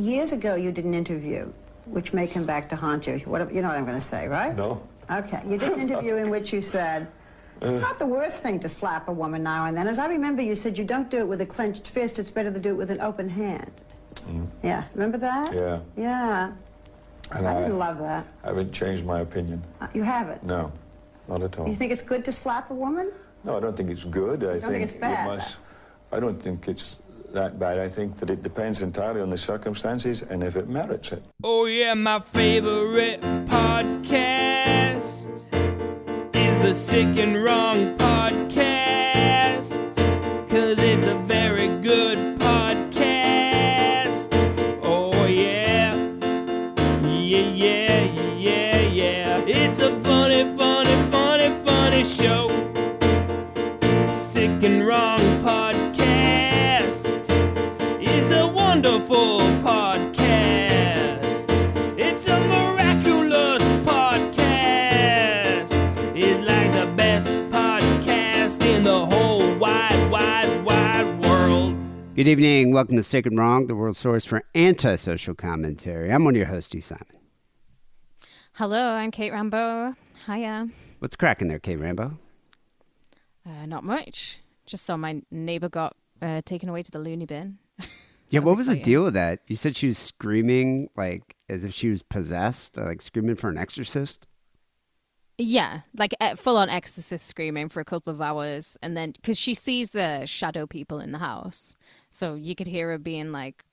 Years ago, you did an interview, which may come back to haunt you. What, you know what I'm going to say, right? No. Okay. You did an interview in which you said, not the worst thing to slap a woman now and then. As I remember, you said you don't do it with a clenched fist. It's better to do it with an open hand. Mm. Yeah. Remember that? Yeah. Yeah. And I didn't love that. I haven't changed my opinion. You haven't? No. Not at all. You think it's good to slap a woman? No, I don't think it's good. I don't think it's bad. I don't think it's that bad. I think that it depends entirely on the circumstances and if it merits it. Oh yeah, my favorite podcast is the Sick and Wrong podcast, 'cause it's a very good podcast. Oh yeah, yeah, yeah, yeah, yeah. It's a funny, funny, funny, funny show. Sick and Wrong podcast is a wonderful podcast. It's a miraculous podcast. It's like the best podcast in the whole wide, wide, wide world. Good evening. Welcome to Sick and Wrong, the world source for antisocial commentary. I'm one of your hosts, D. Simon. Hello, I'm Kate Rambo. Hiya. What's cracking there, Kate Rambo? Not much. Just saw my neighbor got taken away to the loony bin. Yeah, what was the deal with that? You said she was screaming like as if she was possessed, like screaming for an exorcist? Yeah, like full-on exorcist screaming for a couple of hours. And then, because she sees shadow people in the house. So you could hear her being like,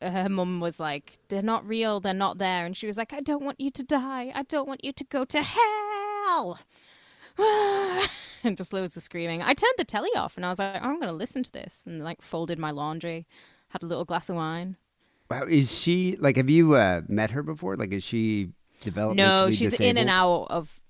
her mum was like, they're not real, they're not there. And she was like, I don't want you to die. I don't want you to go to hell. And just loads of screaming. I turned the telly off and I was like, oh, I'm going to listen to this. And like folded my laundry, had a little glass of wine. Wow. Is she like, have you met her before? Like, is she developmentally disabled? No, she's in and out of,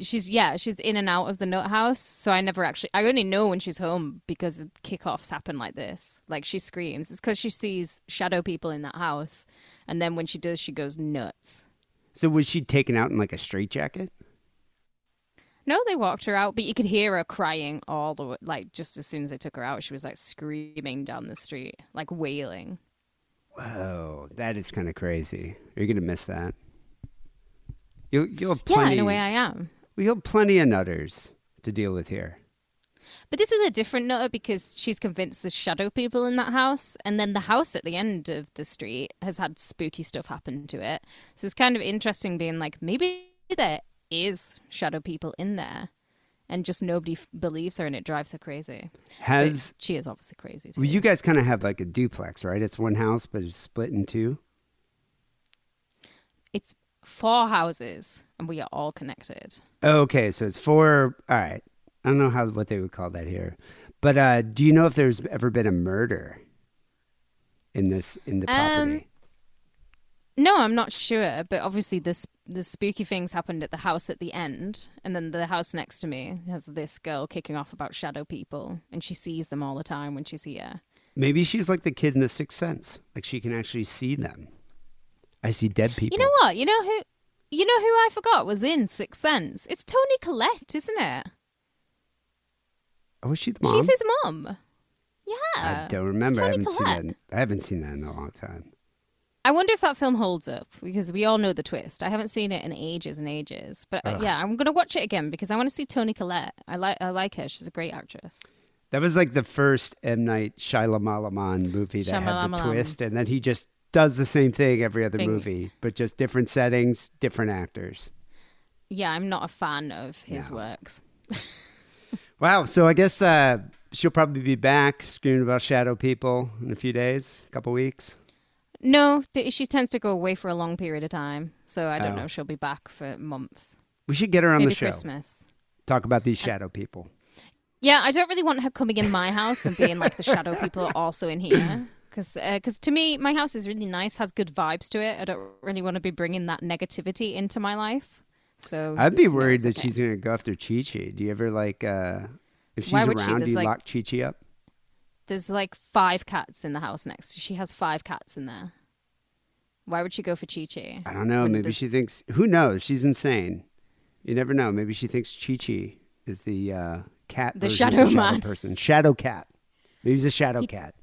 she's in and out of the nut house. So I never actually, I only know when she's home because kickoffs happen like this. Like she screams. It's because she sees shadow people in that house. And then when she does, she goes nuts. So was she taken out in like a straitjacket? No, they walked her out, but you could hear her crying all the way. Like, just as soon as they took her out, she was, like, screaming down the street, like, wailing. Whoa, that is kind of crazy. Are you going to miss that? You'll have plenty, yeah, in a way I am. You'll have plenty of nutters to deal with here. But this is a different nutter because she's convinced there's shadow people in that house, and then the house at the end of the street has had spooky stuff happen to it. So it's kind of interesting being like, maybe that is shadow people in there, and just nobody believes her, and it drives her crazy. But she is obviously crazy too. Well, you guys kind of have like a duplex, right? It's one house, but it's split in two. It's four houses, and we are all connected. Okay, so it's four. All right, I don't know what they would call that here, but do you know if there's ever been a murder in the property? No, I'm not sure, but obviously the spooky things happened at the house at the end, and then the house next to me has this girl kicking off about shadow people, and she sees them all the time when she's here. Maybe she's like the kid in The Sixth Sense. Like, she can actually see them. I see dead people. You know what? You know who I forgot was in Sixth Sense? It's Toni Collette, isn't it? Oh, is she the mom? She's his mom. Yeah. I don't remember. I haven't seen that in a long time. I wonder if that film holds up, because we all know the twist. I haven't seen it in ages and ages. But yeah, I'm going to watch it again because I want to see Toni Collette. I like her. She's a great actress. That was like the first M. Night Shyamalan movie that had the twist. And then he just does the same thing every other movie, but just different settings, different actors. Yeah, I'm not a fan of his works. Wow. So I guess she'll probably be back screaming about shadow people in a few days, a couple weeks. No, she tends to go away for a long period of time, so I don't know if she'll be back for months. We should get her on the show. Christmas. Talk about these shadow people. Yeah, I don't really want her coming in my house and being like the shadow people are also in here, because to me, my house is really nice, has good vibes to it. I don't really want to be bringing that negativity into my life. So I'd be worried that she's going to go after Chi-Chi. Do you ever like, if she's around, do you lock Chi-Chi up? There's like 5 cats in the house next. She has 5 cats in there. Why would she go for Chi-Chi? I don't know. Maybe she thinks, who knows? She's insane. You never know. Maybe she thinks Chi-Chi is the cat. The shadow man. Shadow person. Shadow cat. Maybe he's a shadow cat.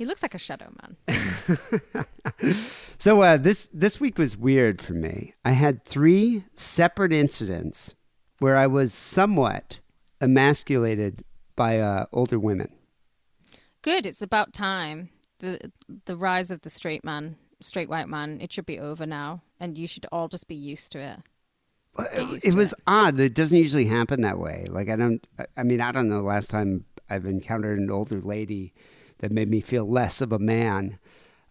He looks like a shadow man. So this week was weird for me. I had three separate incidents where I was somewhat emasculated by older women. Good. It's about time. The rise of the straight man, straight white man, it should be over now, and you should all just be used to it. It was odd. It doesn't usually happen that way. Like, I don't know. Last time I've encountered an older lady that made me feel less of a man.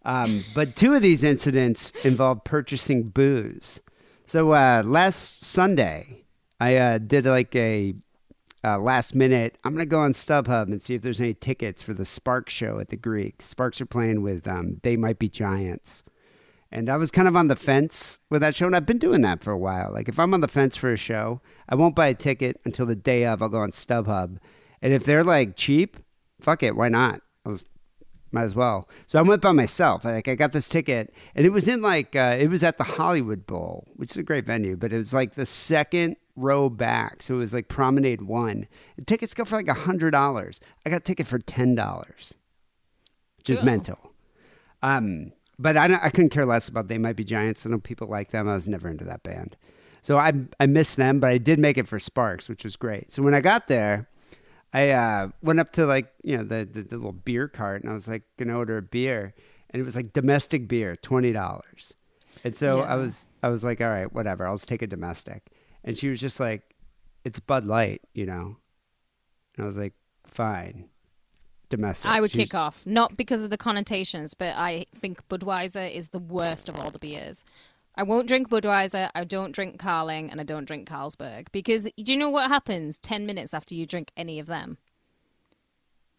But two of these incidents involved purchasing booze. So last Sunday, I did like a last minute, I'm going to go on StubHub and see if there's any tickets for the Sparks show at the Greek. Sparks are playing with They Might Be Giants. And I was kind of on the fence with that show, and I've been doing that for a while. Like, if I'm on the fence for a show, I won't buy a ticket until the day of. I'll go on StubHub. And if they're, like, cheap, fuck it, why not? Might as well. So I went by myself. Like, I got this ticket, and it was in, like, it was at the Hollywood Bowl, which is a great venue, but it was, like, the second row back. So it was, like, Promenade 1. And tickets go for, like, $100. I got a ticket for $10, which is mental. But I couldn't care less about They Might Be Giants. I know people like them. I was never into that band. So I missed them, but I did make it for Sparks, which was great. So when I got there, I went up to, like, you know, the little beer cart, and I was, like, going to order a beer. And it was, like, domestic beer, $20. And so I was like, all right, whatever. I'll just take a domestic. And she was just like, it's Bud Light, you know. And I was like, fine. Domestic. I would kick off, not because of the connotations, but I think Budweiser is the worst of all the beers. I won't drink Budweiser, I don't drink Carling, and I don't drink Carlsberg, because do you know what happens 10 minutes after you drink any of them?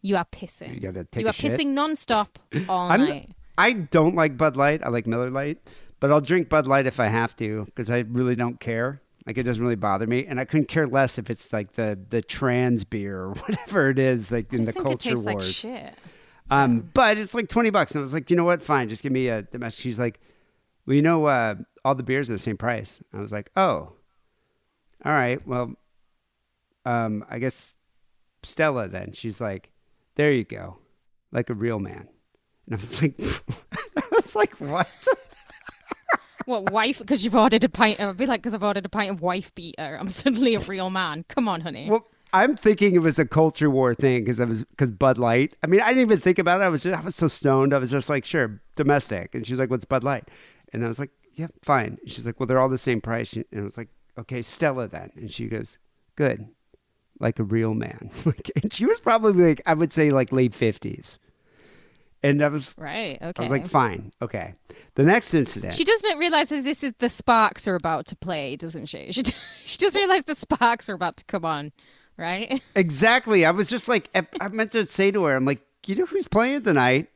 You are pissing. You are pissing nonstop all night. I don't like Bud Light. I like Miller Lite, but I'll drink Bud Light if I have to, because I really don't care. Like, it doesn't really bother me. And I couldn't care less if it's, like, the trans beer or whatever it is, like, in the culture wars. Like shit. But it's, like, $20. And I was like, you know what? Fine. Just give me a domestic. She's like, well, you know, all the beers are the same price. I was like, oh, all right. Well, I guess Stella then. She's like, there you go. Like a real man. And I was like, what? What, wife? Because you've ordered a pint. I'd be like, because I've ordered a pint of wife beater, I'm suddenly a real man. Come on, honey. Well, I'm thinking it was a culture war thing because Bud Light. I mean, I didn't even think about it. I was so stoned. I was just like, sure, domestic. And she's like, what's Bud Light? And I was like, yeah, fine. And she's like, well, they're all the same price. And I was like, okay, Stella then. And she goes, good, like a real man. And she was probably like, I would say like late 50s. And I was right. Okay. I was like, fine. Okay. The next incident. She doesn't realize that this is the Sparks are about to play, doesn't she? She doesn't realize the Sparks are about to come on, right? Exactly. I was just like, I meant to say to her, I'm like, you know who's playing tonight?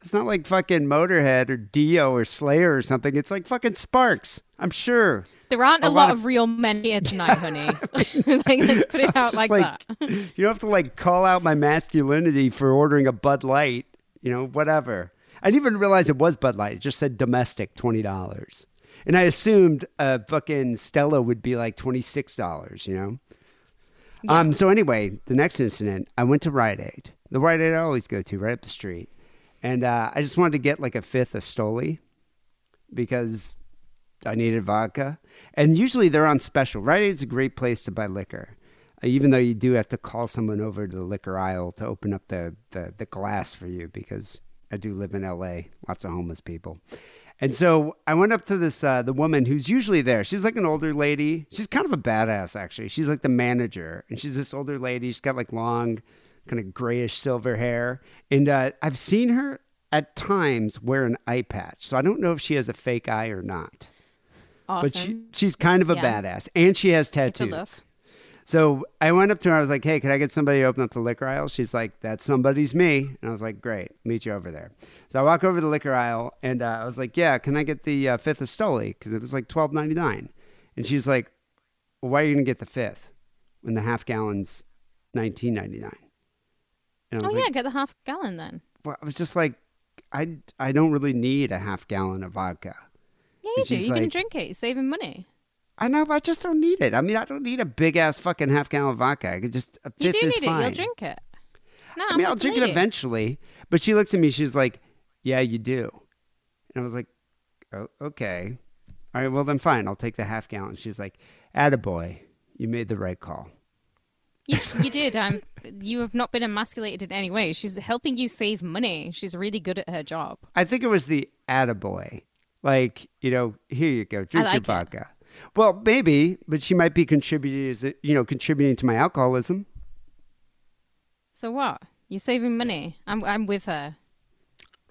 It's not like fucking Motorhead or Dio or Slayer or something. It's like fucking Sparks. I'm sure. There aren't a lot of real men here tonight, honey. Like, let's put it out like that. You don't have to like call out my masculinity for ordering a Bud Light. You know, whatever. I didn't even realize it was Bud Light. It just said domestic, $20. And I assumed fucking Stella would be like $26, you know? Yeah. So anyway, the next incident, I went to Rite Aid. The Rite Aid I always go to, right up the street. And I just wanted to get like a fifth of Stoli because I needed vodka. And usually they're on special. Rite Aid's a great place to buy liquor. Even though you do have to call someone over to the liquor aisle to open up the glass for you, because I do live in L.A., lots of homeless people. And so I went up to this the woman who's usually there. She's like an older lady. She's kind of a badass, actually. She's like the manager, and she's this older lady. She's got like long, kind of grayish silver hair. And I've seen her at times wear an eye patch, so I don't know if she has a fake eye or not. Awesome. But she's kind of a badass, and she has tattoos. So I went up to her. I was like, hey, can I get somebody to open up the liquor aisle? She's like, that somebody's me. And I was like, great. Meet you over there. So I walk over to the liquor aisle, and I was like, yeah, can I get the fifth of Stoli? Because it was like $12.99. And she's like, well, why are you going to get the fifth when the half gallon's $19.99? And I was like, yeah, get the half gallon then. Well, I was just like, I don't really need a half gallon of vodka. Yeah, you do. You can drink it. You're saving money. I know, but I just don't need it. I mean, I don't need a big-ass fucking half-gallon vodka. I could just... A fifth is fine. You do need it. You'll drink it. No, I mean, I'll drink it eventually. But she looks at me. She's like, yeah, you do. And I was like, oh, okay. All right, well, then fine. I'll take the half gallon. She's like, attaboy, you made the right call. You did. You have not been emasculated in any way. She's helping you save money. She's really good at her job. I think it was the attaboy. Like, you know, here you go. Drink your vodka. Well, maybe, but she might be contributing to my alcoholism. So what? You're saving money. I'm with her.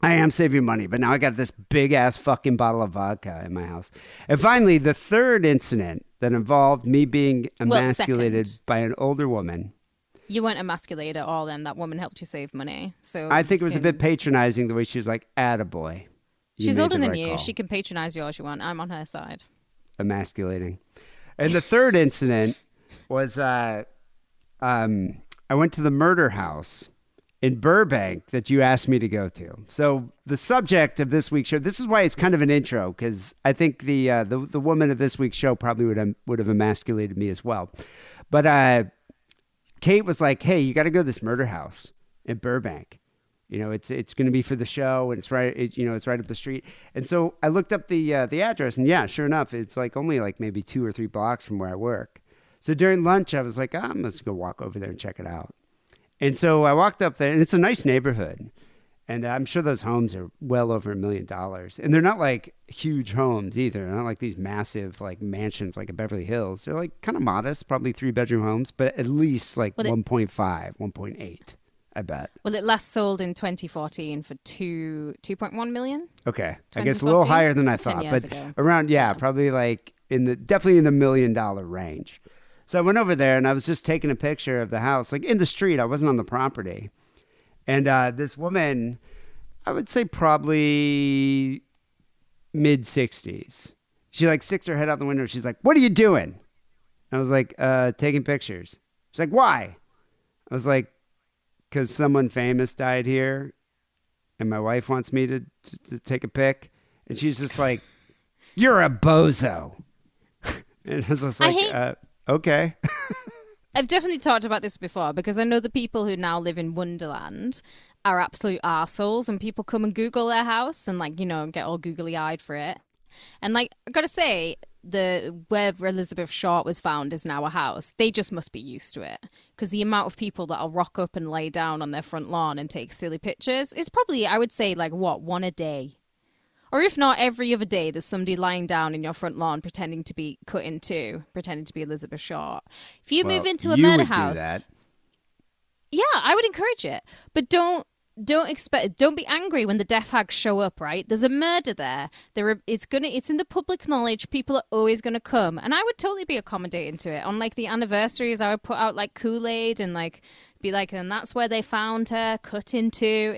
I am saving money, but now I got this big-ass fucking bottle of vodka in my house. And finally, the third incident that involved me being emasculated by an older woman. You weren't emasculated at all then. That woman helped you save money. So I think it was a bit patronizing the way she was like, attaboy. She's older than you. She can patronize you all she wants. I'm on her side. Emasculating. And the third incident was I went to the murder house in Burbank that you asked me to go to. So the subject of this week's show, this is why it's kind of an intro, because I think the woman of this week's show probably would have emasculated me as well. But Kate was like, hey, you got to go to this murder house in Burbank. You know, it's going to be for the show, and it's right up the street. And so I looked up the address, and yeah, sure enough, it's like only like maybe 2 or 3 blocks from where I work. So during lunch, I was like, I'm going to go walk over there and check it out. And so I walked up there, and it's a nice neighborhood. And I'm sure those homes are well over $1 million. And they're not like huge homes either. They're not like these massive like mansions like in Beverly Hills. They're like kind of modest, probably 3-bedroom homes, but at least like 1.5, 1.8, I bet. Well, it last sold in 2014 for 2.1 million. Okay. I guess a little higher than I thought, but around, yeah, probably like definitely in the $1 million range. So I went over there, and I was just taking a picture of the house, like in the street. I wasn't on the property. And this woman, I would say probably mid-60s. She like sticks her head out the window. She's like, what are you doing? And I was like, taking pictures. She's like, why? I was like, because someone famous died here, and my wife wants me to take a pic. And she's just like, you're a bozo. And I was just like, okay. I've definitely talked about this before, because I know the people who now live in Wonderland are absolute arseholes, and people come and Google their house and like, you know, get all googly-eyed for it. And like, I gotta say, where Elizabeth Short was found is now a house. They just must be used to it, because the amount of people that'll rock up and lay down on their front lawn and take silly pictures is probably, I would say, like one a day. Or if not every other day, there's somebody lying down in your front lawn pretending to be cut in two, pretending to be Elizabeth Short. If you move into a murder house, yeah, I would encourage it. But don't be angry when the death hags show up, right? There's a murder there. It's in the public knowledge. People are always going to come. And I would totally be accommodating to it. On like the anniversaries, I would put out like Kool-Aid and like be like, and that's where they found her, cut into,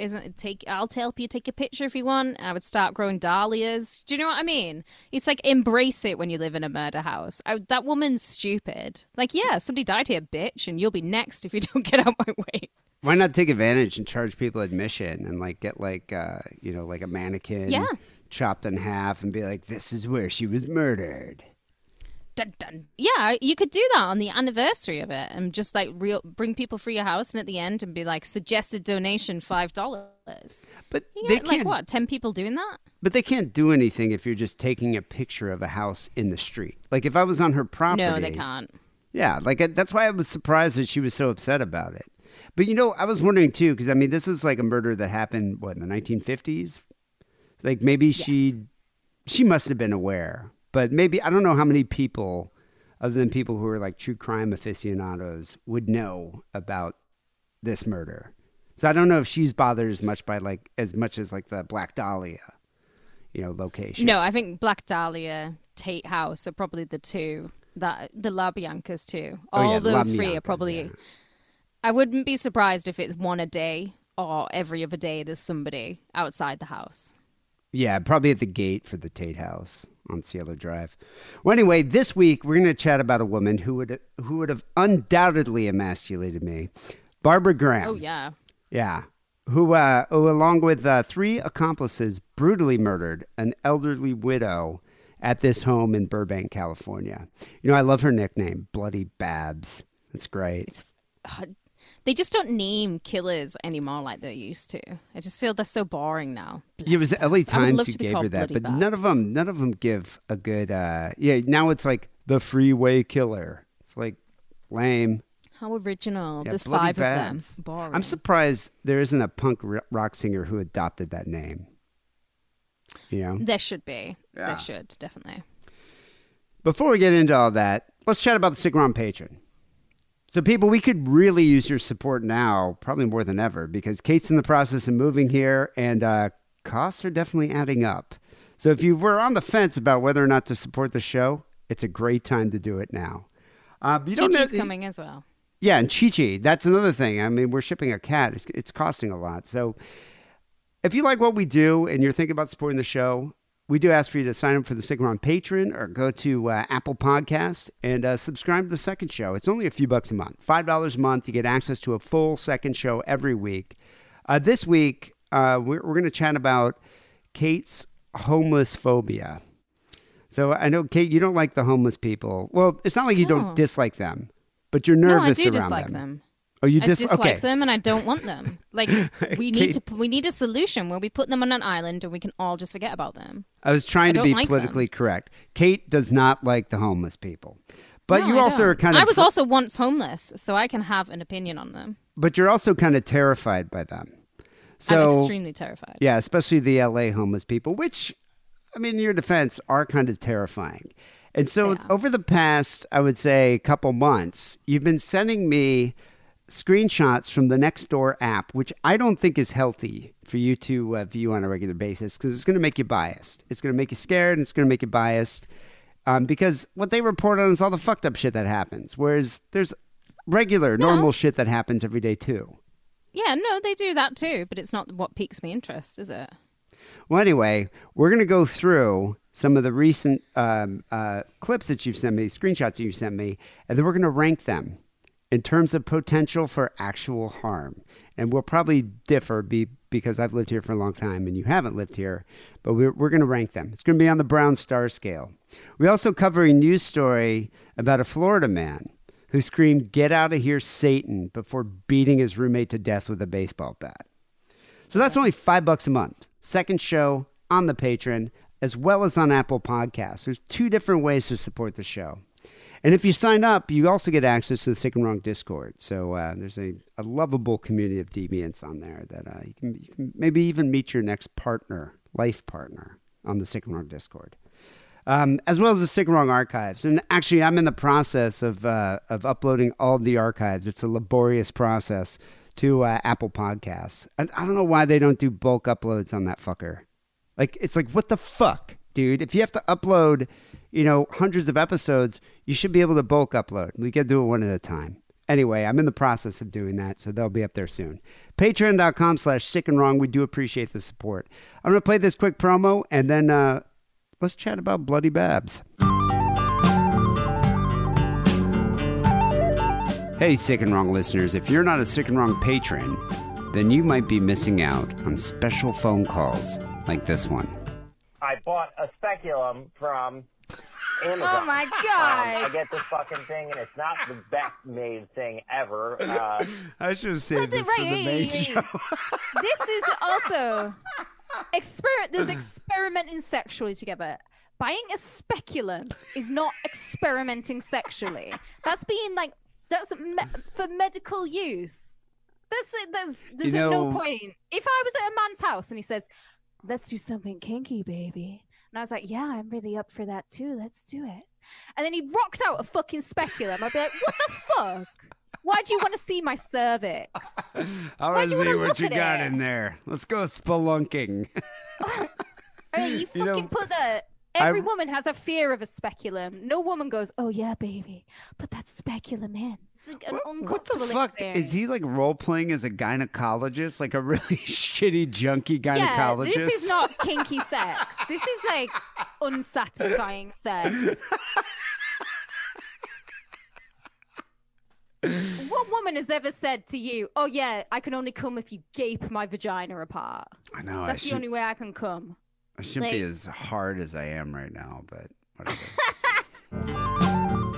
I'll help you take a picture if you want. I would start growing dahlias. Do you know what I mean? It's like, embrace it when you live in a murder house. That woman's stupid. Like, yeah, somebody died here, bitch, and you'll be next if you don't get out my way. Why not take advantage and charge people admission and like get like like a mannequin chopped in half and be like, this is where she was murdered. Dun, dun. Yeah, you could do that on the anniversary of it, and just like bring people through your house, and at the end, and be like, suggested donation $5. But you get, they can't, like, what, 10 people doing that? But they can't do anything if you're just taking a picture of a house in the street. Like if I was on her property, no, they can't. Yeah, like that's why I was surprised that she was so upset about it. But you know, I was wondering too, because I mean, this is like a murder that happened what, in the 1950s. Like maybe she must have been aware. But maybe, I don't know how many people, other than people who are like true crime aficionados, would know about this murder. So I don't know if she's bothered as much as the Black Dahlia, location. No, I think Black Dahlia, Tate House are probably the two, that the La Biancas too. All those three are probably, I wouldn't be surprised if it's one a day or every other day there's somebody outside the house. Yeah, probably at the gate for the Tate House on Cielo Drive. Well, anyway, this week we're going to chat about a woman who would have undoubtedly emasculated me, Barbara Graham. Oh yeah, yeah. Who along with 3 accomplices, brutally murdered an elderly widow at this home in Burbank, California. You know, I love her nickname, Bloody Babs. That's great. It's They just don't name killers anymore like they used to. I just feel they're so boring now. Yeah, it was the LA Times who gave her that, but none of them give a good. Yeah, now it's like the freeway killer. It's like lame. How original. Yeah, there's 5 babs. Of them. Boring. I'm surprised there isn't a punk rock singer who adopted that name. You know? There should be. Yeah. There should, definitely. Before we get into all that, let's chat about the Sick and Wrong Patreon. So people, we could really use your support now, probably more than ever, because Kate's in the process of moving here, and costs are definitely adding up. So if you were on the fence about whether or not to support the show, it's a great time to do it now. Chi-Chi's coming as well. Yeah, and Chi-Chi, that's another thing. I mean, we're shipping a cat. It's costing a lot. So if you like what we do and you're thinking about supporting the show, we do ask for you to sign up for the Sick and Wrong Patreon or go to Apple Podcasts and subscribe to the second show. It's only a few bucks a month. $5 a month. You get access to a full second show every week. This week, we're going to chat about Kate's homeless phobia. So I know, Kate, you don't like the homeless people. Well, it's not like you don't dislike them, but you're nervous around them. No, I do dislike them. Oh, you dislike them, and I don't want them. Like, we need a solution where we put them on an island and we can all just forget about them. I was trying to be politically correct. Kate does not like the homeless people. But no, you also are kind of... I was also once homeless, so I can have an opinion on them. But you're also kind of terrified by them. So, I'm extremely terrified. Yeah, especially the LA homeless people, which, I mean, in your defense, are kind of terrifying. And so over the past, I would say, couple months, you've been sending me screenshots from the Nextdoor app, which I don't think is healthy for you to view on a regular basis, because it's going to make you biased. It's going to make you scared, and it's going to make you biased, because what they report on is all the fucked up shit that happens, whereas there's regular, normal shit that happens every day, too. Yeah, no, they do that, too, but it's not what piques my interest, is it? Well, anyway, we're going to go through some of the recent clips that you've sent me, screenshots that you've sent me, and then we're going to rank them in terms of potential for actual harm. And we'll probably differ because I've lived here for a long time and you haven't lived here, but we're going to rank them. It's going to be on the brown star scale. We also cover a news story about a Florida man who screamed, "Get out of here, Satan," before beating his roommate to death with a baseball bat. So that's only $5 a month. Second show on the Patreon, as well as on Apple Podcasts. There's 2 different ways to support the show. And if you sign up, you also get access to the Sick and Wrong Discord. So there's a lovable community of deviants on there that you can maybe even meet your next life partner on the Sick and Wrong Discord, as well as the Sick and Wrong archives. And actually, I'm in the process of uploading all the archives. It's a laborious process to Apple Podcasts. And I don't know why they don't do bulk uploads on that fucker. Like, it's like, what the fuck, dude? If you have to upload, hundreds of episodes, you should be able to bulk upload. We can do it one at a time. Anyway, I'm in the process of doing that, so they'll be up there soon. Patreon.com/sickandwrong. We do appreciate the support. I'm going to play this quick promo, and then let's chat about bloody babs. Hey, Sick and Wrong listeners. If you're not a Sick and Wrong patron, then you might be missing out on special phone calls like this one. I bought a speculum from Amazon. Oh, my God. I get this fucking thing, and it's not the best-made thing ever. I should have saved this for the main show. This is also... There's experimenting sexually together. Buying a speculum is not experimenting sexually. That's being, like... That's for medical use. There's no point. If I was at a man's house, and he says, "Let's do something kinky, baby." And I was like, "Yeah, I'm really up for that too. Let's do it." And then he rocked out a fucking speculum. I'd be like, "What the fuck? Why do you want to see my cervix? I want to see what you got in there. Let's go spelunking." I mean, you fucking put that. Every woman has a fear of a speculum. No woman goes, "Oh yeah, baby, put that speculum in." It's like an uncomfortable experience. Is he like role playing as a gynecologist, like a really shitty junkie gynecologist? Yeah, this is not kinky sex. This is like unsatisfying sex. What woman has ever said to you, "Oh yeah, I can only come if you gape my vagina apart"? I know. That's the only way I can come. I shouldn't be as hard as I am right now, but whatever.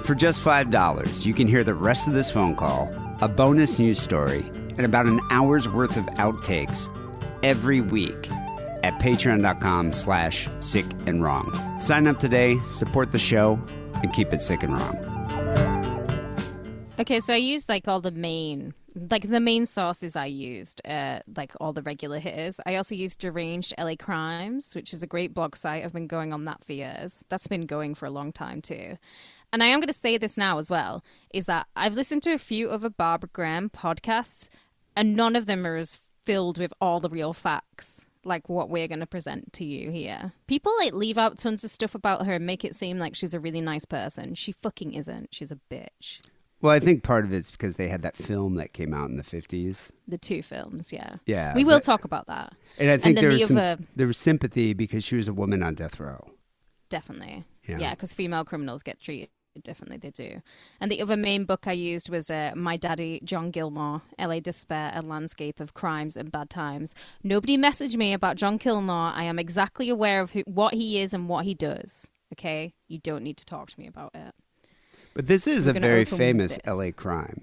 For just $5, you can hear the rest of this phone call a bonus news story, and about an hour's worth of outtakes every week at patreon.com/sickandwrong. Sign up today, support the show, and keep it sick and wrong. Okay, so I used like all the main... Like, the main sources I used, like, all the regular hitters. I also used Deranged LA Crimes, which is a great blog site. I've been going on that for years. That's been going for a long time, too. And I am going to say this now as well, is that I've listened to a few other Barbara Graham podcasts, and none of them are as filled with all the real facts, like what we're going to present to you here. People, like, leave out tons of stuff about her and make it seem like she's a really nice person. She fucking isn't. She's a bitch. Well, I think part of it's because they had that film that came out in the 50s. The two films, yeah. Yeah. We will talk about that. And I think there was sympathy because she was a woman on death row. Definitely. Yeah, because female criminals get treated differently. They do. And the other main book I used was My Daddy, John Gilmore, LA Despair, A Landscape of Crimes and Bad Times. Nobody messaged me about John Gilmore. I am exactly aware of what he is and what he does. Okay? You don't need to talk to me about it. But this is a very famous LA crime.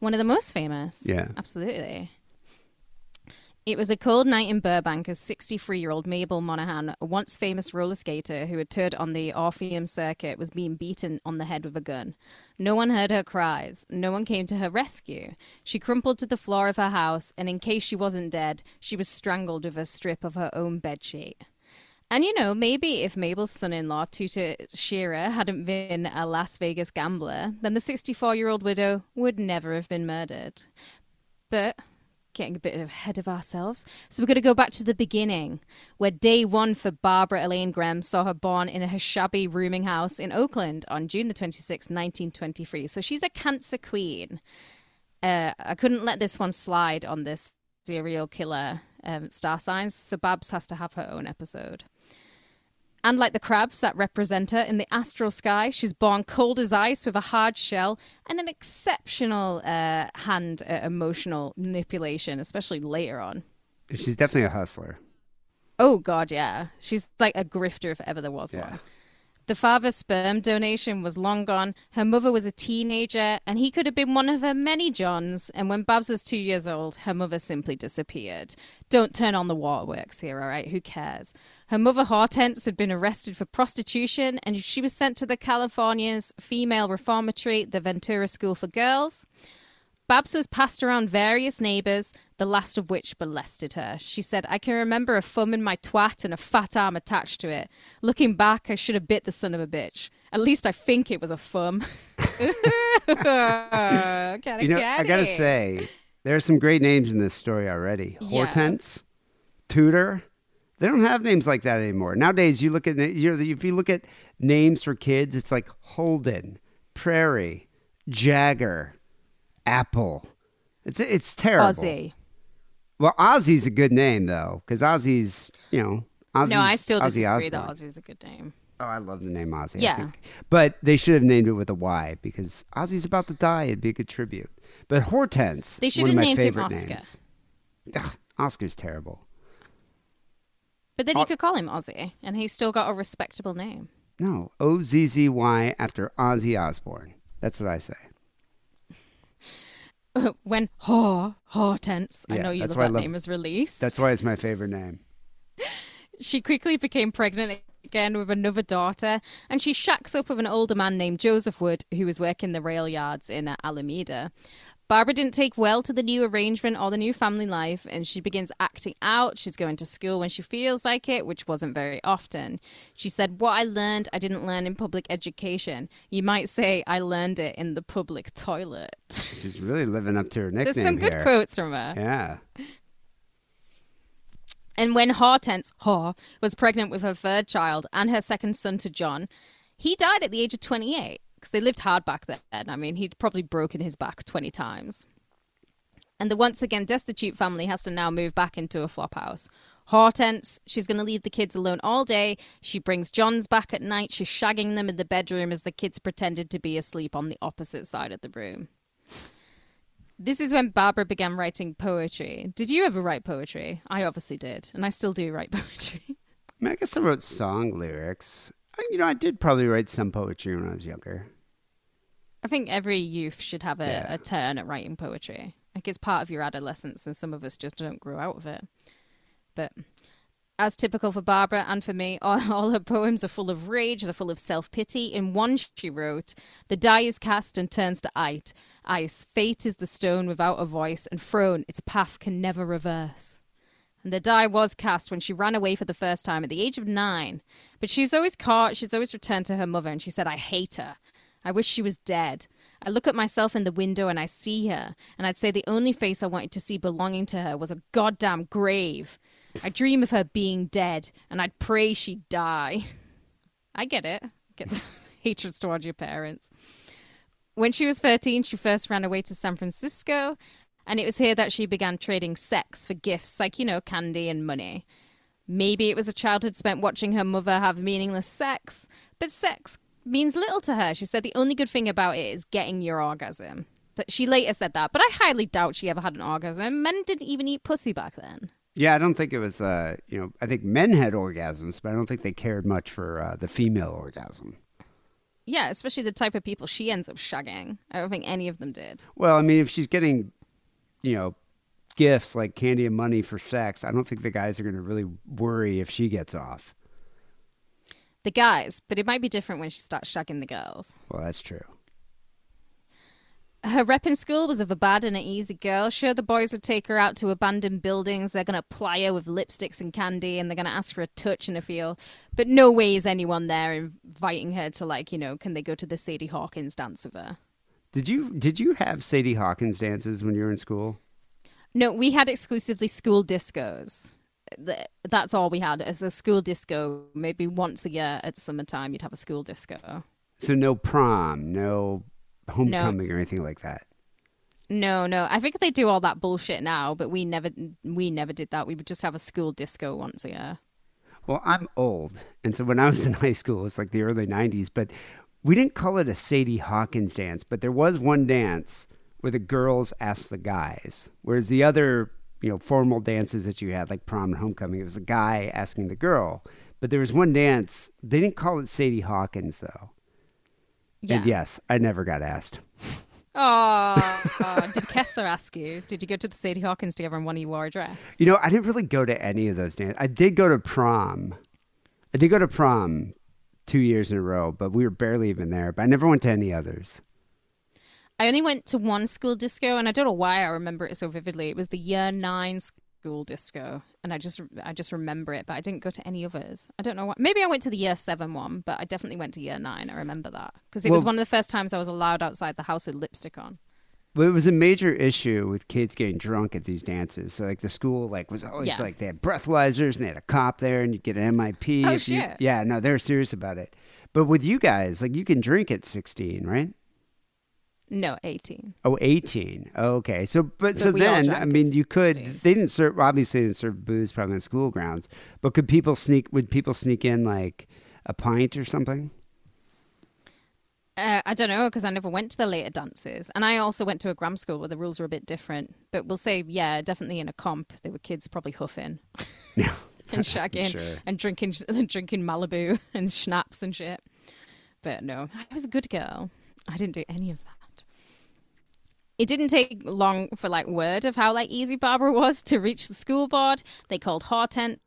One of the most famous. Yeah. Absolutely. It was a cold night in Burbank as 63-year-old Mabel Monahan, a once famous roller skater who had toured on the Orpheum circuit, was being beaten on the head with a gun. No one heard her cries. No one came to her rescue. She crumpled to the floor of her house, and in case she wasn't dead, she was strangled with a strip of her own bedsheet. And, you know, maybe if Mabel's son-in-law, Tudor Scherer, hadn't been a Las Vegas gambler, then the 64-year-old widow would never have been murdered. But getting a bit ahead of ourselves. So we're going to go back to the beginning, where day one for Barbara Elaine Graham saw her born in her shabby rooming house in Oakland on June the 26th, 1923. So she's a cancer queen. I couldn't let this one slide on this serial killer star signs, so Babs has to have her own episode. And like the crabs that represent her in the astral sky, she's born cold as ice with a hard shell and an exceptional hand at emotional manipulation, especially later on. She's definitely a hustler. Oh, God, yeah. She's like a grifter if ever there was one. The father's sperm donation was long gone. Her mother was a teenager, and he could have been one of her many Johns. And when Babs was 2 years old, her mother simply disappeared. Don't turn on the waterworks here, all right? Who cares? Her mother, Hortense, had been arrested for prostitution, and she was sent to the California's female reformatory, the Ventura School for Girls. Babs was passed around various neighbours, the last of which molested her. She said, "I can remember a thumb in my twat and a fat arm attached to it. Looking back, I should have bit the son of a bitch. At least I think it was a thumb." I gotta say, there are some great names in this story already. Yeah. Hortense, Tudor. They don't have names like that anymore. Nowadays, you look at if you look at names for kids, it's like Holden, Prairie, Jagger. Apple. It's terrible. Ozzy. Well, Ozzy's a good name, though, because Ozzy's, you know... No, I still disagree that Ozzy's a good name. Oh, I love the name Ozzy, yeah. I think. But they should have named it with a Y, because Ozzy's about to die. It'd be a good tribute. But Hortense, they should have named him Oscar. Names. Ugh, Oscar's terrible. But then you could call him Ozzy, and he's still got a respectable name. No, O-Z-Z-Y after Ozzy Osbourne. That's what I say. When Hortense, I know you love that name, is released. That's why it's my favorite name. She quickly became pregnant again with another daughter, and she shacks up with an older man named Joseph Wood, who was working the rail yards in Alameda. Barbara didn't take well to the new arrangement or the new family life, and she begins acting out. She's going to school when she feels like it, which wasn't very often. She said, "What I learned, I didn't learn in public education. You might say I learned it in the public toilet." She's really living up to her nickname. There's some good quotes from her. Yeah. And when Hortense was pregnant with her third child and her second son to John, he died at the age of 28. Because they lived hard back then. I mean, he'd probably broken his back 20 times. And the once again destitute family has to now move back into a flop house. Hortense, she's going to leave the kids alone all day. She brings John's back at night. She's shagging them in the bedroom as the kids pretended to be asleep on the opposite side of the room. This is when Barbara began writing poetry. Did you ever write poetry? I obviously did. And I still do write poetry. I mean, I guess I wrote song lyrics. I did probably write some poetry when I was younger. I think every youth should have a turn at writing poetry. Like, it's part of your adolescence, and some of us just don't grow out of it. But as typical for Barbara and for me, all her poems are full of rage, they're full of self-pity. In one she wrote, "The die is cast and turns to ice. Fate is the stone without a voice, and thrown, its path can never reverse." And the die was cast when she ran away for the first time at the age of 9. But she's always caught, she's always returned to her mother, and she said, "I hate her. I wish she was dead. I look at myself in the window and I see her, and I'd say the only face I wanted to see belonging to her was a goddamn grave. I dream of her being dead, and I'd pray she'd die." I get it. Get the hatred towards your parents. When she was 13, she first ran away to San Francisco, and it was here that she began trading sex for gifts, like, you know, candy and money. Maybe it was a childhood spent watching her mother have meaningless sex, but sex means little to her. She said the only good thing about it is getting your orgasm. She later said that, but I highly doubt she ever had an orgasm. Men didn't even eat pussy back then. Yeah, I don't think it was, I think men had orgasms, but I don't think they cared much for the female orgasm. Yeah, especially the type of people she ends up shagging. I don't think any of them did. Well, I mean, if she's getting, gifts like candy and money for sex, I don't think the guys are going to really worry if she gets off. The guys, but it might be different when she starts shagging the girls. Well, that's true. Her rep in school was of a bad and an easy girl. Sure, the boys would take her out to abandoned buildings. They're going to ply her with lipsticks and candy, and they're going to ask for a touch and a feel. But no way is anyone there inviting her to, can they go to the Sadie Hawkins dance with her? Did you have Sadie Hawkins dances when you were in school? No, we had exclusively school discos. That's all we had as a school disco. Maybe once a year at summertime, you'd have a school disco. So no prom, no homecoming or anything like that? No. I think they do all that bullshit now, but we never did that. We would just have a school disco once a year. Well, I'm old, and so when I was in high school, it's like the early 90s, but we didn't call it a Sadie Hawkins dance, but there was one dance where the girls asked the guys, whereas the other, formal dances that you had, like prom and homecoming, it was the guy asking the girl. But there was one dance, they didn't call it Sadie Hawkins, though. Yeah. And yes, I never got asked. Oh, did Kessler ask you? Did you go to the Sadie Hawkins together and one of you wore a dress? I didn't really go to any of those dances. I did go to prom. 2 years in a row, but we were barely even there. But I never went to any others. I only went to one school disco, and I don't know why I remember it so vividly. It was the year 9 school disco, and I just remember it, but I didn't go to any others. I don't know why. Maybe I went to the year 7 one, but I definitely went to year 9. I remember that because it was one of the first times I was allowed outside the house with lipstick on. Well, it was a major issue with kids getting drunk at these dances. So the school was always they had breathalyzers and they had a cop there, and you get an MIP. Oh shit! They were serious about it. But with you guys, you can drink at 16, right? No, 18. Oh, 18. Okay. So then, I mean, you could, they didn't serve, obviously they didn't serve booze probably on school grounds, but would people sneak in a pint or something? I don't know, because I never went to the later dances. And I also went to a grammar school where the rules were a bit different, but we'll say, definitely in a comp, there were kids probably huffing and shagging and drinking Malibu and schnapps and shit. But no, I was a good girl. I didn't do any of that. It didn't take long for word of how easy Barbara was to reach the school board. They called Hortense.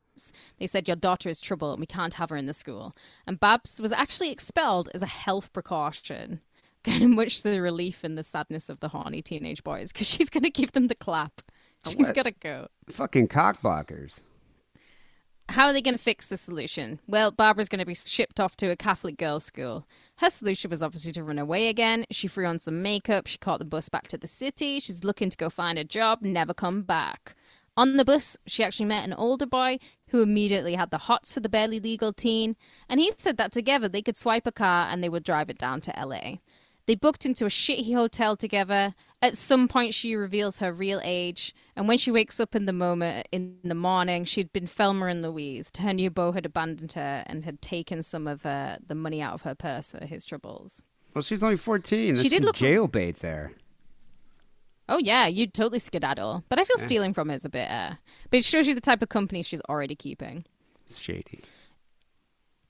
They said, "Your daughter is trouble and we can't have her in the school." And Babs was actually expelled as a health precaution. Kind of much to the relief and the sadness of the horny teenage boys, because she's going to give them the clap. She's got to go. Fucking cockblockers. How are they going to fix the solution? Well, Barbara's going to be shipped off to a Catholic girls' school. Her solution was obviously to run away again. She threw on some makeup. She caught the bus back to the city. She's looking to go find a job, never come back. On the bus, she actually met an older boy who immediately had the hots for the barely legal teen. And he said that together they could swipe a car and they would drive it down to LA. They booked into a shitty hotel together. At some point, she reveals her real age. And when she wakes up in the morning, she'd been Thelma and Louise. Her new beau had abandoned her and had taken some of the money out of her purse for his troubles. Well, she's only 14. That's some jailbait there. Oh, yeah. You'd totally skedaddle. But I feel stealing from her is a bit... But it shows you the type of company she's already keeping. It's shady.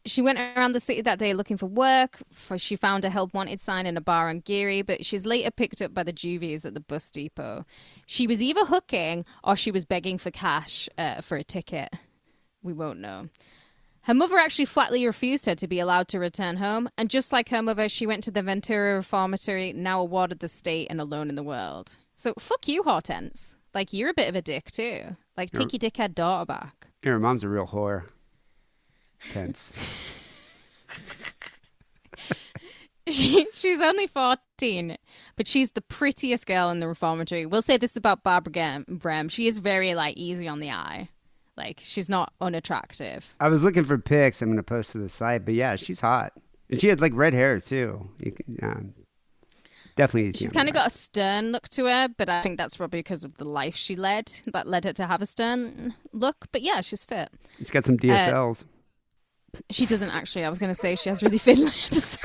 She went around the city that day looking for work. She found a help wanted sign in a bar on Geary, but she's later picked up by the juvies at the bus depot. She was either hooking or she was begging for cash for a ticket. We won't know. Her mother actually flatly refused her to be allowed to return home, and just like her mother, she went to the Ventura Reformatory, now a ward of the state and alone in the world. So fuck you, Hortense. Like, you're a bit of a dick, too. Like, take your dickhead daughter back. Your mom's a real whore. Tense. She's only 14, but she's the prettiest girl in the reformatory. We'll say this about Barbara Graham. She is very, like, easy on the eye. Like, she's not unattractive. I was looking for pics I'm going to post to the site, but yeah, she's hot. And she had, like, red hair, too. You can, definitely. She's kind of got a stern look to her, but I think that's probably because of the life she led that led her to have a stern look. But yeah, she's fit. She's got some DSLs. She doesn't actually. I was going to say she has really thin lips.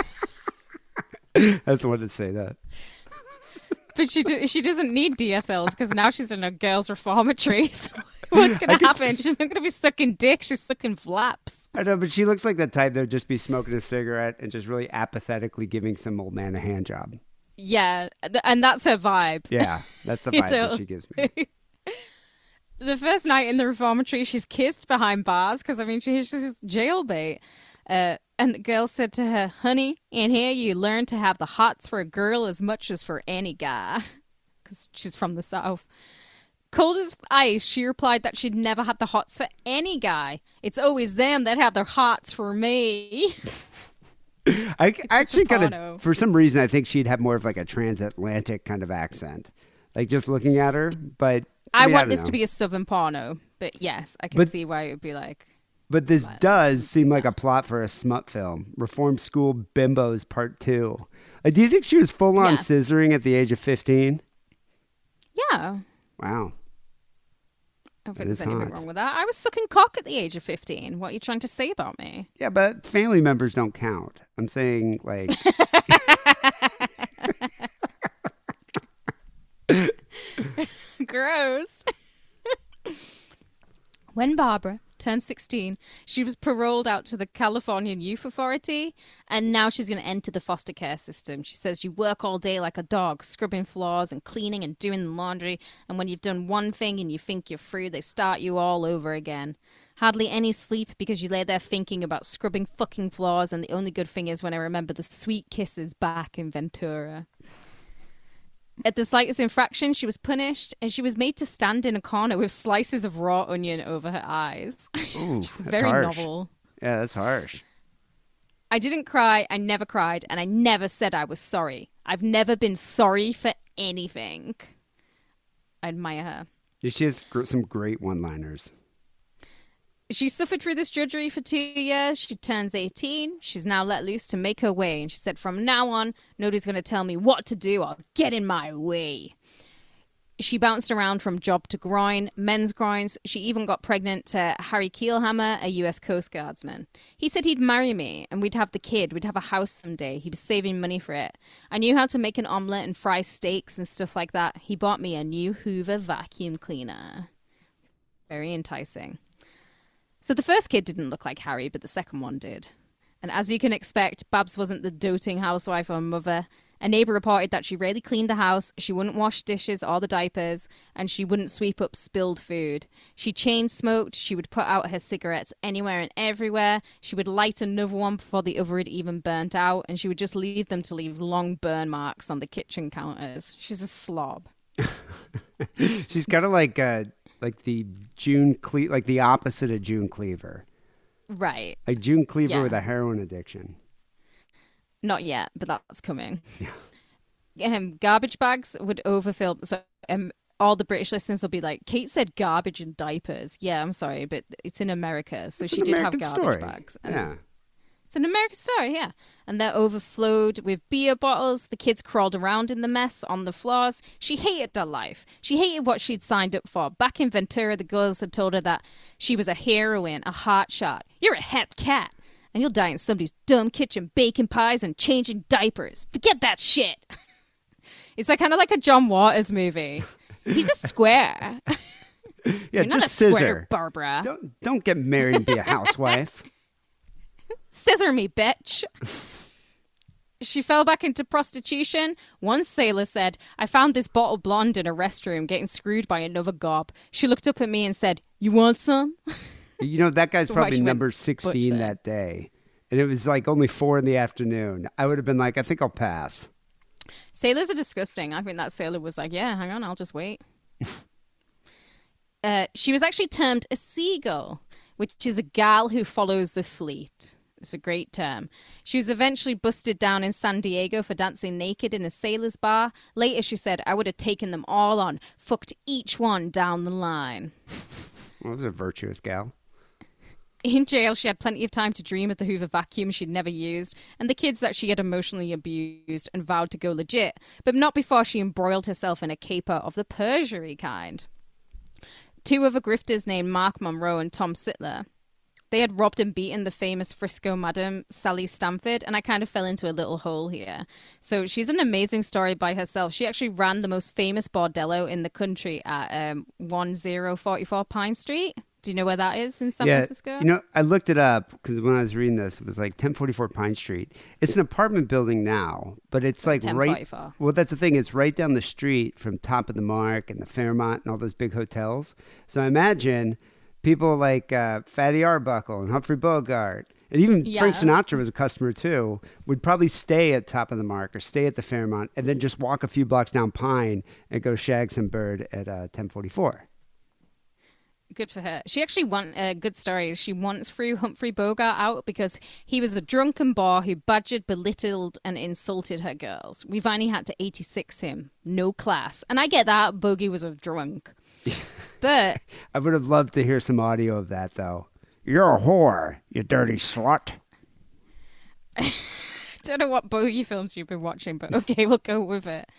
I just wanted to say that. But she doesn't need DSLs because now she's in a girls' reformatory. So what's going to happen? She's not going to be sucking dick. She's sucking flaps. I know, but she looks like the type that would just be smoking a cigarette and just really apathetically giving some old man a hand job. Yeah, and that's her vibe. Yeah, that's the vibe that she gives me. The first night in the reformatory, she's kissed behind bars because, I mean, she's just jailbait. And the girl said to her, "Honey, in here you learn to have the hots for a girl as much as for any guy." Because she's from the South. Cold as ice, she replied that she'd never had the hots for any guy. It's always them that have their hots for me. I actually kind of, for some reason, I think she'd have more of like a transatlantic kind of accent. Like just looking at her, but... I mean, want this to be a Southern porno, but yes, I can see why it would be like... But this does seem like a plot for a smut film. Reform School Bimbos Part 2. Like, do you think she was full-on scissoring at the age of 15? Yeah. Wow. I don't think there's anything wrong with that. I was sucking cock at the age of 15. What are you trying to say about me? Yeah, but family members don't count. I'm saying, like... Gross. When Barbara turned 16, she was paroled out to the Californian Youth Authority, and now she's going to enter the foster care system. She says you work all day like a dog, scrubbing floors and cleaning and doing the laundry, and when you've done one thing and you think you're free, they start you all over again. Hardly any sleep because you lay there thinking about scrubbing fucking floors, and the only good thing is when I remember the sweet kisses back in Ventura. At the slightest infraction, she was punished, and she was made to stand in a corner with slices of raw onion over her eyes. Ooh, she's very harsh. Novel. Yeah, that's harsh. I didn't cry, I never cried, and I never said I was sorry. I've never been sorry for anything. I admire her. Yeah, she has some great one-liners. She suffered through this drudgery for 2 years. She turns 18. She's now let loose to make her way. And she said, from now on, nobody's going to tell me what to do or get in my way. She bounced around from job to groin, men's groins. She even got pregnant to Harry Keelhammer, a U.S. Coast Guardsman. He said he'd marry me and we'd have the kid. We'd have a house someday. He was saving money for it. I knew how to make an omelette and fry steaks and stuff like that. He bought me a new Hoover vacuum cleaner. Very enticing. So the first kid didn't look like Harry, but the second one did. And as you can expect, Babs wasn't the doting housewife or mother. A neighbor reported that she rarely cleaned the house, she wouldn't wash dishes or the diapers, and she wouldn't sweep up spilled food. She chain smoked, she would put out her cigarettes anywhere and everywhere, she would light another one before the other had even burnt out, and she would just leave them to leave long burn marks on the kitchen counters. She's a slob. She's kind of like... Like the June Cleaver, like the opposite of June Cleaver. Right. Like June Cleaver with a heroin addiction. Not yet, but that's coming. Yeah. Garbage bags would overfill. So all the British listeners will be like, Kate said garbage and diapers. Yeah, I'm sorry, but it's in America. So she did have garbage bags. Yeah. It's an American story, yeah. And they're overflowed with beer bottles. The kids crawled around in the mess on the floors. She hated her life. She hated what she'd signed up for. Back in Ventura, the girls had told her that she was a heroine, a hot shot. You're a hep cat, and you'll die in somebody's dumb kitchen baking pies and changing diapers. Forget that shit. It's like, kind of like a John Waters movie. He's a square. Yeah, you're just not a scissor, Barbara. Don't get married and be a housewife. Scissor me, bitch. She fell back into prostitution. One sailor said, I found this bottle blonde in a restroom getting screwed by another gob. She looked up at me and said, you want some? You know, that guy's probably number 16 that day. And it was like only 4 PM. I would have been like, I think I'll pass. Sailors are disgusting. I think that sailor was like, yeah, hang on, I'll just wait. She was actually termed a seagull, which is a gal who follows the fleet. It's a great term. She was eventually busted down in San Diego for dancing naked in a sailor's bar. Later, she said, I would have taken them all on, fucked each one down the line. Well, that was a virtuous gal. In jail, she had plenty of time to dream of the Hoover vacuum she'd never used and the kids that she had emotionally abused, and vowed to go legit, but not before she embroiled herself in a caper of the perjury kind. 2 other grifters named Mark Monroe and Tom Sittler, they had robbed and beaten the famous Frisco madam, Sally Stanford, and I kind of fell into a little hole here. So she's an amazing story by herself. She actually ran the most famous bordello in the country at 1044 Pine Street. Do you know where that is in San Francisco? You know, I looked it up because when I was reading this, it was like 1044 Pine Street. It's an apartment building now, but it's like right... Well, that's the thing. It's right down the street from Top of the Mark and the Fairmont and all those big hotels. So I imagine people like Fatty Arbuckle and Humphrey Bogart and even Frank Sinatra was a customer too, would probably stay at Top of the Mark or stay at the Fairmont and then just walk a few blocks down Pine and go shag some bird at 1044. Good for her. She actually won a good story. She once threw Humphrey Bogart out because he was a drunken bore who badgered, belittled, and insulted her girls. We finally had to 86 him. No class. And I get that. Bogey was a drunk. But I would have loved to hear some audio of that, though. You're a whore, you dirty slut. I don't know what Bogey films you've been watching, but okay, we'll go with it.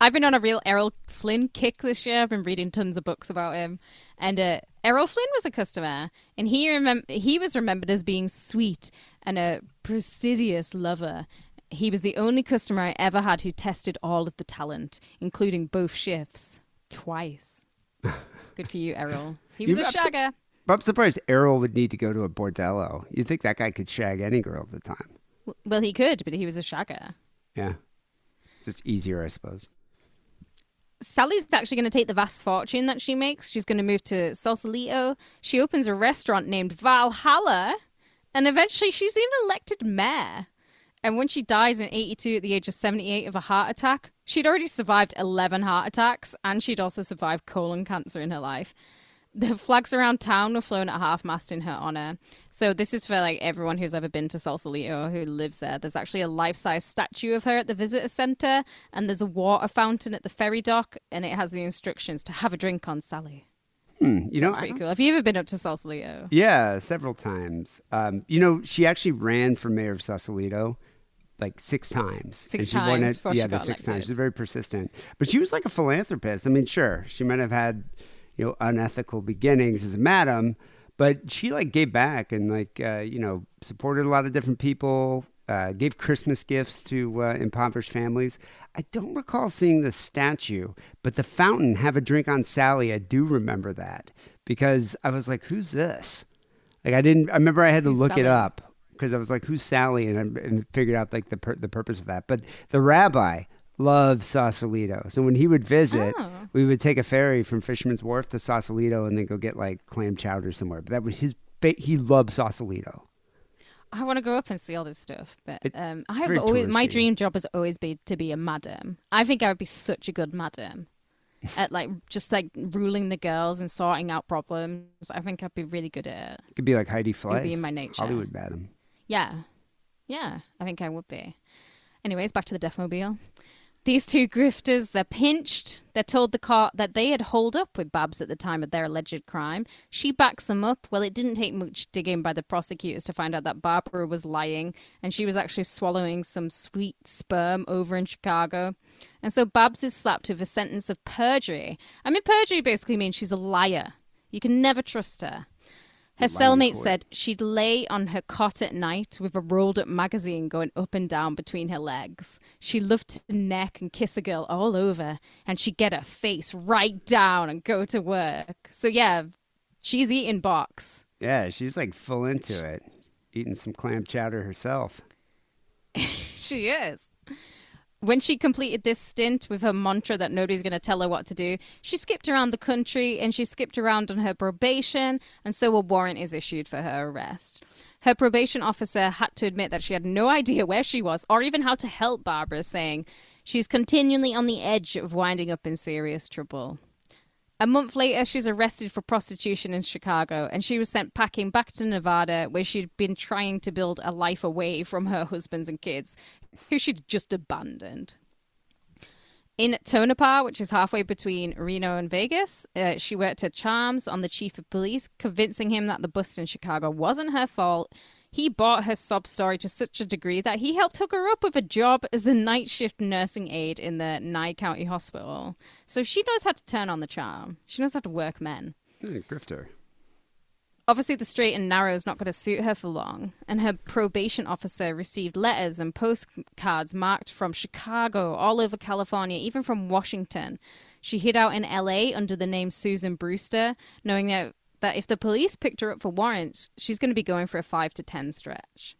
I've been on a real Errol Flynn kick this year. I've been reading tons of books about him. And Errol Flynn was a customer. And he was remembered as being sweet and a fastidious lover. He was the only customer I ever had who tested all of the talent, including both shifts, twice. Good for you, Errol. He was a shagger. I'm surprised Errol would need to go to a bordello. You'd think that guy could shag any girl at the time. Well, he could, but he was a shagger. Yeah. It's just easier, I suppose. Sally's actually going to take the vast fortune that she makes. She's going to move to Sausalito. She opens a restaurant named Valhalla, and eventually she's even elected mayor. And when she dies in 82 at the age of 78 of a heart attack, she'd already survived 11 heart attacks, and she'd also survived colon cancer in her life. The flags around town were flown at half-mast in her honor. So this is for like everyone who's ever been to Sausalito who lives there. There's actually a life-size statue of her at the visitor center, and there's a water fountain at the ferry dock, and it has the instructions to have a drink on Sally. You know, that's pretty cool. Have you ever been up to Sausalito? Yeah, several times. You know, she actually ran for mayor of Sausalito like 6 times. Six times. She's very persistent. But she was like a philanthropist. I mean, sure, she might have had... you know, unethical beginnings as a madam, but she like gave back and like, you know, supported a lot of different people, gave Christmas gifts to impoverished families. I don't recall seeing the statue, but the fountain, Have a Drink on Sally, I do remember that because I was like, who's this? Like I remember I had to look it up because I was like, who's Sally? And figured out like the purpose of that. But the rabbi loved Sausalito. So when he would visit, we would take a ferry from Fisherman's Wharf to Sausalito and then go get like clam chowder somewhere. But that was his he loved Sausalito. I want to go up and see all this stuff, but my dream job has always been to be a madam. I think I would be such a good madam at like just like ruling the girls and sorting out problems. I think I'd be really good at it. You could be like Heidi Fleiss. It would be in my nature. Hollywood madam. Yeah. Yeah, I think I would be. Anyways, back to the Deathmobile. These 2 grifters, they're pinched. They're told the court that they had holed up with Babs at the time of their alleged crime. She backs them up. Well, it didn't take much digging by the prosecutors to find out that Barbara was lying, and she was actually swallowing some sweet sperm over in Chicago. And so Babs is slapped with a sentence of perjury. I mean, perjury basically means she's a liar. You can never trust her. Her cellmate said she'd lay on her cot at night with a rolled-up magazine going up and down between her legs. She loved to neck and kiss a girl all over, and she'd get her face right down and go to work. So, yeah, she's eating box. Yeah, she's, like, full into it. eating some clam chowder herself. She is. When she completed this stint with her mantra that nobody's going to tell her what to do, she skipped around the country and she skipped around on her probation, and so a warrant is issued for her arrest. Her probation officer had to admit that she had no idea where she was or even how to help Barbara, saying she's continually on the edge of winding up in serious trouble. A month later, she's arrested for prostitution in Chicago, and she was sent packing back to Nevada, where she'd been trying to build a life away from her husbands and kids, who she'd just abandoned. In Tonopah, which is halfway between Reno and Vegas, she worked her charms on the chief of police, convincing him that the bust in Chicago wasn't her fault. He bought her sob story to such a degree that he helped hook her up with a job as a night shift nursing aide in the Nye County Hospital. So she knows how to turn on the charm. She knows how to work men. Grifter. Obviously, the straight and narrow is not going to suit her for long, and her probation officer received letters and postcards marked from Chicago, all over California, even from Washington. She hid out in L.A. under the name Susan Brewster, knowing that if the police picked her up for warrants, she's going to be going for a 5 to 10 stretch.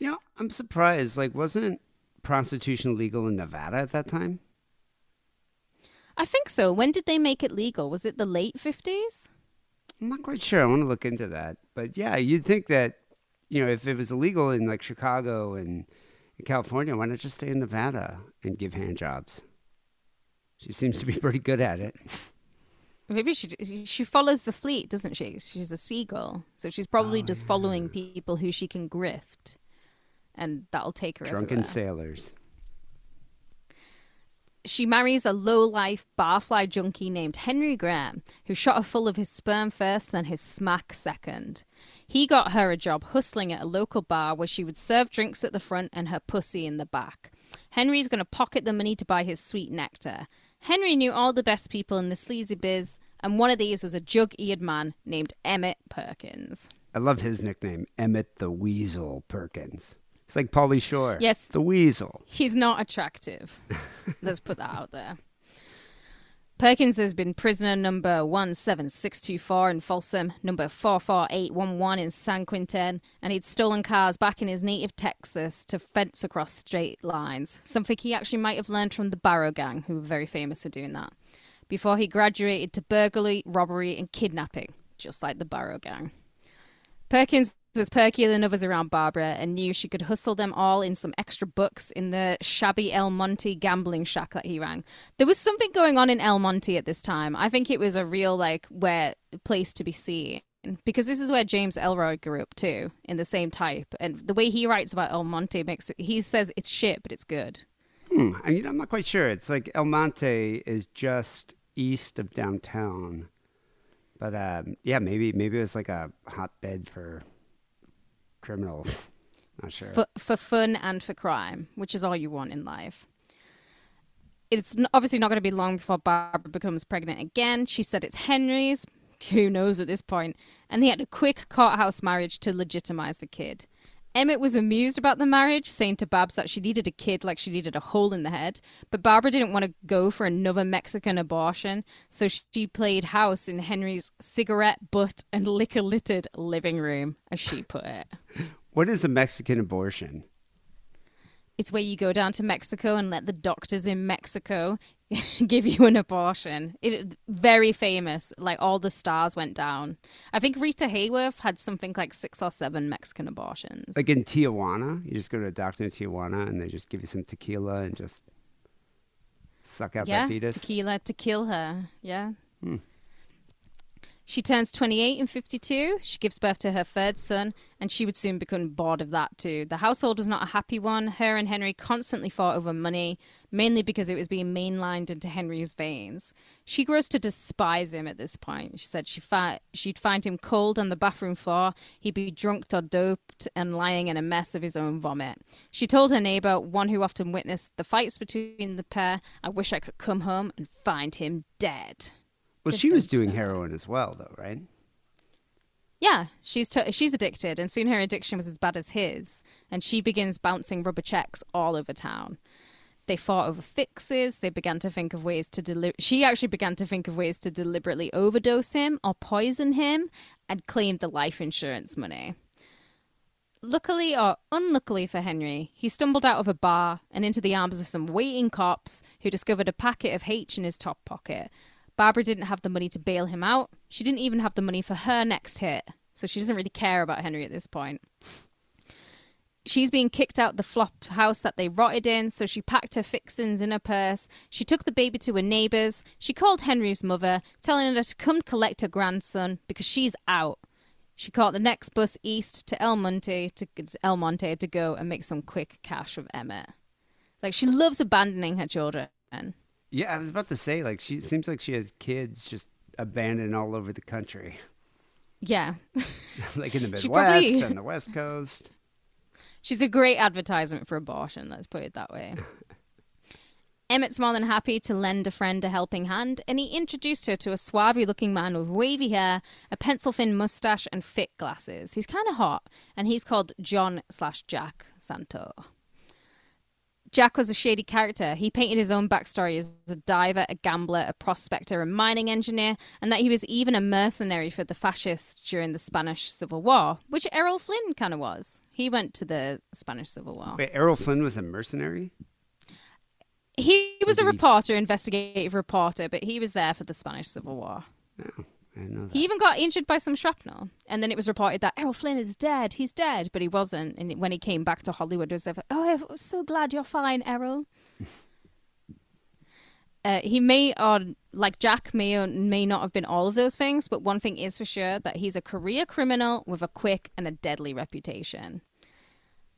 You know, I'm surprised. Wasn't prostitution legal in Nevada at that time? I think so. When did they make it legal? Was it the late 50s? I'm not quite sure. I want to look into that. But yeah, you'd think that, if it was illegal in Chicago and in California, why not just stay in Nevada and give hand jobs? She seems to be pretty good at it. Maybe she follows the fleet, doesn't she? She's a seagull. So she's probably just following people who she can grift. And that'll take her Drunken everywhere. Sailors. She marries a low-life barfly junkie named Henry Graham, who shot her full of his sperm first and his smack second. He got her a job hustling at a local bar where she would serve drinks at the front and her pussy in the back. Henry's going to pocket the money to buy his sweet nectar. Henry knew all the best people in the sleazy biz, and one of these was a jug-eared man named Emmett Perkins. I love his nickname, Emmett the Weasel Perkins. It's like Pauly Shore. Yes. The Weasel. He's not attractive. Let's put that out there. Perkins has been prisoner number 17624 in Folsom, number 44811 in San Quentin, and he'd stolen cars back in his native Texas to fence across straight lines, something he actually might have learned from the Barrow Gang, who were very famous for doing that, before he graduated to burglary, robbery, and kidnapping, just like the Barrow Gang. Perkins was perkier than others around Barbara and knew she could hustle them all in some extra bucks in the shabby El Monte gambling shack that he ran. There was something going on in El Monte at this time. I think it was a real place to be seen, because this is where James Ellroy grew up too, in the same type. And the way he writes about El Monte he says it's shit, but it's good. I'm not quite sure. It's El Monte is just east of downtown. But maybe it was a hotbed for criminals. Not sure. For fun and for crime, which is all you want in life. It's obviously not going to be long before Barbara becomes pregnant again. She said it's Henry's. Who knows at this point? And they had a quick courthouse marriage to legitimize the kid. Emmett was amused about the marriage, saying to Babs that she needed a kid like she needed a hole in the head. But Barbara didn't want to go for another Mexican abortion, so she played house in Henry's cigarette butt and liquor-littered living room, as she put it. What is a Mexican abortion? It's where you go down to Mexico and let the doctors in Mexico give you an abortion. It very famous. All the stars went down. I think Rita Hayworth had something like 6 or 7 Mexican abortions. In Tijuana? You just go to a doctor in Tijuana and they just give you some tequila and just suck out that fetus? Yeah, tequila to kill her. Yeah. Hmm. She turns 28 in 1952. She gives birth to her third son, and she would soon become bored of that too. The household was not a happy one. Her and Henry constantly fought over money, mainly because it was being mainlined into Henry's veins. She grows to despise him at this point. She said she'd find him cold on the bathroom floor. He'd be drunk or doped and lying in a mess of his own vomit. She told her neighbor, one who often witnessed the fights between the pair, "I wish I could come home and find him dead." Well, she was doing heroin as well, though, right? Yeah, she's addicted, and soon her addiction was as bad as his, and she begins bouncing rubber checks all over town. They fought over fixes. They began to think of ways to She actually began to think of ways to deliberately overdose him or poison him, and claimed the life insurance money. Luckily or unluckily for Henry, he stumbled out of a bar and into the arms of some waiting cops who discovered a packet of H in his top pocket. Barbara didn't have the money to bail him out. She didn't even have the money for her next hit, so she doesn't really care about Henry at this point. She's being kicked out the flop house that they rotted in, so she packed her fixings in her purse. She took the baby to her neighbours. She called Henry's mother, telling her to come collect her grandson because she's out. She caught the next bus east to El Monte to go and make some quick cash with Emmett. Like, she loves abandoning her children. Yeah, I was about to say, like, she seems like she has kids just abandoned all over the country. Yeah. Like in the Midwest and the West Coast. She's a great advertisement for abortion, let's put it that way. Emmett's more than happy to lend a friend a helping hand, and he introduced her to a suave-looking man with wavy hair, a pencil-thin mustache, and thick glasses. He's kind of hot, and he's called John/Jack Santo. Jack was a shady character. He painted his own backstory as a diver, a gambler, a prospector, a mining engineer, and that he was even a mercenary for the fascists during the Spanish Civil War, which Errol Flynn kind of was. He went to the Spanish Civil War. Wait, Errol Flynn was a mercenary? He was a reporter, investigative reporter, but he was there for the Spanish Civil War. Oh, I didn't know that. He even got injured by some shrapnel. And then it was reported that Errol Flynn is dead. He's dead. But he wasn't. And when he came back to Hollywood, it was like, oh, I'm so glad you're fine, Errol. He may, or like Jack, may or may not have been all of those things. But one thing is for sure, that he's a career criminal with a quick and a deadly reputation.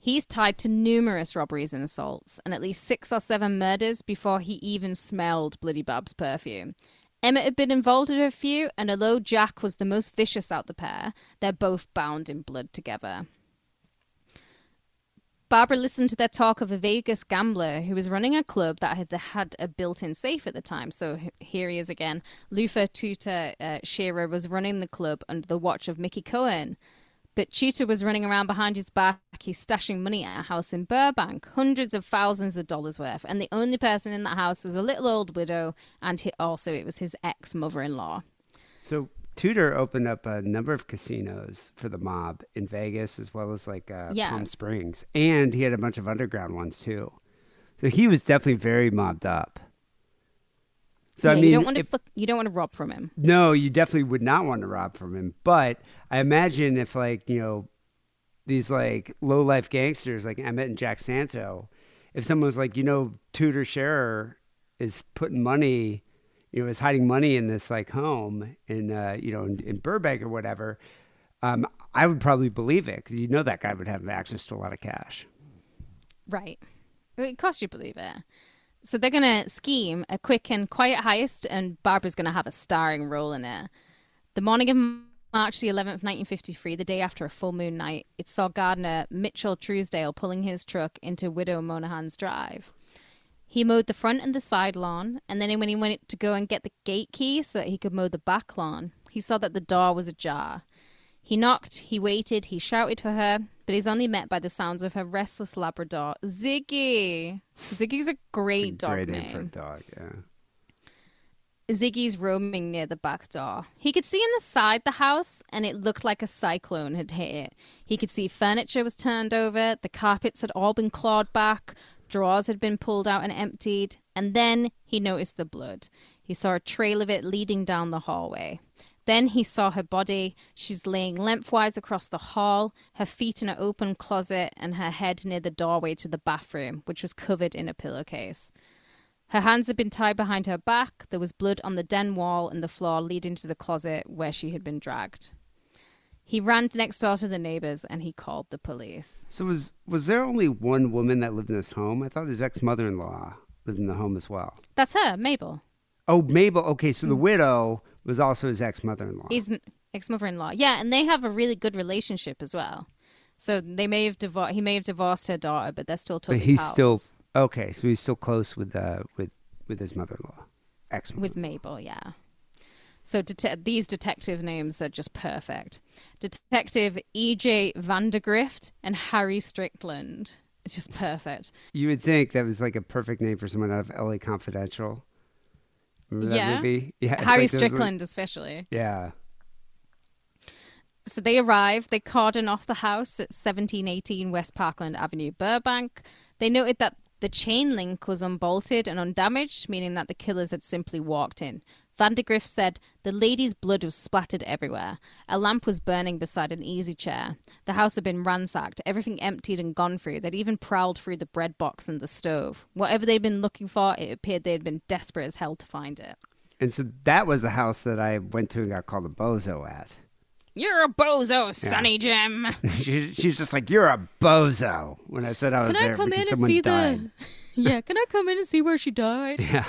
He's tied to numerous robberies and assaults, and at least 6 or 7 murders before he even smelled Bloody Bab's perfume. Emmett had been involved in a few, and although Jack was the most vicious out the pair, they're both bound in blood together. Barbara listened to their talk of a Vegas gambler who was running a club that had a built-in safe at the time. So here he is again. Tudor Scherer was running the club under the watch of Mickey Cohen. But Tudor was running around behind his back. He's stashing money at a house in Burbank, hundreds of thousands of dollars worth. And the only person in that house was a little old widow, and it was his ex-mother-in-law. So Tudor opened up a number of casinos for the mob in Vegas, as well as Palm Springs. And he had a bunch of underground ones, too. So he was definitely very mobbed up. So, yeah, I mean, you don't want to rob from him. No, you definitely would not want to rob from him. But I imagine if, these low-life gangsters like Emmett and Jack Santo, if someone was like, Tudor Scherer is putting money, is hiding money in this home in Burbank or whatever, I would probably believe it because that guy would have access to a lot of cash. Right. Of course you believe it. So they're going to scheme a quick and quiet heist, and Barbara's going to have a starring role in it. The morning of March the 11th, 1953, the day after a full moon night, it saw gardener Mitchell Truesdale pulling his truck into Widow Monahan's drive. He mowed the front and the side lawn, and then when he went to go and get the gate key so that he could mow the back lawn, he saw that the door was ajar. He knocked, he waited, he shouted for her, but he's only met by the sounds of her restless Labrador, Ziggy. Ziggy's a great dog name. Great name for a dog, yeah. Ziggy's roaming near the back door. He could see inside the house, and it looked like a cyclone had hit it. He could see furniture was turned over, the carpets had all been clawed back, drawers had been pulled out and emptied, and then he noticed the blood. He saw a trail of it leading down the hallway. Then he saw her body. She's laying lengthwise across the hall, her feet in an open closet and her head near the doorway to the bathroom, which was covered in a pillowcase. Her hands had been tied behind her back. There was blood on the den wall and the floor leading to the closet where she had been dragged. He ran next door to the neighbors and he called the police. So was there only one woman that lived in this home? I thought his ex-mother-in-law lived in the home as well. That's her, Mabel. Oh, Mabel. Okay, so the widow was also his ex-mother-in-law. His ex-mother-in-law. Yeah, and they have a really good relationship as well. So they may have he may have divorced her daughter, but they're still totally so he's still close with his mother-in-law. Ex-mother-in-law. With Mabel, yeah. So these detective names are just perfect. Detective E.J. Vandergrift and Harry Strickland. It's just perfect. You would think that was a perfect name for someone out of L.A. Confidential. Remember that movie? Yeah, Harry Strickland especially. Yeah. So they arrived, they cordoned off the house at 1718 West Parkland Avenue, Burbank. They noted that the chain link was unbolted and undamaged, meaning that the killers had simply walked in. Vandegrift said the lady's blood was splattered everywhere. A lamp was burning beside an easy chair. The house had been ransacked, everything emptied and gone through. They'd even prowled through the bread box and the stove. Whatever they'd been looking for, it appeared they'd been desperate as hell to find it. And so that was the house that I went to and got called a bozo at. You're a bozo, Sonny Jim. She's just like, you're a bozo. When I said I was there because someone died. Yeah, can I come in and see where she died? Yeah.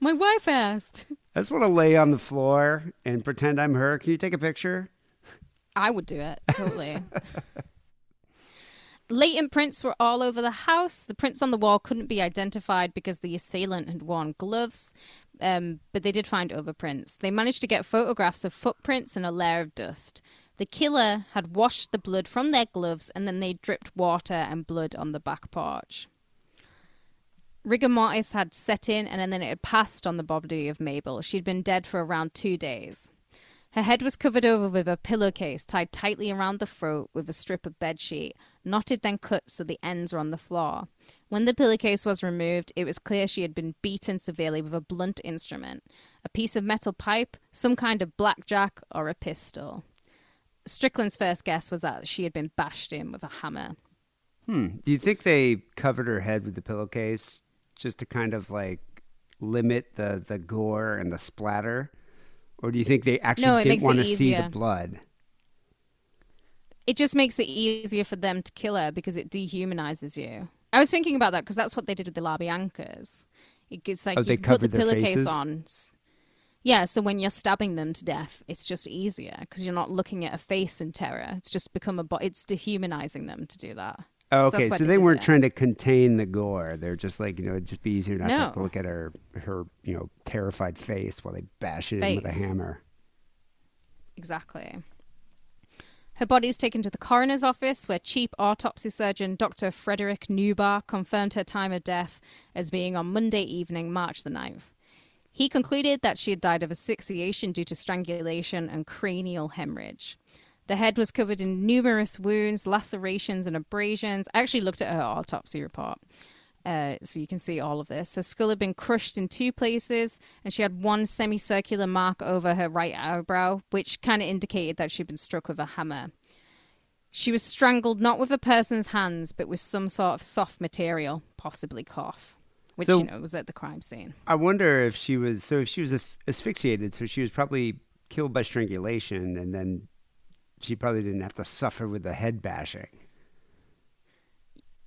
My wife asked. I just want to lay on the floor and pretend I'm her. Can you take a picture? I would do it, totally. Latent prints were all over the house. The prints on the wall couldn't be identified because the assailant had worn gloves, but they did find other prints. They managed to get photographs of footprints and a layer of dust. The killer had washed the blood from their gloves, and then they dripped water and blood on the back porch. Rigor mortis had set in, and then it had passed on the body of Mabel. She'd been dead for around 2 days. Her head was covered over with a pillowcase tied tightly around the throat with a strip of bedsheet, knotted then cut so the ends were on the floor. When the pillowcase was removed, it was clear she had been beaten severely with a blunt instrument, a piece of metal pipe, some kind of blackjack, or a pistol. Strickland's first guess was that she had been bashed in with a hammer. Do you think they covered her head with the pillowcase just to kind of like limit the gore and the splatter? Or do you think they actually didn't want to see the blood? It just makes it easier for them to kill her because it dehumanizes you. I was thinking about that because that's what they did with the Labiancas. It's like you put the pillowcase on. Yeah, so when you're stabbing them to death, it's just easier because you're not looking at a face in terror. It's just become it's dehumanizing them to do that. Oh, okay, so they weren't trying to contain the gore. They're just like, it'd just be easier not to look at her, terrified face while they bash it in with a hammer. Exactly. Her body is taken to the coroner's office, where chief autopsy surgeon Dr. Frederick Newbar confirmed her time of death as being on Monday evening, March the 9th. He concluded that she had died of asphyxiation due to strangulation and cranial hemorrhage. The head was covered in numerous wounds, lacerations, and abrasions. I actually looked at her autopsy report, so you can see all of this. Her skull had been crushed in 2 places, and she had one semicircular mark over her right eyebrow, which kind of indicated that she'd been struck with a hammer. She was strangled not with a person's hands, but with some sort of soft material, possibly cloth, which was at the crime scene. I wonder if she was... So if she was asphyxiated, so she was probably killed by strangulation, and then... She probably didn't have to suffer with the head bashing.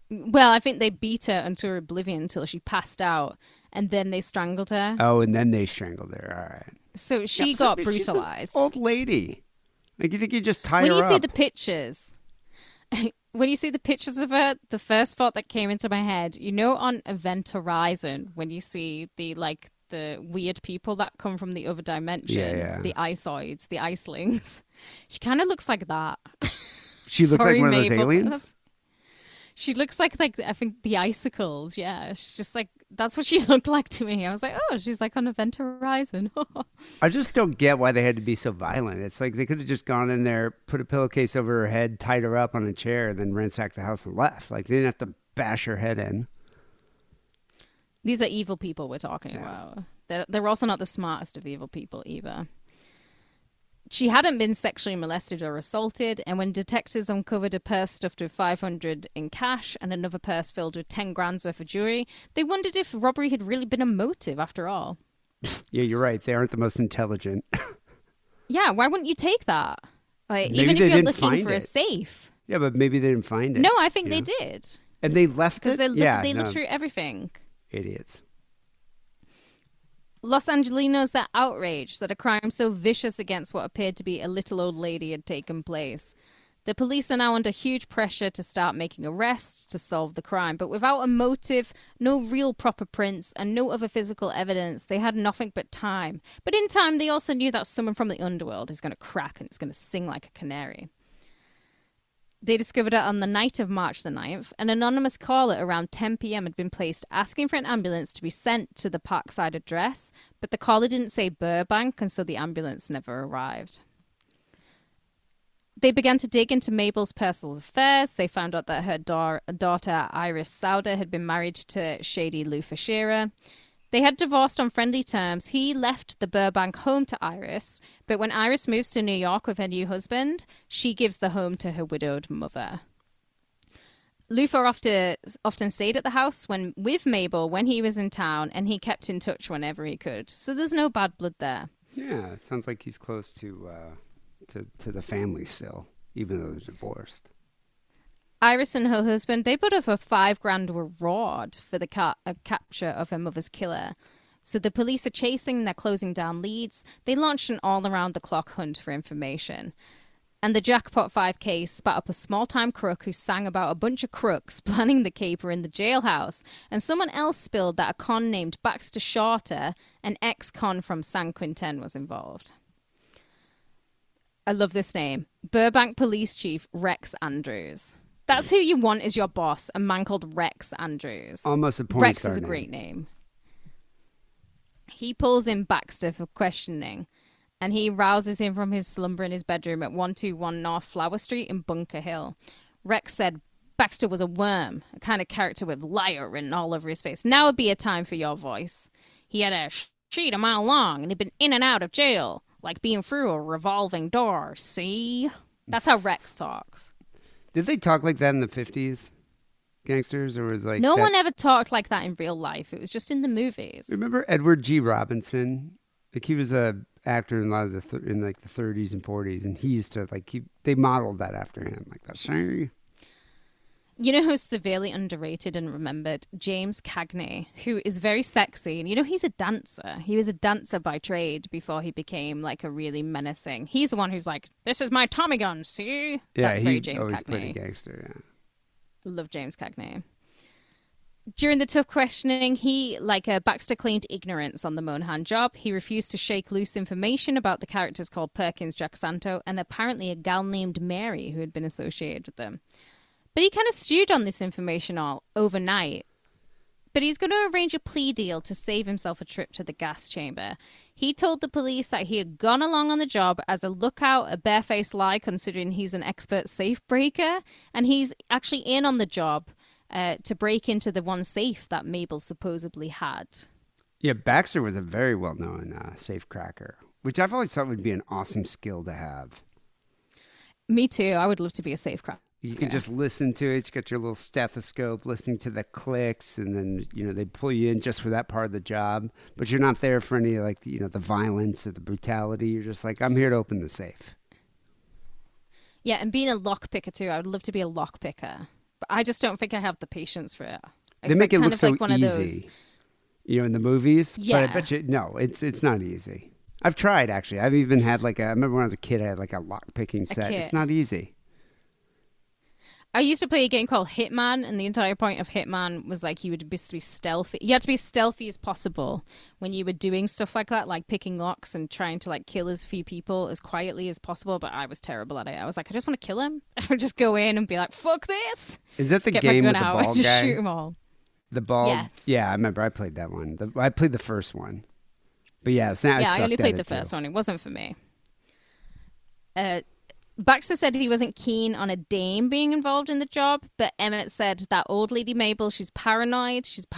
Well, I think they beat her into her oblivion until she passed out, and then they strangled her. Oh, and then they strangled her. All right. So she got brutalized. She's an old lady. Like, you think you just tie her up? When you see the pictures of her, the first thought that came into my head, on Event Horizon, when you see the weird people that come from the other dimension, the isoids, the icelings. She kind of looks like that. She looks like one of those aliens? She looks like I think the icicles, yeah. She's just like, that's what she looked like to me. I was like, oh, she's like on Event Horizon. I just don't get why they had to be so violent. It's like they could have just gone in there, put a pillowcase over her head, tied her up on a chair, and then ransacked the house and left. Like, they didn't have to bash her head in. These are evil people we're talking about. They're also not the smartest of evil people either. She hadn't been sexually molested or assaulted, and when detectives uncovered a purse stuffed with $500 in cash and another purse filled with $10,000 worth of jewelry, they wondered if robbery had really been a motive after all. Yeah, you're right. They aren't the most intelligent. Yeah, why wouldn't you take that? Like, maybe even if you're looking for a safe. Yeah, but maybe they didn't find it. No, I think they did. And they left it? Because they looked through everything. Idiots. Los Angelinos are outraged that a crime so vicious against what appeared to be a little old lady had taken place. The police are now under huge pressure to start making arrests to solve the crime, but without a motive, no real proper prints, and no other physical evidence, they had nothing but time. But in time, they also knew that someone from the underworld is going to crack and it's going to sing like a canary. They discovered it on the night of March the 9th. An anonymous call at around 10 p.m. had been placed asking for an ambulance to be sent to the Parkside address, but the caller didn't say Burbank, and so the ambulance never arrived. They began to dig into Mabel's personal affairs. They found out that her daughter, Iris Sauder, had been married to shady Lou Fischera. They had divorced on friendly terms. He left the Burbank home to Iris, but when Iris moves to New York with her new husband, she gives the home to her widowed mother. Luther often stayed at the house with Mabel when he was in town, and he kept in touch whenever he could. So there's no bad blood there. Yeah, it sounds like he's close to the family still, even though they're divorced. Iris and her husband, they put up a $5,000 reward for the capture of her mother's killer. So the police are chasing, they're closing down leads. They launched an all-around-the-clock hunt for information. And the Jackpot 5 case spat up a small-time crook who sang about a bunch of crooks planning the caper in the jailhouse. And someone else spilled that a con named Baxter Shorter, an ex-con from San Quentin, was involved. I love this name. Burbank Police Chief Rex Andrews. That's who you want as your boss, a man called Rex Andrews. It's almost a porn Rex star is a name. Great name. He pulls in Baxter for questioning. And he rouses him from his slumber in his bedroom at 121 North Flower Street in Bunker Hill. Rex said Baxter was a worm, a kind of character with liar written all over his face. Now would be a time for your voice. He had a sheet a mile long, and he'd been in and out of jail, like being through a revolving door, see? That's how Rex talks. Did they talk like that in the 50s, gangsters? Or was like No one ever talked like that in real life. It was just in the movies. Remember Edward G. Robinson? Like, he was a actor in a lot of the 30s and 40s, and he used to they modeled that after him, like that. You know who's severely underrated and remembered? James Cagney, who is very sexy, and he's a dancer. He was a dancer by trade before he became like a really menacing. He's the one who's like, "This is my Tommy gun, see?" Yeah, that's very James Cagney. Played a gangster, yeah. Love James Cagney. During the tough questioning, Baxter claimed ignorance on the Monahan job. He refused to shake loose information about the characters called Perkins, Jack Santo, and apparently a gal named Mary who had been associated with them. But he kind of stewed on this information all overnight. But he's going to arrange a plea deal to save himself a trip to the gas chamber. He told the police that he had gone along on the job as a lookout, a barefaced lie, considering he's an expert safe breaker, and he's actually in on the job to break into the one safe that Mabel supposedly had. Yeah, Baxter was a very well-known safe cracker, which I've always thought would be an awesome skill to have. Me too. I would love to be a safe cracker. You can just listen to it. You got your little stethoscope, listening to the clicks, and then they pull you in just for that part of the job. But you're not there for any the violence or the brutality. You're just like, I'm here to open the safe. Yeah, and being a lockpicker too. I would love to be a lockpicker. But I just don't think I have the patience for it. It's they make it look so like one easy, of those... in the movies. Yeah. But I bet you, no, it's not easy. I've tried, actually. I've even had I remember when I was a kid, I had a lock-picking set. It's not easy. I used to play a game called Hitman, and the entire point of Hitman was you would be stealthy. You had to be stealthy as possible when you were doing stuff like that, like picking locks and trying to kill as few people as quietly as possible. But I was terrible at it. I was like, I just want to kill him. I would just go in and be like, fuck this. Is that the game with the ball guy? Just shoot them all. The ball. Yes. Yeah, I remember I played that one. I played the first one. But yeah, I only played the first one. It wasn't for me. Baxter said he wasn't keen on a dame being involved in the job, but Emmett said that old lady Mabel, she's paranoid, she's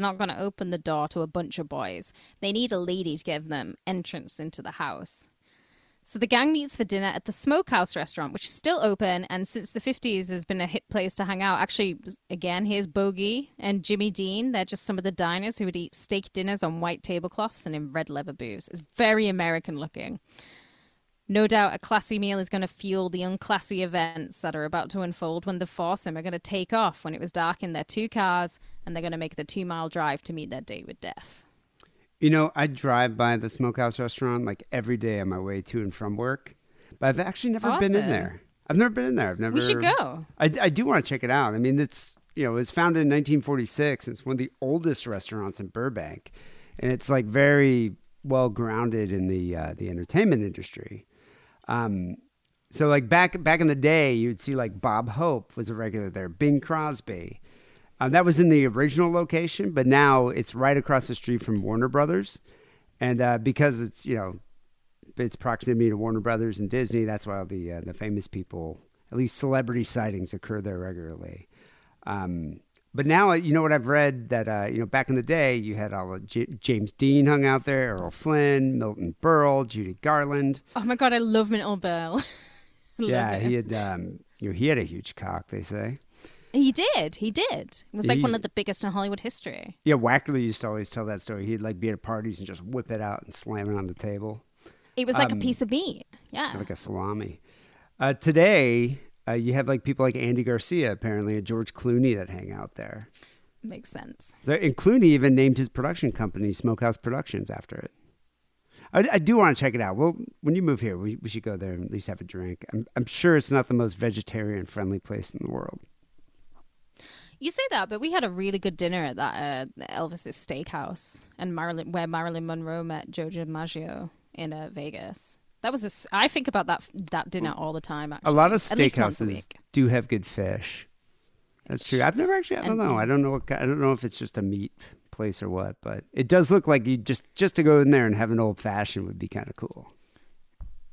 not going to open the door to a bunch of boys. They need a lady to give them entrance into the house. So the gang meets for dinner at the Smokehouse restaurant, which is still open, and since the 50s has been a hip place to hang out. Actually, again, here's Bogey and Jimmy Dean. They're just some of the diners who would eat steak dinners on white tablecloths and in red leather booths. It's very American looking. No doubt a classy meal is going to fuel the unclassy events that are about to unfold when the foursome are going to take off when it was dark in their two cars, and they're going to make the 2-mile drive to meet their date with death. I drive by the Smokehouse restaurant every day on my way to and from work, but I've actually never been in there. I've never been in there. We should go. I do want to check it out. I mean, it's it was founded in 1946. It's one of the oldest restaurants in Burbank, and it's very well grounded in the entertainment industry. So back in the day, you'd see Bob Hope was a regular there, Bing Crosby. That was in the original location, but now it's right across the street from Warner Brothers. And because it's, its proximity to Warner Brothers and Disney. That's why the famous people, at least celebrity sightings, occur there regularly. But now, you know what I've read, that back in the day, you had all of James Dean hung out there, Errol Flynn, Milton Berle, Judy Garland. Oh my God, I love Milton Berle. Yeah, him. He had he had a huge cock, they say. He did. It was like one of the biggest in Hollywood history. Yeah, Wackerly used to always tell that story. He'd like be at parties and just whip it out and slam it on the table. It was like a piece of meat. Yeah, like a salami. Today, you have like people like Andy Garcia, apparently, and George Clooney that hang out there. Makes sense. So, and Clooney even named his production company Smokehouse Productions after it. I do want to check it out. Well, when you move here, we should go there and at least have a drink. I'm sure it's not the most vegetarian-friendly place in the world. You say that, but we had a really good dinner at that Elvis's Steakhouse, and where Marilyn Monroe met Joe Maggio in Vegas. That was I think about that dinner all the time. Actually, a lot of steakhouses do have good fish. That's true. I've never actually. I don't know if it's just a meat place or what, but it does look like you just to go in there and have an old fashioned would be kind of cool.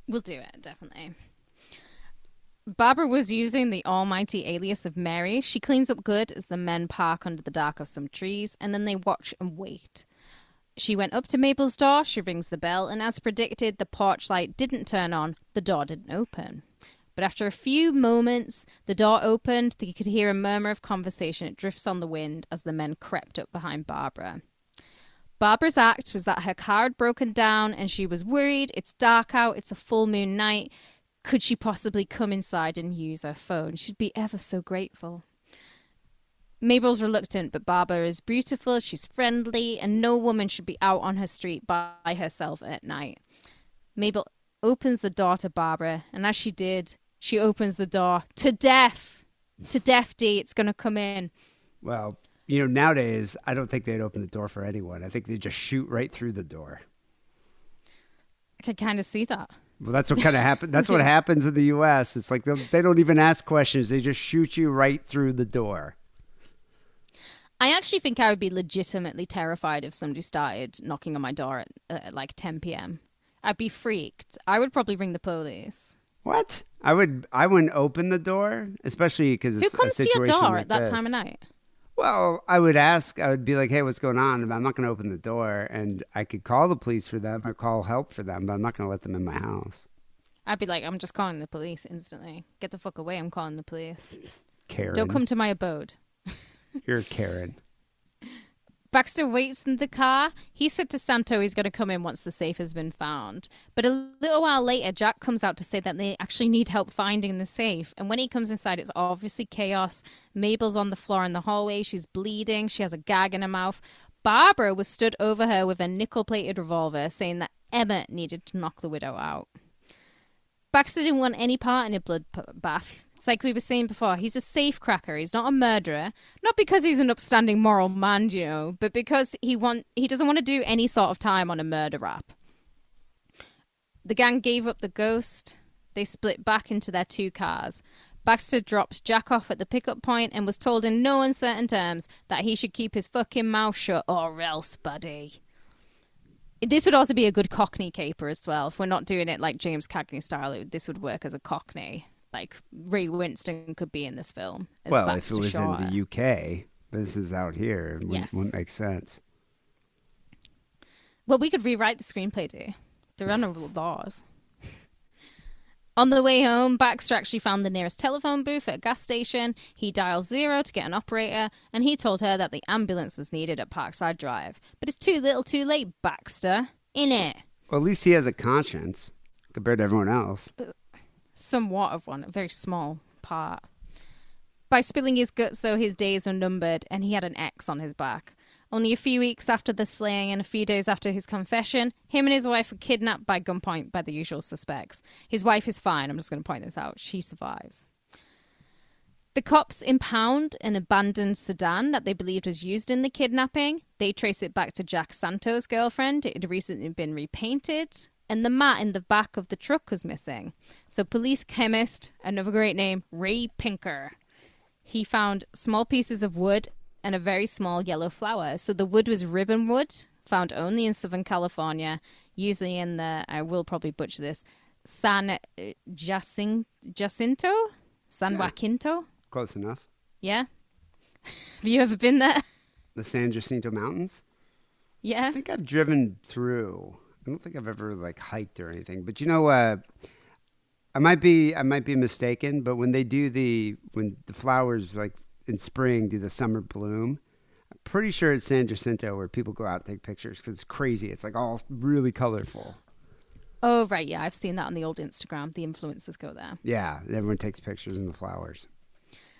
We'll do it, definitely. Barbara was using the almighty alias of Mary. She cleans up good as the men park under the dark of some trees, and then they watch and wait. She went up to Mabel's door, she rings the bell, and as predicted, the porch light didn't turn on, the door didn't open. But after a few moments, the door opened, they could hear a murmur of conversation. It drifts on the wind as the men crept up behind Barbara. Barbara's act was that her car had broken down, and she was worried. It's dark out, it's a full moon night. Could she possibly come inside and use her phone? She'd be ever so grateful. Mabel's reluctant, but Barbara is beautiful, she's friendly, and no woman should be out on her street by herself at night. Mabel opens the door to Barbara, and as she did, she opens the door to death. To death, D, it's going to come in. Well, nowadays, I don't think they'd open the door for anyone. I think they'd just shoot right through the door. I could kind of see that. Well, that's what kind of happened. That's what happens in the U.S. It's like they don't even ask questions. They just shoot you right through the door. I actually think I would be legitimately terrified if somebody started knocking on my door at like 10 p.m. I'd be freaked. I would probably ring the police. What? I wouldn't open the door, especially because it's a situation like this. Who comes to your door at that time of night? Well, I would be like, hey, what's going on? And I'm not going to open the door, and I could call the police for them or call help for them, but I'm not going to let them in my house. I'd be like, I'm just calling the police instantly. Get the fuck away, I'm calling the police. Karen. Don't come to my abode. You're Karen. Baxter waits in the car. He said to Santo he's going to come in once the safe has been found. But a little while later, Jack comes out to say that they actually need help finding the safe. And when he comes inside, it's obviously chaos. Mabel's on the floor in the hallway. She's bleeding. She has a gag in her mouth. Barbara was stood over her with a nickel-plated revolver, saying that Emmett needed to knock the widow out. Baxter didn't want any part in a blood bath. It's like we were saying before, he's a safecracker. He's not a murderer. Not because he's an upstanding moral man, but because he doesn't want to do any sort of time on a murder rap. The gang gave up the ghost. They split back into their two cars. Baxter dropped Jack off at the pickup point and was told in no uncertain terms that he should keep his fucking mouth shut or else, buddy. This would also be a good Cockney caper as well. If we're not doing it like James Cagney style, this would work as a Cockney. Like Ray Winston could be in this film. Well, Baxter if it was Shorter. In the UK, but this is out here. Yes. Wouldn't make sense. Well, we could rewrite the screenplay, too. There are no laws. On the way home, Baxter actually found the nearest telephone booth at a gas station. He dialed 0 to get an operator, and he told her that the ambulance was needed at Parkside Drive. But it's too little too late, Baxter. Innit? Well, at least he has a conscience compared to everyone else. Somewhat of one, a very small part. By spilling his guts, though, his days were numbered, and he had an X on his back. Only a few weeks after the slaying and a few days after his confession, him and his wife were kidnapped by gunpoint by the usual suspects. His wife is fine. I'm just going to point this out. She survives. The cops impound an abandoned sedan that they believed was used in the kidnapping. They trace it back to Jack Santo's girlfriend. It had recently been repainted. And the mat in the back of the truck was missing. So police chemist, another great name, Ray Pinker. He found small pieces of wood and a very small yellow flower. So the wood was ribbon wood, found only in Southern California. usually in the, I will probably butcher this, San Jacinto? San Jacinto? Close enough. Yeah? Have you ever been there? The San Jacinto Mountains? Yeah. I think I've driven through. I don't think I've ever like hiked or anything. But you know, I might be mistaken, but when they do when the flowers like in spring do the summer bloom, I'm pretty sure it's San Jacinto where people go out and take pictures because it's crazy. It's like all really colorful. Oh, right. Yeah. I've seen that on the old Instagram. The influencers go there. Yeah. Everyone takes pictures in the flowers.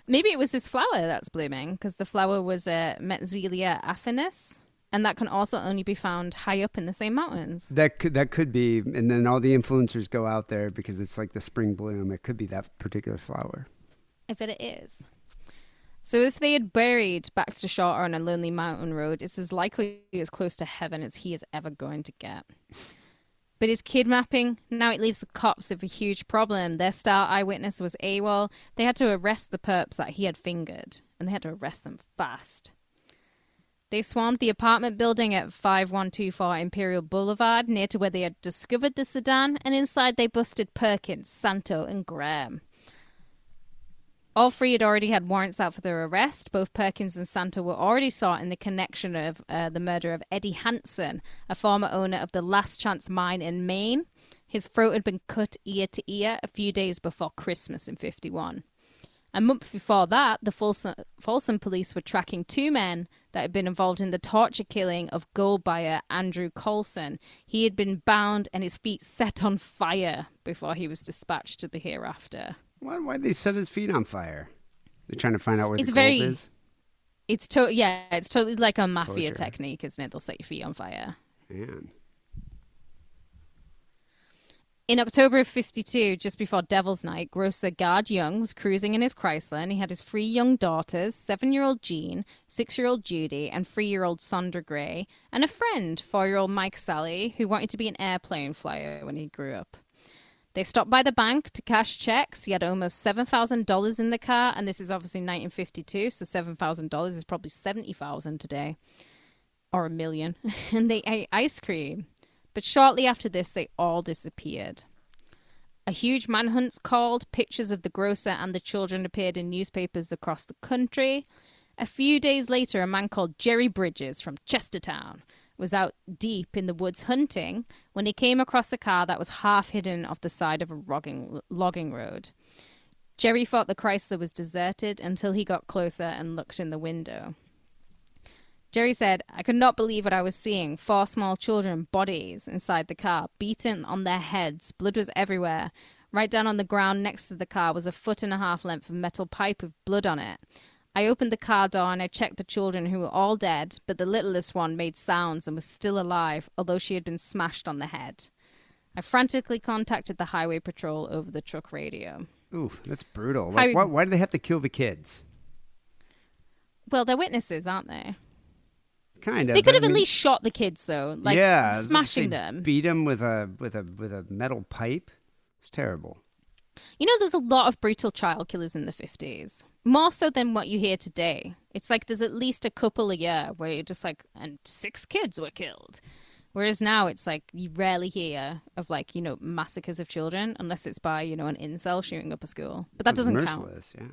Maybe it was this flower that's blooming because the flower was Metzelia affinis. And that can also only be found high up in the same mountains. That could be. And then all the influencers go out there because it's like the spring bloom. It could be that particular flower. I bet it is. So if they had buried Baxter Shorter on a lonely mountain road, it's as likely as close to heaven as he is ever going to get. But his kidnapping, now it leaves the cops with a huge problem. Their star eyewitness was AWOL. They had to arrest the perps that he had fingered. And they had to arrest them fast. They swarmed the apartment building at 5124 Imperial Boulevard, near to where they had discovered the sedan, and inside they busted Perkins, Santo, and Graham. All three had already had warrants out for their arrest. Both Perkins and Santo were already sought in the connection of the murder of Eddie Hansen, a former owner of the Last Chance Mine in Maine. His throat had been cut ear to ear a few days before Christmas in 51. A month before that, the Folsom police were tracking two men that had been involved in the torture killing of gold buyer Andrew Coulson. He had been bound and his feet set on fire before he was dispatched to the hereafter. Why'd they set his feet on fire? They're trying to find out where the gold is? It's totally like a mafia technique, isn't it? They'll set your feet on fire. Man. In October of 52, just before Devil's Night, grocer Gard Young was cruising in his Chrysler, and he had his three young daughters, 7-year-old Jean, 6-year-old Judy, and 3-year-old Sondra Gray, and a friend, 4-year-old Mike Sally, who wanted to be an airplane flyer when he grew up. They stopped by the bank to cash checks. He had almost $7,000 in the car, and this is obviously 1952, so $7,000 is probably $70,000 today, or $1 million, and they ate ice cream. But shortly after this, they all disappeared. A huge manhunt's called. Pictures of the grocer and the children appeared in newspapers across the country. A few days later, a man called Jerry Bridges from Chestertown was out deep in the woods hunting when he came across a car that was half hidden off the side of a logging road. Jerry thought the Chrysler was deserted until he got closer and looked in the window. Jerry said, "I could not believe what I was seeing. 4 small children, bodies inside the car, beaten on their heads. Blood was everywhere. Right down on the ground next to the car was a 1.5 foot length of metal pipe with blood on it. I opened the car door and I checked the children who were all dead, but the littlest one made sounds and was still alive, although she had been smashed on the head. I frantically contacted the highway patrol over the truck radio." Ooh, that's brutal. Like, why do they have to kill the kids? Well, they're witnesses, aren't they? Kind of. They could have at least shot the kids, though. Like, yeah, smashing them. Beat them with a metal pipe. It's terrible. You know, there's a lot of brutal child killers in the 50s. More so than what you hear today. It's like there's at least a couple a year where you're just like, and 6 kids were killed. Whereas now it's like you rarely hear of, like, you know, massacres of children unless it's by, you know, an incel shooting up a school. But that doesn't count. Merciless, yeah.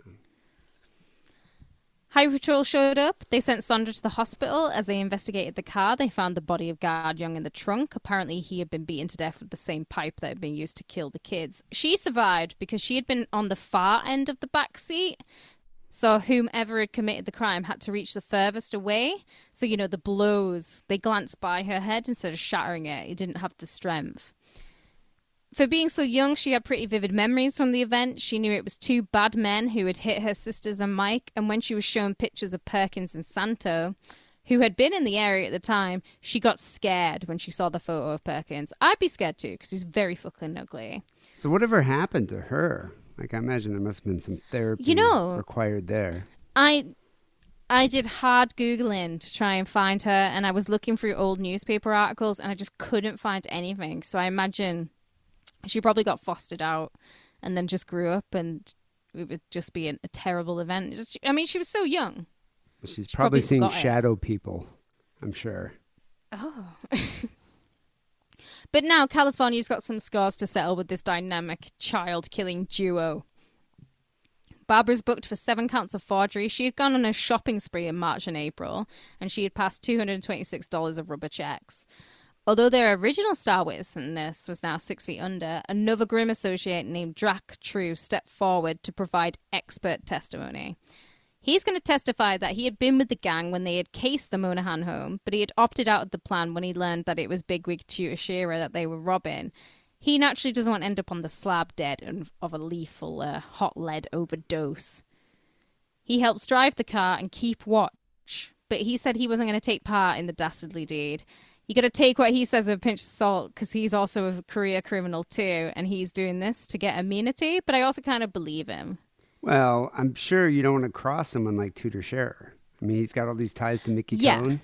Highway Patrol showed up. They sent Sondra to the hospital. As they investigated the car, they found the body of Gard Young in the trunk. Apparently, he had been beaten to death with the same pipe that had been used to kill the kids. She survived because she had been on the far end of the back seat. So whomever had committed the crime had to reach the furthest away. So, you know, the blows, they glanced by her head instead of shattering it. It didn't have the strength. For being so young, she had pretty vivid memories from the event. She knew it was 2 bad men who had hit her sisters and Mike, and when she was shown pictures of Perkins and Santo, who had been in the area at the time, she got scared when she saw the photo of Perkins. I'd be scared too, because he's very fucking ugly. So whatever happened to her? Like, I imagine there must have been some therapy required there. I did hard Googling to try and find her, and I was looking through old newspaper articles, and I just couldn't find anything. So I imagine she probably got fostered out and then just grew up, and it would just be a terrible event. I mean, she was so young. She's probably seen shadow people, I'm sure. Oh. But now California's got some scores to settle with this dynamic child-killing duo. Barbara's booked for 7 counts of forgery. She had gone on a shopping spree in March and April, and she had passed $226 of rubber checks. Although their original star witness was now 6 feet under, another grim associate named Drac True stepped forward to provide expert testimony. He's going to testify that he had been with the gang when they had cased the Monahan home, but he had opted out of the plan when he learned that it was bigwig Tudor Scherer that they were robbing. He naturally doesn't want to end up on the slab dead of a lethal hot lead overdose. He helps drive the car and keep watch, but he said he wasn't going to take part in the dastardly deed. You got to take what he says with a pinch of salt, because he's also a career criminal too, and he's doing this to get immunity, but I also kind of believe him. Well, I'm sure you don't want to cross someone like Tudor Scherer. I mean, he's got all these ties to Mickey Cohen,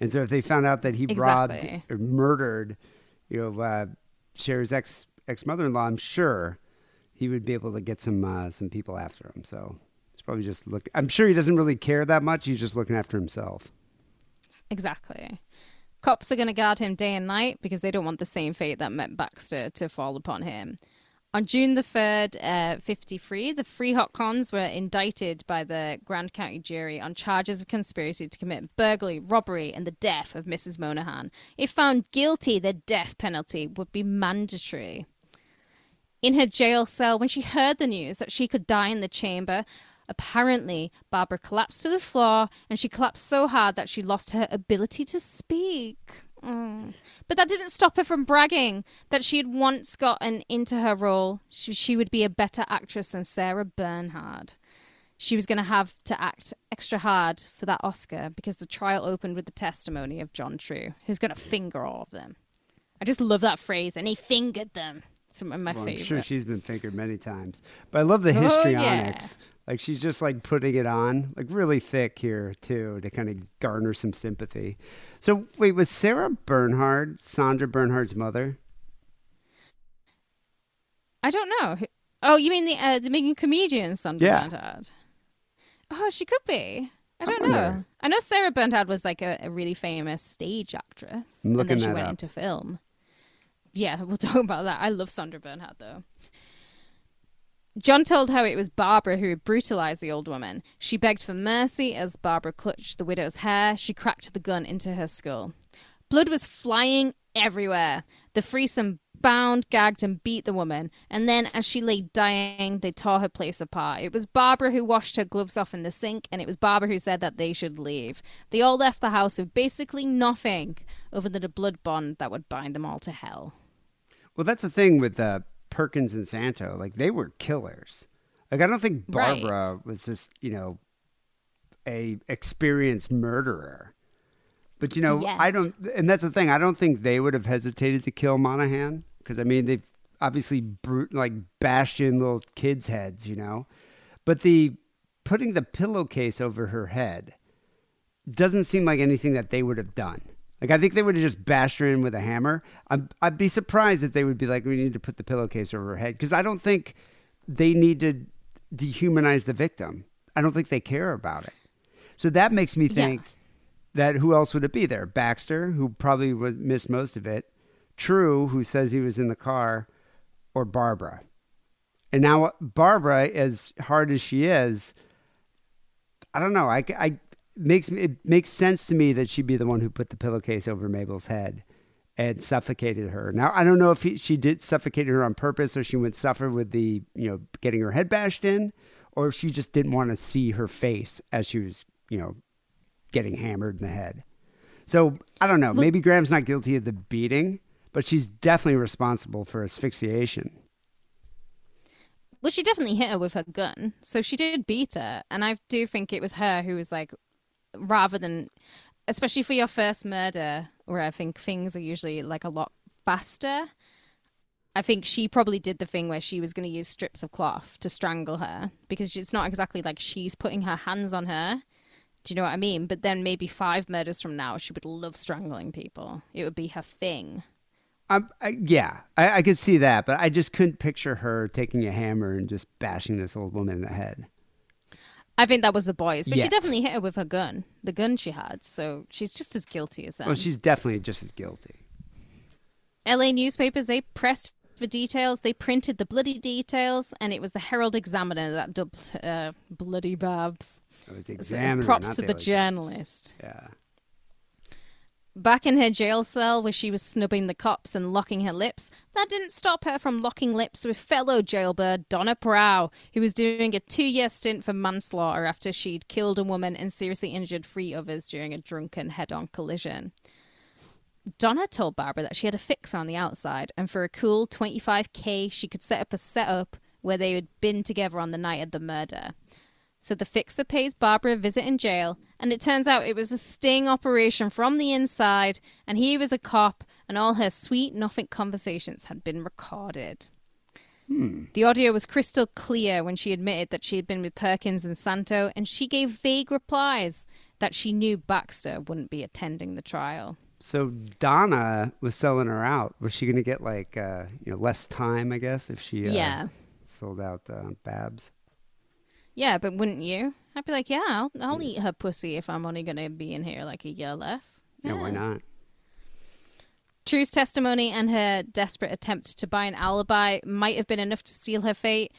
and so if they found out that he robbed or murdered, Scherer's ex-mother-in-law, I'm sure he would be able to get some people after him. So it's probably just I'm sure he doesn't really care that much. He's just looking after himself. Exactly. Cops are going to guard him day and night because they don't want the same fate that met Baxter to fall upon him. On June the 3rd, 53, the Free Hot Cons were indicted by the Grand County jury on charges of conspiracy to commit burglary, robbery, and the death of Mrs. Monahan. If found guilty, the death penalty would be mandatory. In her jail cell, when she heard the news that she could die in the chamber, apparently Barbara collapsed to the floor, and she collapsed so hard that she lost her ability to speak. But that didn't stop her from bragging that she had once gotten into her role. She would be a better actress than Sarah Bernhard. She was going to have to act extra hard for that Oscar because the trial opened with the testimony of John True, who's going to finger all of them. I just love that phrase, and he fingered them. It's one of my favorite. I'm sure she's been fingered many times. But I love the histrionics. Oh, yeah. Like, she's just, like, putting it on, like, really thick here, too, to kind of garner some sympathy. So, wait, was Sarah Bernhard Sandra Bernhard's mother? I don't know. Oh, you mean the making comedian Sandra Bernhard? Oh, she could be. I don't know. I know Sarah Bernhard was, like, a really famous stage actress. And then she went into film. Yeah, we'll talk about that. I love Sandra Bernhard, though. John told her it was Barbara who had brutalized the old woman. She begged for mercy as Barbara clutched the widow's hair. She cracked the gun into her skull. Blood was flying everywhere. The threesome bound, gagged, and beat the woman. And then as she lay dying, they tore her place apart. It was Barbara who washed her gloves off in the sink, and it was Barbara who said that they should leave. They all left the house with basically nothing other than a blood bond that would bind them all to hell. Well, that's the thing with Perkins and Santo, like, they were killers. Like, I don't think Barbara was just, a experienced murderer. But, and that's the thing, I don't think they would have hesitated to kill Monahan, because, I mean, they've obviously, bashed in little kids' heads, But putting the pillowcase over her head doesn't seem like anything that they would have done. Like, I think they would have just bashed her in with a hammer. I'd be surprised if they would be like, we need to put the pillowcase over her head. Because I don't think they need to dehumanize the victim. I don't think they care about it. So that makes me think that who else would it be there? Baxter, who probably missed most of it. True, who says he was in the car. Or Barbara. And now Barbara, as hard as she is, I don't know. It makes sense to me that she'd be the one who put the pillowcase over Mabel's head and suffocated her. Now, I don't know if she did suffocate her on purpose, or she would suffer with the, getting her head bashed in, or if she just didn't want to see her face as she was, getting hammered in the head. So I don't know. Maybe Graham's not guilty of the beating, but she's definitely responsible for asphyxiation. Well, she definitely hit her with her gun. So she did beat her. And I do think it was her who was like, rather than, especially for your first murder, where I think things are usually like a lot faster, I think she probably did the thing where she was going to use strips of cloth to strangle her, because it's not exactly like she's putting her hands on her. Do you know what I mean? But then maybe 5 murders from now, she would love strangling people. It would be her thing. I could see that, but I just couldn't picture her taking a hammer and just bashing this old woman in the head. I think that was the boys, but she definitely hit her with her gun, the gun she had. So she's just as guilty as them. Well, she's definitely just as guilty. LA newspapers, they pressed for details. They printed the bloody details, and it was the Herald Examiner that dubbed bloody Babs. It was the Examiner. So props to the journalist. Yeah. Back in her jail cell where she was snubbing the cops and locking her lips, that didn't stop her from locking lips with fellow jailbird Donna Prow, who was doing a 2-year stint for manslaughter after she'd killed a woman and seriously injured 3 others during a drunken head-on collision. Donna told Barbara that she had a fixer on the outside, and for a cool $25,000 she could set up a setup where they had been together on the night of the murder. So the fixer pays Barbara a visit in jail, and it turns out it was a sting operation from the inside, and he was a cop, and all her sweet nothing conversations had been recorded. The audio was crystal clear when she admitted that she had been with Perkins and Santo, and she gave vague replies that she knew Baxter wouldn't be attending the trial. So Donna was selling her out. Was she going to get like less time, I guess, if she sold out Babs? Yeah, but wouldn't you? I'd be like, yeah, I'll eat her pussy if I'm only going to be in here like a year less. Yeah, why not? True's testimony and her desperate attempt to buy an alibi might have been enough to seal her fate,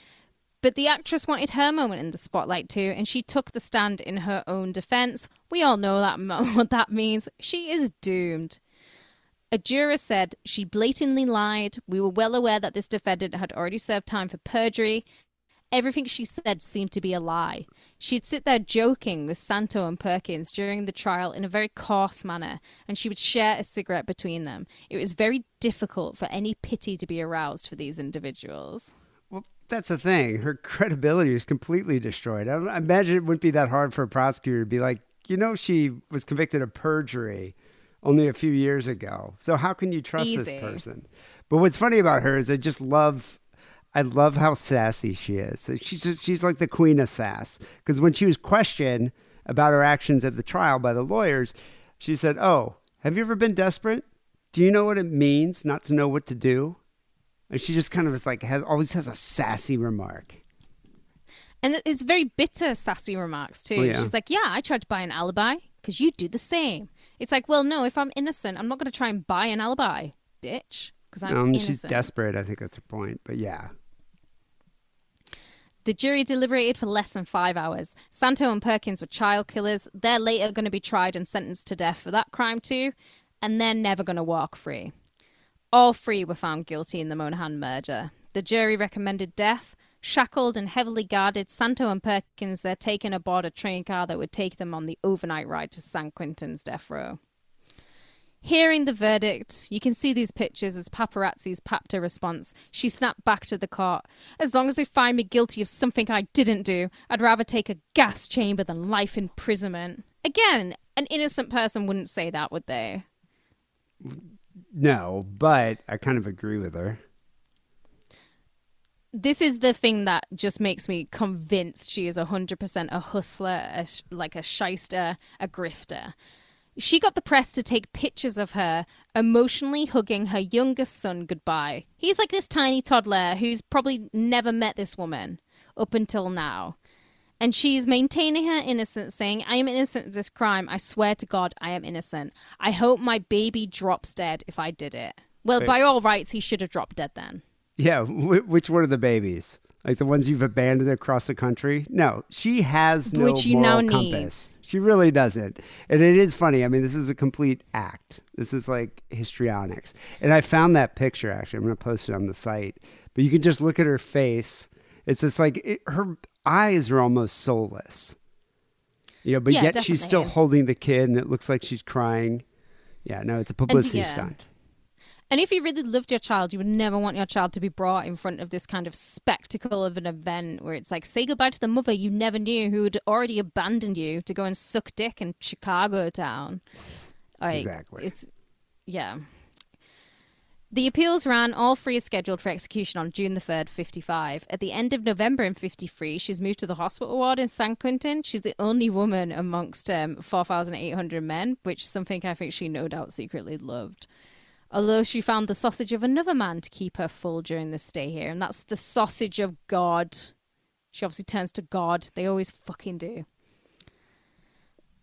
but the actress wanted her moment in the spotlight too, and she took the stand in her own defense. We all know that what that means. She is doomed. A juror said she blatantly lied. We were well aware that this defendant had already served time for perjury. Everything she said seemed to be a lie. She'd sit there joking with Santo and Perkins during the trial in a very coarse manner, and she would share a cigarette between them. It was very difficult for any pity to be aroused for these individuals. Well, that's the thing. Her credibility was completely destroyed. I imagine it wouldn't be that hard for a prosecutor to be like, you know, she was convicted of perjury only a few years ago, so how can you trust this person? But what's funny about her is I love how sassy she is. So she's like the queen of sass. Because when she was questioned about her actions at the trial by the lawyers, she said, "Oh, have you ever been desperate? Do you know what it means not to know what to do?" And she just kind of is like, always has a sassy remark. And it's very bitter sassy remarks too. Oh, yeah. She's like, "Yeah, I tried to buy an alibi because you do the same." It's like, well, no, if I'm innocent, I'm not going to try and buy an alibi, bitch. Because I'm innocent. She's desperate. I think that's her point. But yeah. The jury deliberated for less than 5 hours. Santo and Perkins were child killers. They're later going to be tried and sentenced to death for that crime too. And they're never going to walk free. All 3 were found guilty in the Monahan murder. The jury recommended death. Shackled and heavily guarded, Santo and Perkins, they're taken aboard a train car that would take them on the overnight ride to San Quentin's death row. Hearing the verdict, you can see these pictures as paparazzi's papped her response. She snapped back to the court. "As long as they find me guilty of something I didn't do, I'd rather take a gas chamber than life imprisonment." Again, an innocent person wouldn't say that, would they? No, but I kind of agree with her. This is the thing that just makes me convinced she is 100% a hustler, a shyster, a grifter. She got the press to take pictures of her emotionally hugging her youngest son goodbye. He's like this tiny toddler who's probably never met this woman up until now. And she's maintaining her innocence, saying, "I am innocent of this crime. I swear to God, I am innocent. I hope my baby drops dead if I did it." Well, wait. By all rights, he should have dropped dead then. Yeah, which one of the babies? Like the ones you've abandoned across the country? No, she has no moral compass. She really doesn't. And it is funny. I mean, this is a complete act. This is like histrionics. And I found that picture, actually. I'm going to post it on the site. But you can just look at her face. It's just like her eyes are almost soulless. You know, but yeah, yet definitely. She's still holding the kid, and it looks like she's crying. Yeah, no, it's a publicity stunt. And if you really loved your child, you would never want your child to be brought in front of this kind of spectacle of an event where it's like, say goodbye to the mother you never knew who had already abandoned you to go and suck dick in Chicago town. Like, exactly. Yeah. The appeals ran. All 3 are scheduled for execution on June the 3rd, 1955. At the end of November in 1953, she's moved to the hospital ward in San Quentin. She's the only woman amongst 4,800 men, which is something I think she no doubt secretly loved. Although she found the sausage of another man to keep her full during the stay here. And that's the sausage of God. She obviously turns to God. They always fucking do.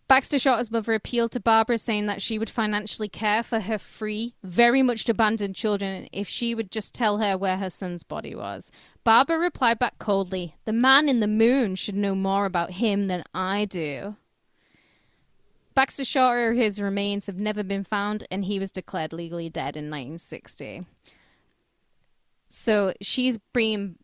Baxter Shorter's mother appealed to Barbara, saying that she would financially care for her three very much abandoned children if she would just tell her where her son's body was. Barbara replied back coldly, "The man in the moon should know more about him than I do." Baxter Shorter, his remains have never been found, and he was declared legally dead in 1960. So she's being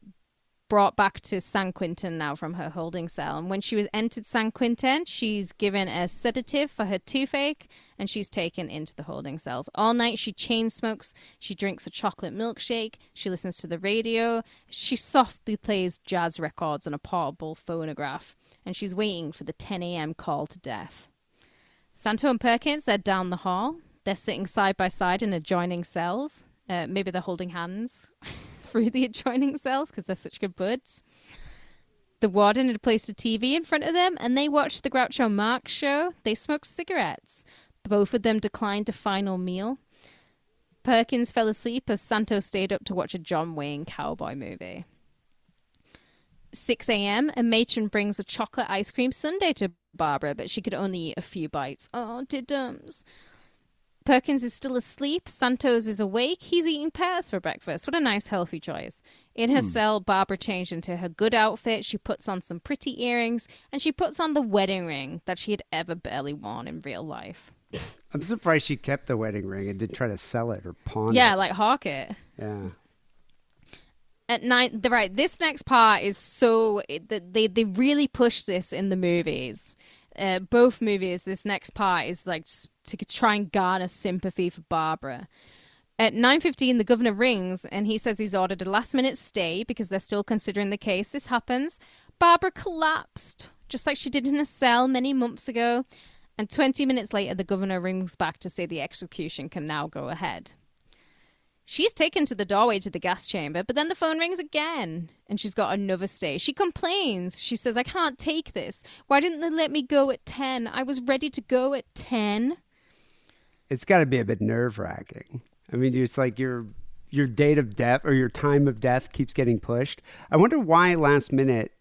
brought back to San Quentin now from her holding cell. And when she was entered San Quentin, she's given a sedative for her toothache, and she's taken into the holding cells. All night she chain smokes, she drinks a chocolate milkshake, she listens to the radio, she softly plays jazz records on a portable phonograph, and she's waiting for the 10 a.m. call to death. Santo and Perkins, they're down the hall. They're sitting side by side in adjoining cells. Maybe they're holding hands through the adjoining cells because they're such good buds. The warden had placed a TV in front of them, and they watched the Groucho Marx show. They smoked cigarettes. Both of them declined a final meal. Perkins fell asleep as Santo stayed up to watch a John Wayne cowboy movie. 6 a.m., a matron brings a chocolate ice cream sundae to Barbara, but she could only eat a few bites. Oh, diddums. Perkins is still asleep. Santos is awake. He's eating pears for breakfast. What a nice, healthy choice. In her cell, Barbara changed into her good outfit. She puts on some pretty earrings, and she puts on the wedding ring that she had ever barely worn in real life. I'm surprised she kept the wedding ring and didn't try to sell it or pawn it. Yeah, like hawk it. Yeah. At night, right, this next part is so... They really push this in the movies. Both movies, this next part is like... to try and garner sympathy for Barbara. At 9:15, the governor rings, and he says he's ordered a last-minute stay because they're still considering the case. This happens. Barbara collapsed, just like she did in her cell many months ago. And 20 minutes later, the governor rings back to say the execution can now go ahead. She's taken to the doorway to the gas chamber, but then the phone rings again, and she's got another stay. She complains. She says, "I can't take this. Why didn't they let me go at 10? I was ready to go at 10. It's got to be a bit nerve-wracking. I mean, it's like your date of death or your time of death keeps getting pushed. I wonder why last minute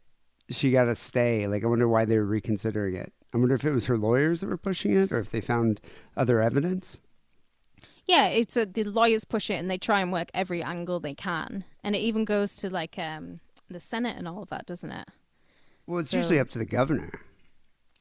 she got a stay. Like, I wonder why they were reconsidering it. I wonder if it was her lawyers that were pushing it or if they found other evidence. Yeah, it's the lawyers push it, and they try and work every angle they can. And it even goes to, like, the Senate and all of that, doesn't it? Well, it's usually up to the governor.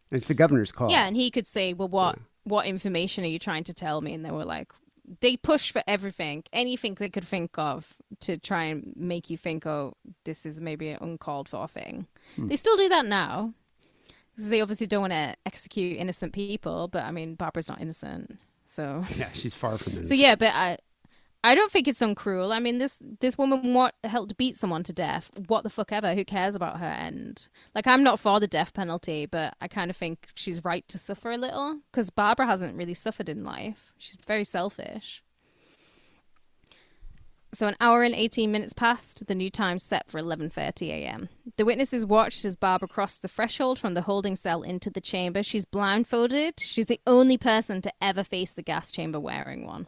It's the governor's call. Yeah, and he could say, well, what information are you trying to tell me? And they were like, they push for everything, anything they could think of to try and make you think, oh, this is maybe an uncalled for thing. They still do that now because they obviously don't want to execute innocent people. But I mean, Barbara's not innocent. So yeah, she's far from innocent. So yeah, but I don't think it's uncruel. I mean, this woman helped beat someone to death. What the fuck ever? Who cares about her end? Like, I'm not for the death penalty, but I kind of think she's right to suffer a little because Barbara hasn't really suffered in life. She's very selfish. So an hour and 18 minutes passed, the new time set for 11:30 a.m. The witnesses watched as Barbara crossed the threshold from the holding cell into the chamber. She's blindfolded. She's the only person to ever face the gas chamber wearing one.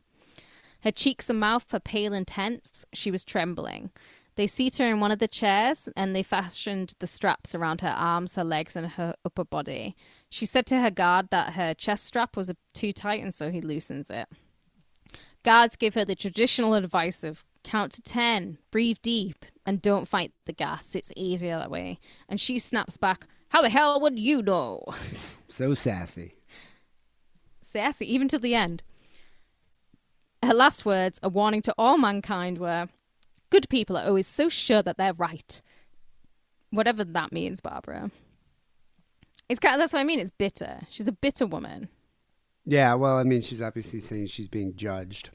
Her cheeks and mouth are pale and tense. She was trembling. They seat her in one of the chairs, and they fashioned the straps around her arms, her legs, and her upper body. She said to her guard that her chest strap was too tight, and so he loosens it. Guards give her the traditional advice of count to 10, breathe deep, and don't fight the gas. It's easier that way. And she snaps back, "How the hell would you know?" So sassy. Sassy, even to the end. Her last words, a warning to all mankind, were, "Good people are always so sure that they're right." Whatever that means, Barbara. It's kind of, that's what I mean. It's bitter. She's a bitter woman. Yeah, well, I mean, she's obviously saying she's being judged.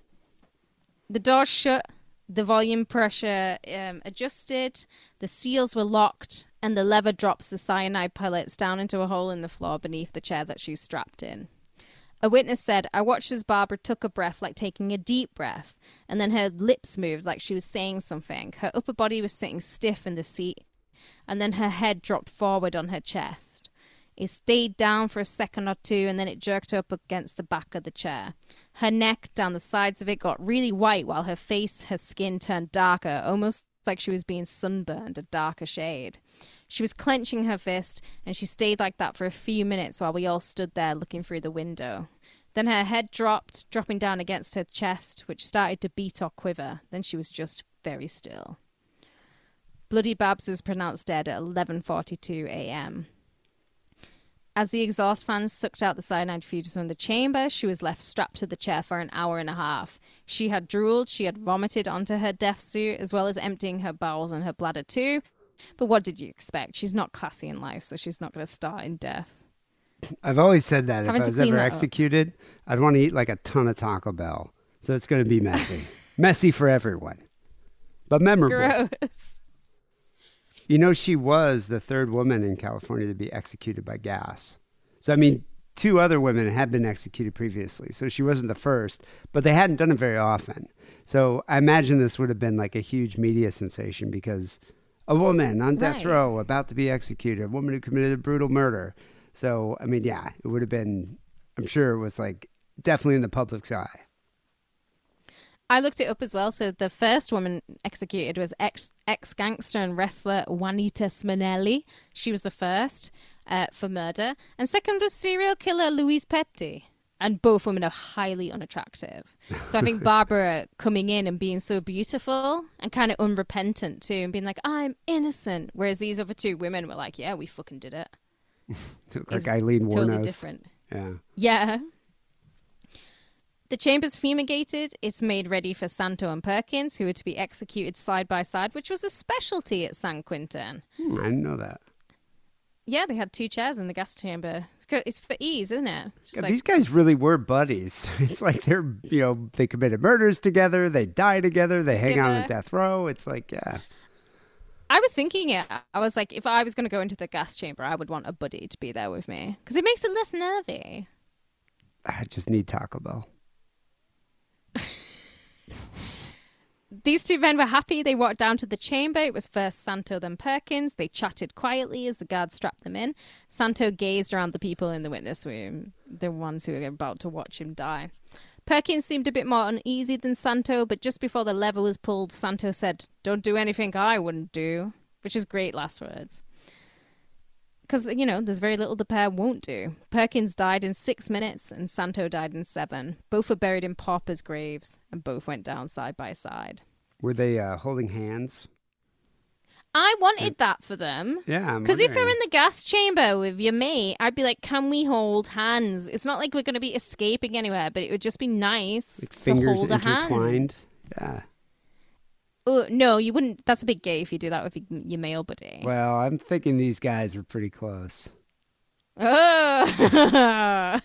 The door shut, the volume pressure adjusted, the seals were locked, and the lever drops the cyanide pellets down into a hole in the floor beneath the chair that she's strapped in. A witness said, "I watched as Barbara took a breath, like taking a deep breath, and then her lips moved like she was saying something. Her upper body was sitting stiff in the seat, and then her head dropped forward on her chest. It stayed down for a second or two, and then it jerked up against the back of the chair. Her neck, down the sides of it, got really white, while her face, her skin turned darker, almost like she was being sunburned, a darker shade. She was clenching her fist, and she stayed like that for a few minutes while we all stood there looking through the window. Then her head dropped, dropping down against her chest, which started to beat or quiver. Then she was just very still. Bloody Babs was pronounced dead at 11:42 a.m. As the exhaust fans sucked out the cyanide fumes from the chamber, she was left strapped to the chair for an hour and a half. She had drooled, she had vomited onto her death suit, as well as emptying her bowels and her bladder too. But what did you expect? She's not classy in life, so she's not going to start in death. I've always said that if I was ever executed, I'd want to eat like a ton of Taco Bell. So it's going to be messy. Messy for everyone. But memorable. Gross. You know, she was the third woman in California to be executed by gas. So, I mean, two other women had been executed previously. So she wasn't the first, but they hadn't done it very often. So I imagine this would have been like a huge media sensation because a woman on death row about to be executed, a woman who committed a brutal murder. So, I mean, yeah, it would have been, I'm sure it was like definitely in the public's eye. I looked it up as well. So the first woman executed was ex-gangster and wrestler Juanita Smanelli. She was the first for murder. And second was serial killer Louise Petty. And both women are highly unattractive. So I think Barbara coming in and being so beautiful and kind of unrepentant too and being like, I'm innocent. Whereas these other two women were like, yeah, we fucking did it. Like Eileen Wuornos. Totally different. Yeah. Yeah. The chamber's fumigated, it's made ready for Santo and Perkins, who were to be executed side by side, which was a specialty at San Quentin. I didn't know that. Yeah, they had two chairs in the gas chamber. It's for ease, isn't it? God, like, these guys really were buddies. It's like they're, you know, they committed murders together, they die together, they hang out on death row. It's like, yeah. I was thinking it. I was like, if I was going to go into the gas chamber, I would want a buddy to be there with me because it makes it less nervy. I just need Taco Bell. These two men were happy. They walked down to the chamber. It was first Santo, then Perkins. They chatted quietly as the guards strapped them in. Santo gazed around the people in the witness room, the ones who were about to watch him die. Perkins seemed a bit more uneasy than Santo, but just before the lever was pulled, Santo said, "Don't do anything I wouldn't do," which is great last words. Because, you know, there's very little the pair won't do. Perkins died in 6 minutes and Santo died in 7. Both were buried in paupers' graves and both went down side by side. Were they holding hands? I wanted that for them. Yeah, because if you're in the gas chamber with your mate, I'd be like, can we hold hands? It's not like we're going to be escaping anywhere, but it would just be nice like to hold a hand. Fingers intertwined? Yeah. No, you wouldn't. That's a bit gay if you do that with your male buddy. Well, I'm thinking these guys were pretty close. Oh!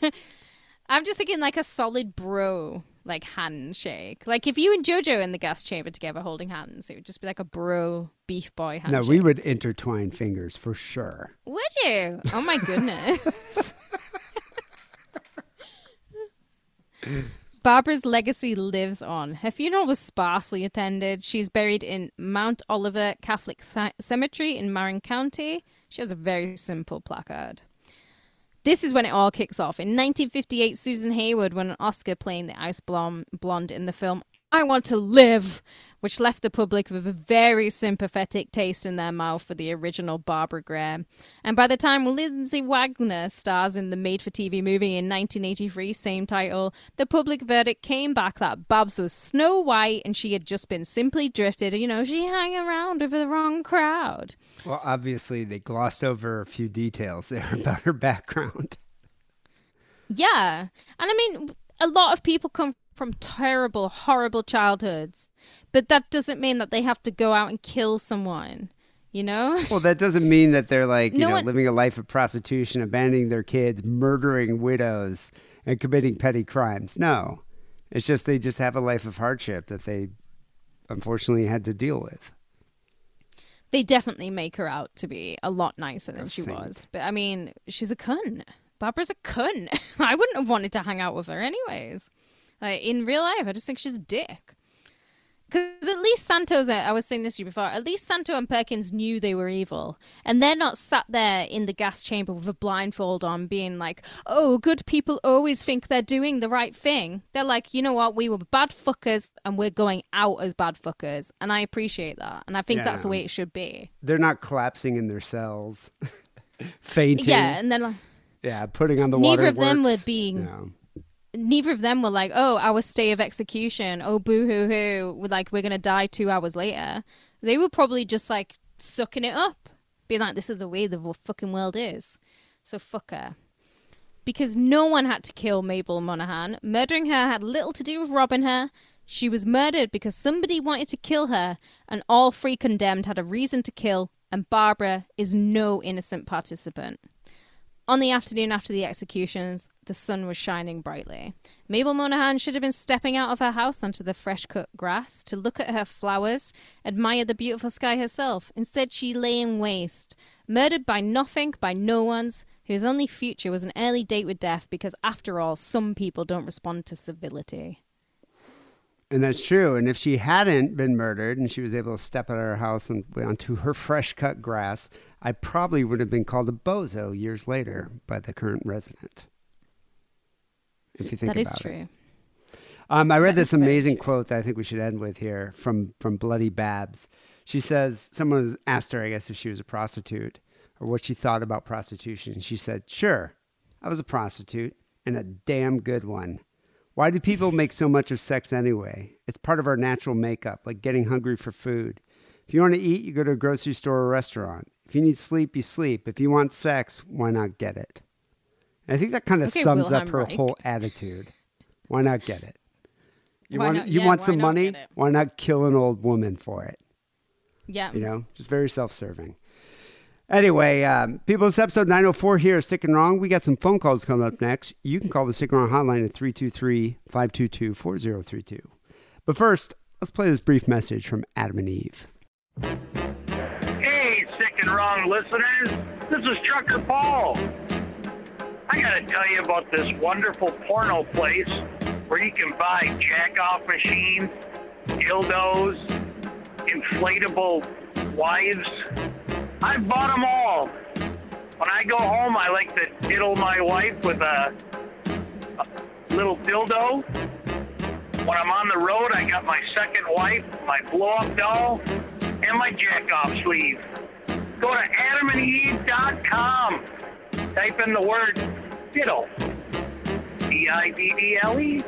I'm just thinking like a solid bro, like handshake. Like if you and JoJo in the gas chamber together holding hands, it would just be like a bro beef boy handshake. No, we would intertwine fingers for sure. Would you? Oh my goodness. Barbara's legacy lives on. Her funeral was sparsely attended. She's buried in Mount Oliver Catholic Cemetery in Marin County. She has a very simple placard. This is when it all kicks off. In 1958, Susan Hayward won an Oscar playing the ice blonde in the film I Want to Live, which left the public with a very sympathetic taste in their mouth for the original Barbara Graham. And by the time Lindsay Wagner stars in the made-for-TV movie in 1983, same title, the public verdict came back that Babs was Snow White and she had just been simply drifted. You know, she hung around with the wrong crowd. Well, obviously, they glossed over a few details there about her background. Yeah. And I mean, a lot of people come from terrible, horrible childhoods. But that doesn't mean that they have to go out and kill someone, you know? Well, that doesn't mean that they're like, living a life of prostitution, abandoning their kids, murdering widows, and committing petty crimes. No. It's just they just have a life of hardship that they unfortunately had to deal with. They definitely make her out to be a lot nicer than she was. But I mean, she's a cunt. Barbara's a cunt. I wouldn't have wanted to hang out with her anyways. In real life, I just think she's a dick. Because at least Santo's, I was saying this to you before, at least Santo and Perkins knew they were evil. And they're not sat there in the gas chamber with a blindfold on being like, oh, good people always think they're doing the right thing. They're like, you know what, we were bad fuckers and we're going out as bad fuckers. And I appreciate that. And I think that's the way it should be. They're not collapsing in their cells, fainting. Yeah, and then like... Yeah, putting on the water. Neither of them would be... No. Neither of them were like, oh, our stay of execution. Oh, boo-hoo-hoo. Like, we're going to die 2 hours later. They were probably just, like, sucking it up. Being like, this is the way the fucking world is. So fuck her. Because no one had to kill Mabel Monahan. Murdering her had little to do with robbing her. She was murdered because somebody wanted to kill her. And all three condemned had a reason to kill. And Barbara is no innocent participant. On the afternoon after the executions, the sun was shining brightly. Mabel Monahan should have been stepping out of her house onto the fresh-cut grass to look at her flowers, admire the beautiful sky herself. Instead, she lay in waste, murdered by nothing, by no one's, whose only future was an early date with death because, after all, some people don't respond to civility. And that's true. And if she hadn't been murdered and she was able to step out of her house and onto her fresh-cut grass, I probably would have been called a bozo years later by the current resident. If you think about it. That is true. I read this amazing quote that I think we should end with here from Bloody Babs. She says, someone was asked her, I guess, if she was a prostitute or what she thought about prostitution. She said, sure, I was a prostitute and a damn good one. Why do people make so much of sex anyway? It's part of our natural makeup, like getting hungry for food. If you want to eat, you go to a grocery store or restaurant. If you need sleep, you sleep. If you want sex, why not get it? And I think that kind of sums up her whole attitude. Why not get it? You want some money? Why not kill an old woman for it? Yeah. You know, just very self-serving. Anyway, people, it's episode 904 here, Sick and Wrong. We got some phone calls coming up next. You can call the Sick and Wrong hotline at 323-522-4032. But first, let's play this brief message from Adam and Eve. Hey, Sick and Wrong listeners. This is Trucker Paul. I got to tell you about this wonderful porno place where you can buy jack-off machines, dildos, inflatable wives. I've bought them all. When I go home, I like to diddle my wife with a little dildo. When I'm on the road, I got my second wife, my blow-up doll, and my jack-off sleeve. Go to adamandeve.com. Type in the word diddle, D-I-D-D-L-E,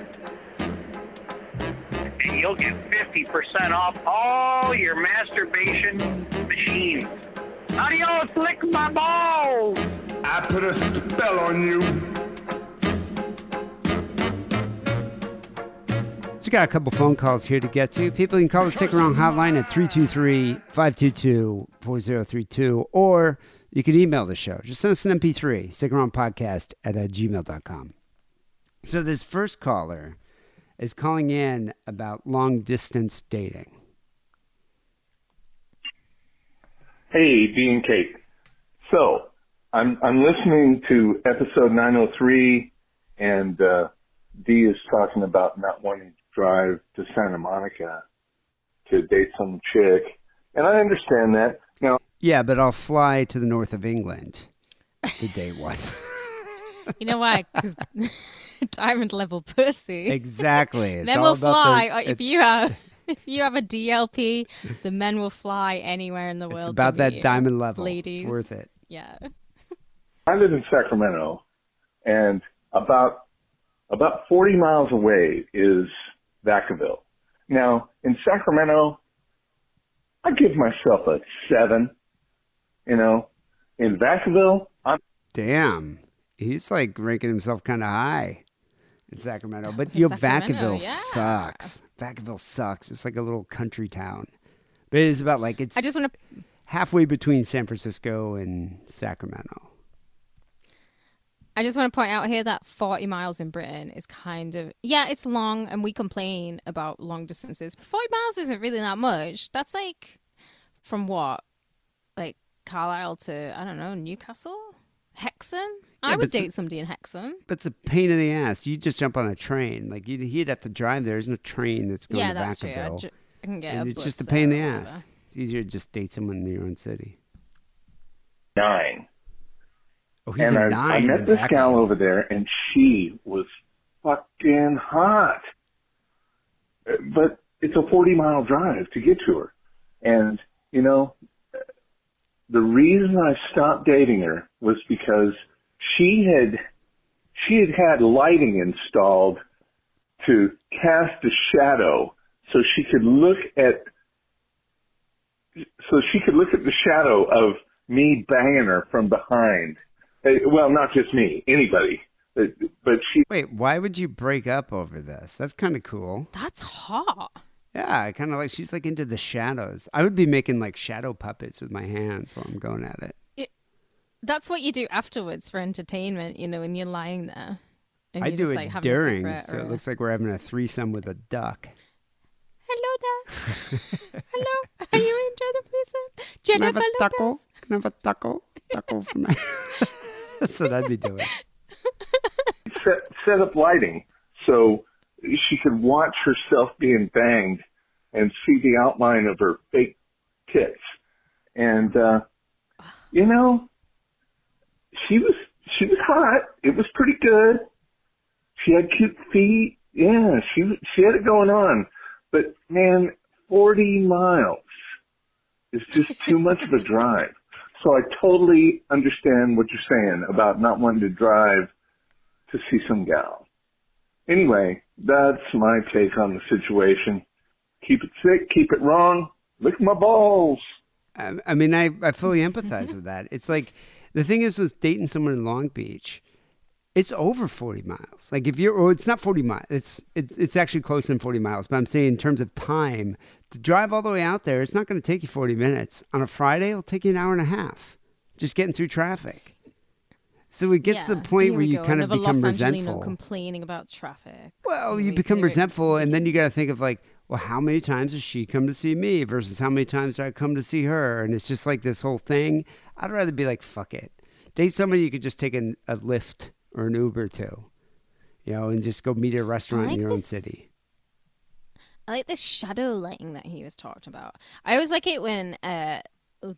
and you'll get 50% off all your masturbation machines. Adios, lick my balls! I put a spell on you. So we got a couple phone calls here to get to. People can call the Sick and Wrong hotline at 323-522-4032, or you can email the show. Just send us an MP3, sickandwrongpodcast at gmail.com. So this first caller is calling in about long-distance dating. Hey, D and Kate. So I'm listening to episode 903, and D is talking about not wanting to drive to Santa Monica to date some chick, and I understand that. Now, yeah, but I'll fly to the north of England to date one. You know why? Because diamond level pussy. Exactly. It's men all will about fly. The, if you have a DLP, the men will fly anywhere in the world. It's about to that you. Diamond level, ladies. It's worth it. Yeah. I live in Sacramento, and about 40 miles away is Vacaville. Now, in Sacramento, I give myself a 7. You know, in Vacaville, I'm... Damn. He's like ranking himself kind of high in Sacramento. But you know, Vacaville sucks. Vacaville sucks. It's like a little country town. But it's about like it's halfway between San Francisco and Sacramento. I just want to point out here that 40 miles in Britain is kind of... Yeah, it's long, and we complain about long distances. But 40 miles isn't really that much. That's like from what? Like Carlisle to, I don't know, Newcastle? Hexham? Yeah, I would date somebody in Hexham. But it's a pain in the ass. You just jump on a train. Like, he'd have to drive there. There's no train that's going to Vacaville. Yeah, that's true. I can get and it's just a pain in the ass. It's easier to just date someone in your own city. 9. Oh, he's and a 9. I met this gal over there, and she was fucking hot. But it's a 40-mile drive to get to her. And, you know, the reason I stopped dating her was because she had lighting installed to cast a shadow so she could look at the shadow of me banging her from behind. Well, not just me, anybody. But she. Wait, why would you break up over this? That's kind of cool. That's hot. Yeah, kind of like she's like into the shadows. I would be making like shadow puppets with my hands while I'm going at it. That's what you do afterwards for entertainment, you know, when you're lying there. And I do it like during, so it looks like we're having a threesome with a duck. Hello there. Hello. Are you enjoying the threesome? Jennifer Lopez. Can I have a taco? Taco for my... That's what I'd be doing. Set up lighting so she could watch herself being banged and see the outline of her fake tits. And, you know... She was hot. It was pretty good. She had cute feet. Yeah, she had it going on. But man, 40 miles is just too much of a drive. So I totally understand what you're saying about not wanting to drive to see some gal. Anyway, that's my take on the situation. Keep it sick. Keep it wrong. Lick my balls. I mean, I fully empathize with that. It's like. The thing is with dating someone in Long Beach, it's over 40 miles. Like if you're, or it's not 40 miles. It's actually closer than 40 miles. But I'm saying in terms of time, to drive all the way out there, it's not going to take you 40 minutes. On a Friday, it'll take you an hour and a half just getting through traffic. So it gets to the point where you kind of become resentful. Complaining about traffic. Well, you become resentful, and then you got to think of like, well, how many times has she come to see me versus how many times do I come to see her? And it's just like this whole thing. I'd rather be like, fuck it. Date somebody you could just take a Lyft or an Uber to, you know, and just go meet at a restaurant in your own city. I like this shadow lighting that he was talking about. I always like it when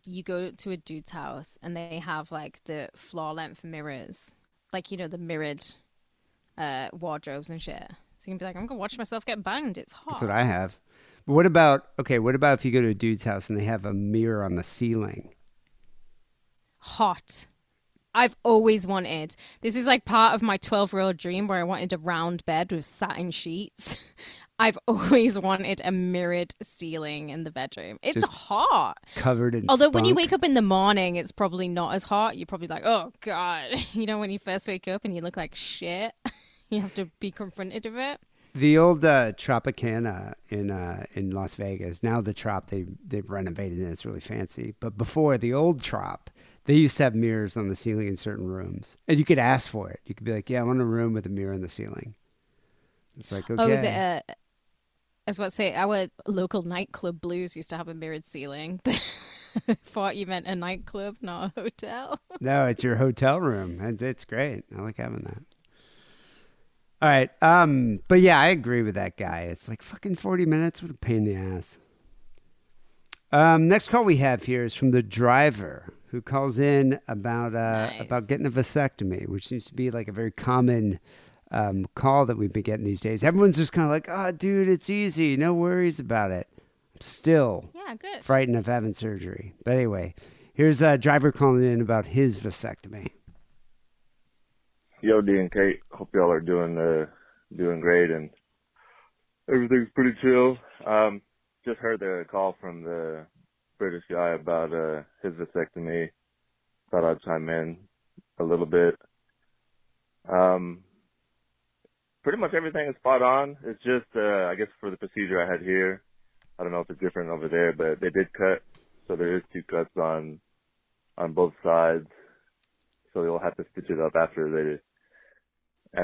you go to a dude's house and they have like the floor-length mirrors, like, you know, the mirrored wardrobes and shit. So you can be like, I'm going to watch myself get banged. It's hot. That's what I have. But what about, okay, what about if you go to a dude's house and they have a mirror on the ceiling? Hot. I've always wanted. This is like part of my 12-year-old dream where I wanted a round bed with satin sheets. I've always wanted a mirrored ceiling in the bedroom. It's just hot. Covered in Although spunk. When you wake up in the morning, it's probably not as hot. You're probably like, oh, God. You know, when you first wake up and you look like shit. You have to be confronted with it. The old Tropicana in Las Vegas. Now the Trop, they've renovated it. It's really fancy. But before, the old Trop, they used to have mirrors on the ceiling in certain rooms. And you could ask for it. You could be like, yeah, I want a room with a mirror on the ceiling. It's like, okay. Oh, is it I was about to say, our local nightclub Blues used to have a mirrored ceiling. But I thought you meant a nightclub, not a hotel. No, it's your hotel room. It's great. I like having that. All right, but yeah, I agree with that guy. It's like fucking 40 minutes. What a pain in the ass. Next call we have here is from the driver who calls in about getting a vasectomy, which seems to be like a very common call that we've been getting these days. Everyone's just kind of like, oh, dude, it's easy. No worries about it. I'm still frightened of having surgery. But anyway, here's a driver calling in about his vasectomy. Yo, D and Kate, hope y'all are doing great and everything's pretty chill. Just heard the call from the British guy about his vasectomy. Thought I'd chime in a little bit. Pretty much everything is spot on. It's just, I guess for the procedure I had here, I don't know if it's different over there, but they did cut. So there is 2 cuts on both sides. So you'll have to stitch it up after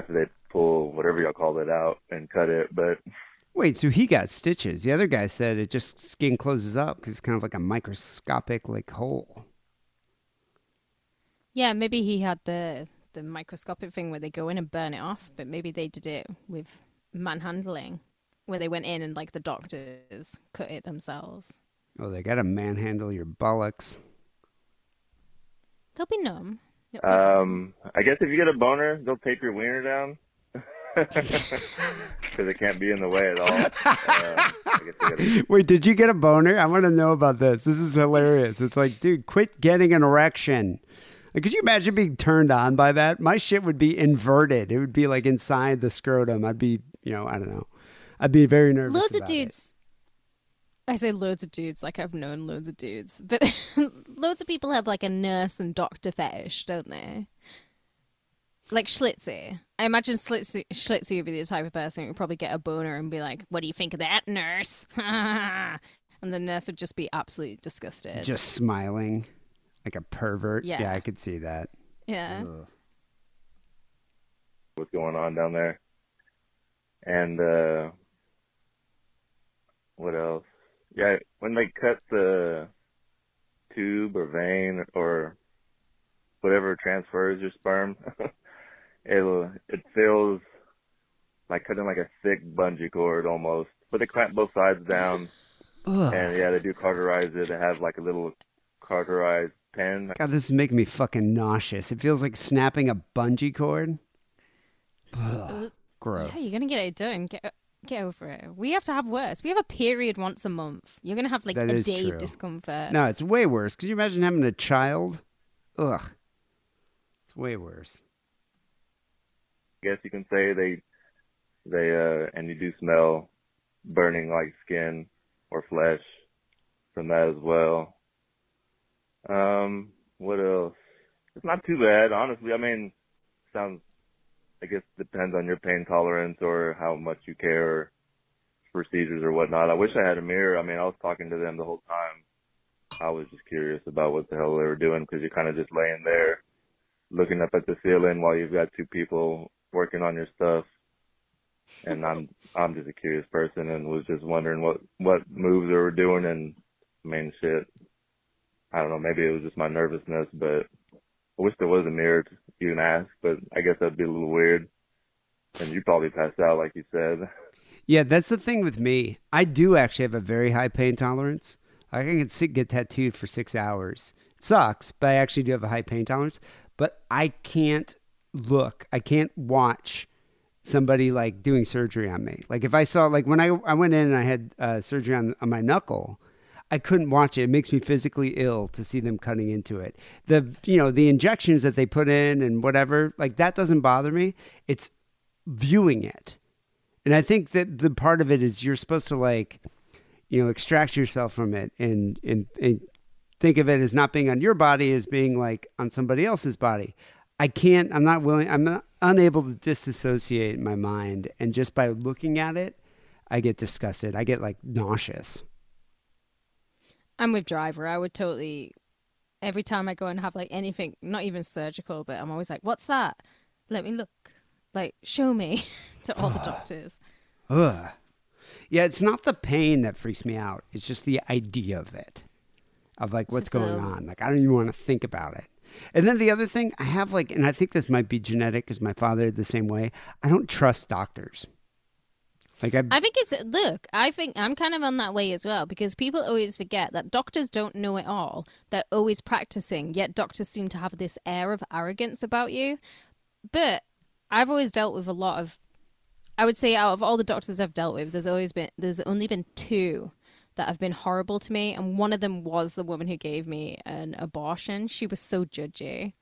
they pull whatever y'all call it out and cut it. But wait, so he got stitches. The other guy said it just skin closes up because it's kind of like a microscopic like hole. Yeah, maybe he had the microscopic thing where they go in and burn it off, but maybe they did it with manhandling. when they went in and like the doctors cut it themselves. Oh, they gotta manhandle your bullocks. They'll be numb. I guess if you get a boner, they'll tape your wiener down. Because it can't be in the way at all. Wait, did you get a boner? I want to know about this. This is hilarious. It's like, dude, quit getting an erection. Like, could you imagine being turned on by that? My shit would be inverted. It would be like inside the scrotum. I'd be, you know, I don't know. I'd be very nervous. Loads of dudes. It. I say loads of dudes, like I've known loads of dudes, but loads of people have like a nurse and doctor fetish, don't they? Like Schlitzie. I imagine Schlitzie would be the type of person who would probably get a boner and be like, what do you think of that, nurse? And the nurse would just be absolutely disgusted. Just smiling like a pervert. Yeah, I could see that. Yeah. Ugh. What's going on down there? And what else? Yeah, when they cut the tube or vein or whatever transfers your sperm, it feels like cutting like a thick bungee cord almost, but they clamp both sides down. Ugh. And yeah, they do cauterize it. They have like a little cauterized pen. God, this is making me fucking nauseous. It feels like snapping a bungee cord. Ugh, gross. Yeah, you're gonna get it done. Get over it. We have to have worse. We have a period once a month. You're gonna have like that a day of discomfort. No, it's way worse. Could you imagine having a child? Ugh, it's way worse. I guess you can say they and you do smell burning like skin or flesh from that as well. What else? It's not too bad, honestly. I mean, sounds, I guess it depends on your pain tolerance or how much you care for procedures or whatnot. I wish I had a mirror. I mean, I was talking to them the whole time. I was just curious about what the hell they were doing, because you're kind of just laying there looking up at the ceiling while you've got two people working on your stuff. And I'm just a curious person and was just wondering what moves they were doing, and I mean, shit. I don't know, maybe it was just my nervousness, but I wish there was a mirror to even ask, but I guess that'd be a little weird. And you probably passed out, like you said. Yeah, that's the thing with me. I do actually have a very high pain tolerance. I can get tattooed for 6 hours. It sucks, but I actually do have a high pain tolerance. But I can't look. I can't watch somebody like doing surgery on me. Like if I saw, like when I went in and I had surgery on my knuckle, I couldn't watch it. It makes me physically ill to see them cutting into it. The injections that they put in and whatever, like that doesn't bother me. It's viewing it. And I think that the part of it is you're supposed to like, you know, extract yourself from it and think of it as not being on your body, as being like on somebody else's body. I'm unable to disassociate my mind. And just by looking at it, I get disgusted. I get like nauseous. I'm with Driver. I would totally, every time I go and have like anything, not even surgical, but I'm always like, what's that? Let me look. Like, show me to all the doctors. Ugh. Yeah, it's not the pain that freaks me out. It's just the idea of it. Of like, what's going on? Like, I don't even want to think about it. And then the other thing I have like, and I think this might be genetic because my father the same way, I don't trust doctors. Like I think I'm kind of on that way as well, because people always forget that doctors don't know it all. They're always practicing, yet doctors seem to have this air of arrogance about you. But I've always dealt with a lot of, I would say out of all the doctors I've dealt with, there's only been two that have been horrible to me. And one of them was the woman who gave me an abortion. She was so judgy.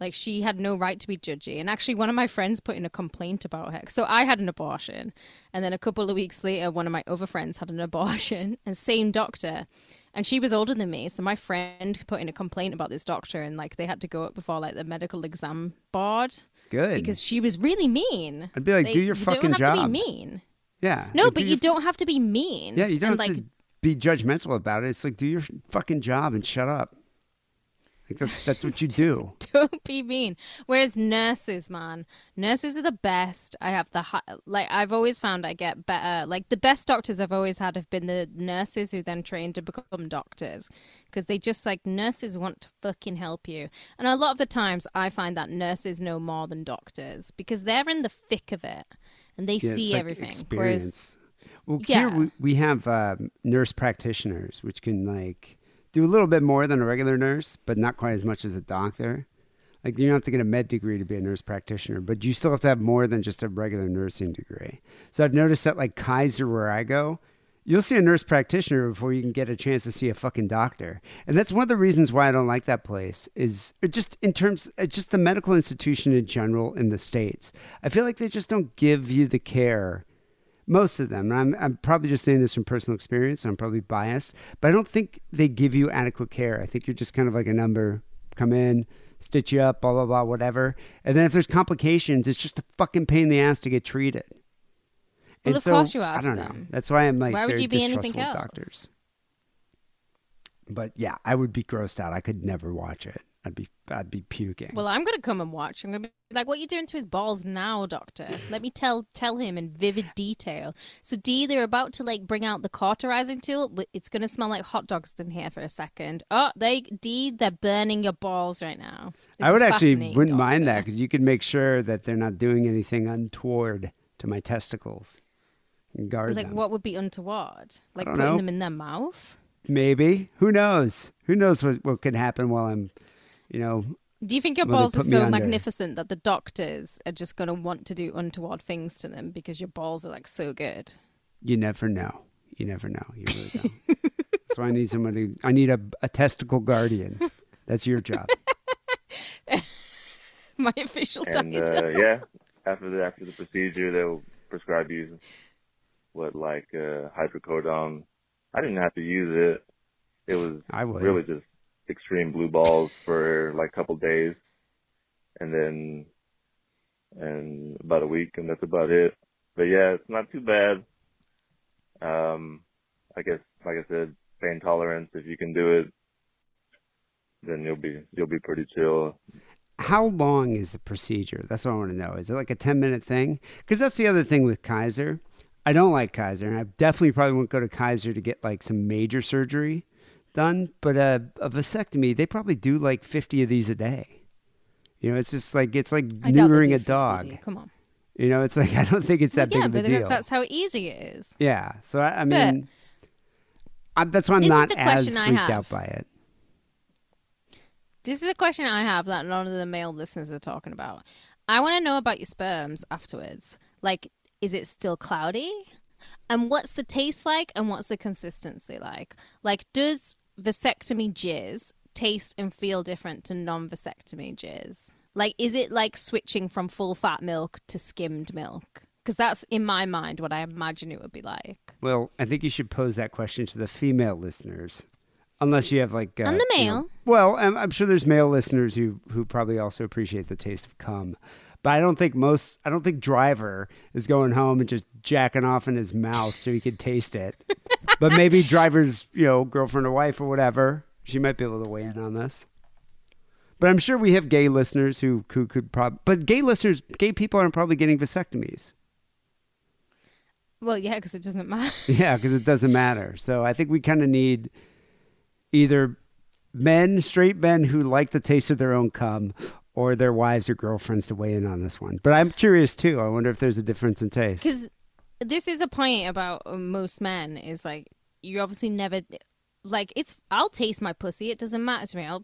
Like, she had no right to be judgy. And actually, one of my friends put in a complaint about her. So I had an abortion. And then a couple of weeks later, one of my other friends had an abortion. And same doctor. And she was older than me. So my friend put in a complaint about this doctor. And, like, they had to go up before, like, the medical exam board. Good. Because she was really mean. I'd be like, do your fucking job. You don't have to be mean. Yeah. No, but you don't have to be mean. Yeah, you don't have to be judgmental about it. It's like, do your fucking job and shut up. That's what you do. Don't be mean. Whereas nurses, man, nurses are the best. I have I've always found I get better. Like the best doctors I've always had have been the nurses who then trained to become doctors, because they just like, nurses want to fucking help you. And a lot of the times I find that nurses know more than doctors because they're in the thick of it and they see everything. Experience. Whereas, Well, here we have nurse practitioners, which can like do a little bit more than a regular nurse, but not quite as much as a doctor. Like, you don't have to get a med degree to be a nurse practitioner, but you still have to have more than just a regular nursing degree. So I've noticed that, like, Kaiser, where I go, you'll see a nurse practitioner before you can get a chance to see a fucking doctor. And that's one of the reasons why I don't like that place, is just in terms of just the medical institution in general in the States. I feel like they just don't give you the care, most of them. And I'm probably just saying this from personal experience. I'm probably biased, but I don't think they give you adequate care. I think you're just kind of like a number, come in, stitch you up, blah, blah, blah, whatever. And then if there's complications, it's just a fucking pain in the ass to get treated. Well, of course you are. I don't know. That's why I'm like, why would you be anything else? Doctors. But yeah, I would be grossed out. I could never watch it. I'd be puking. Well, I'm gonna come and watch. I'm gonna be like, what are you doing to his balls now, doctor? Let me tell him in vivid detail. So D, they're about to like bring out the cauterizing tool, but it's gonna smell like hot dogs in here for a second. Oh, they're burning your balls right now. I would actually wouldn't mind that, because you can make sure that they're not doing anything untoward to my testicles. Guard like them. What would be untoward? Like putting them in their mouth? Maybe. Who knows? Who knows what could happen while I'm, you know. Do you think your balls are so magnificent that the doctors are just going to want to do untoward things to them because your balls are like so good? You never know. You never know. You really don't. That's why I need somebody. I need a testicle guardian. That's your job. My official title. Yeah. After the procedure, they'll prescribe you hydrocodone. I didn't have to use it. It was really just extreme blue balls for like a couple days, and about a week, and that's about it. But yeah, it's not too bad. I guess, like I said, pain tolerance. If you can do it, then you'll be pretty chill. How long is the procedure? That's what I want to know. Is it like a 10-minute thing? Because that's the other thing with Kaiser. I don't like Kaiser, and I definitely probably won't go to Kaiser to get like some major surgery done. But a vasectomy, they probably do like 50 of these a day. You know, it's just like neutering a dog. Come on. You know, it's like I don't think it's that big of a deal. Yeah, but that's how easy it is. Yeah, so I mean, that's why I'm not as freaked out by it. This is a question I have that none of the male listeners are talking about. I want to know about your sperms afterwards. Like, is it still cloudy? And what's the taste like? And what's the consistency like? Like, does vasectomy jizz taste and feel different to non-vasectomy jizz? Like, is it like switching from full-fat milk to skimmed milk? Because that's, in my mind, what I imagine it would be like. Well, I think you should pose that question to the female listeners. Unless you have like... and the male. You know, well, I'm sure there's male listeners who probably also appreciate the taste of cum. But I don't think Driver is going home and just jacking off in his mouth so he could taste it. But maybe Driver's, you know, girlfriend or wife or whatever, she might be able to weigh in on this. But I'm sure we have gay listeners who could probably... But gay people aren't probably getting vasectomies. Well, yeah, because it doesn't matter. Yeah, because it doesn't matter. So I think we kind of need... either straight men who like the taste of their own cum, or their wives or girlfriends to weigh in on this one. But I'm curious too. I wonder if there's a difference in taste. Because this is a point about most men is like, you obviously never, like, it's, I'll taste my pussy. It doesn't matter to me. I'll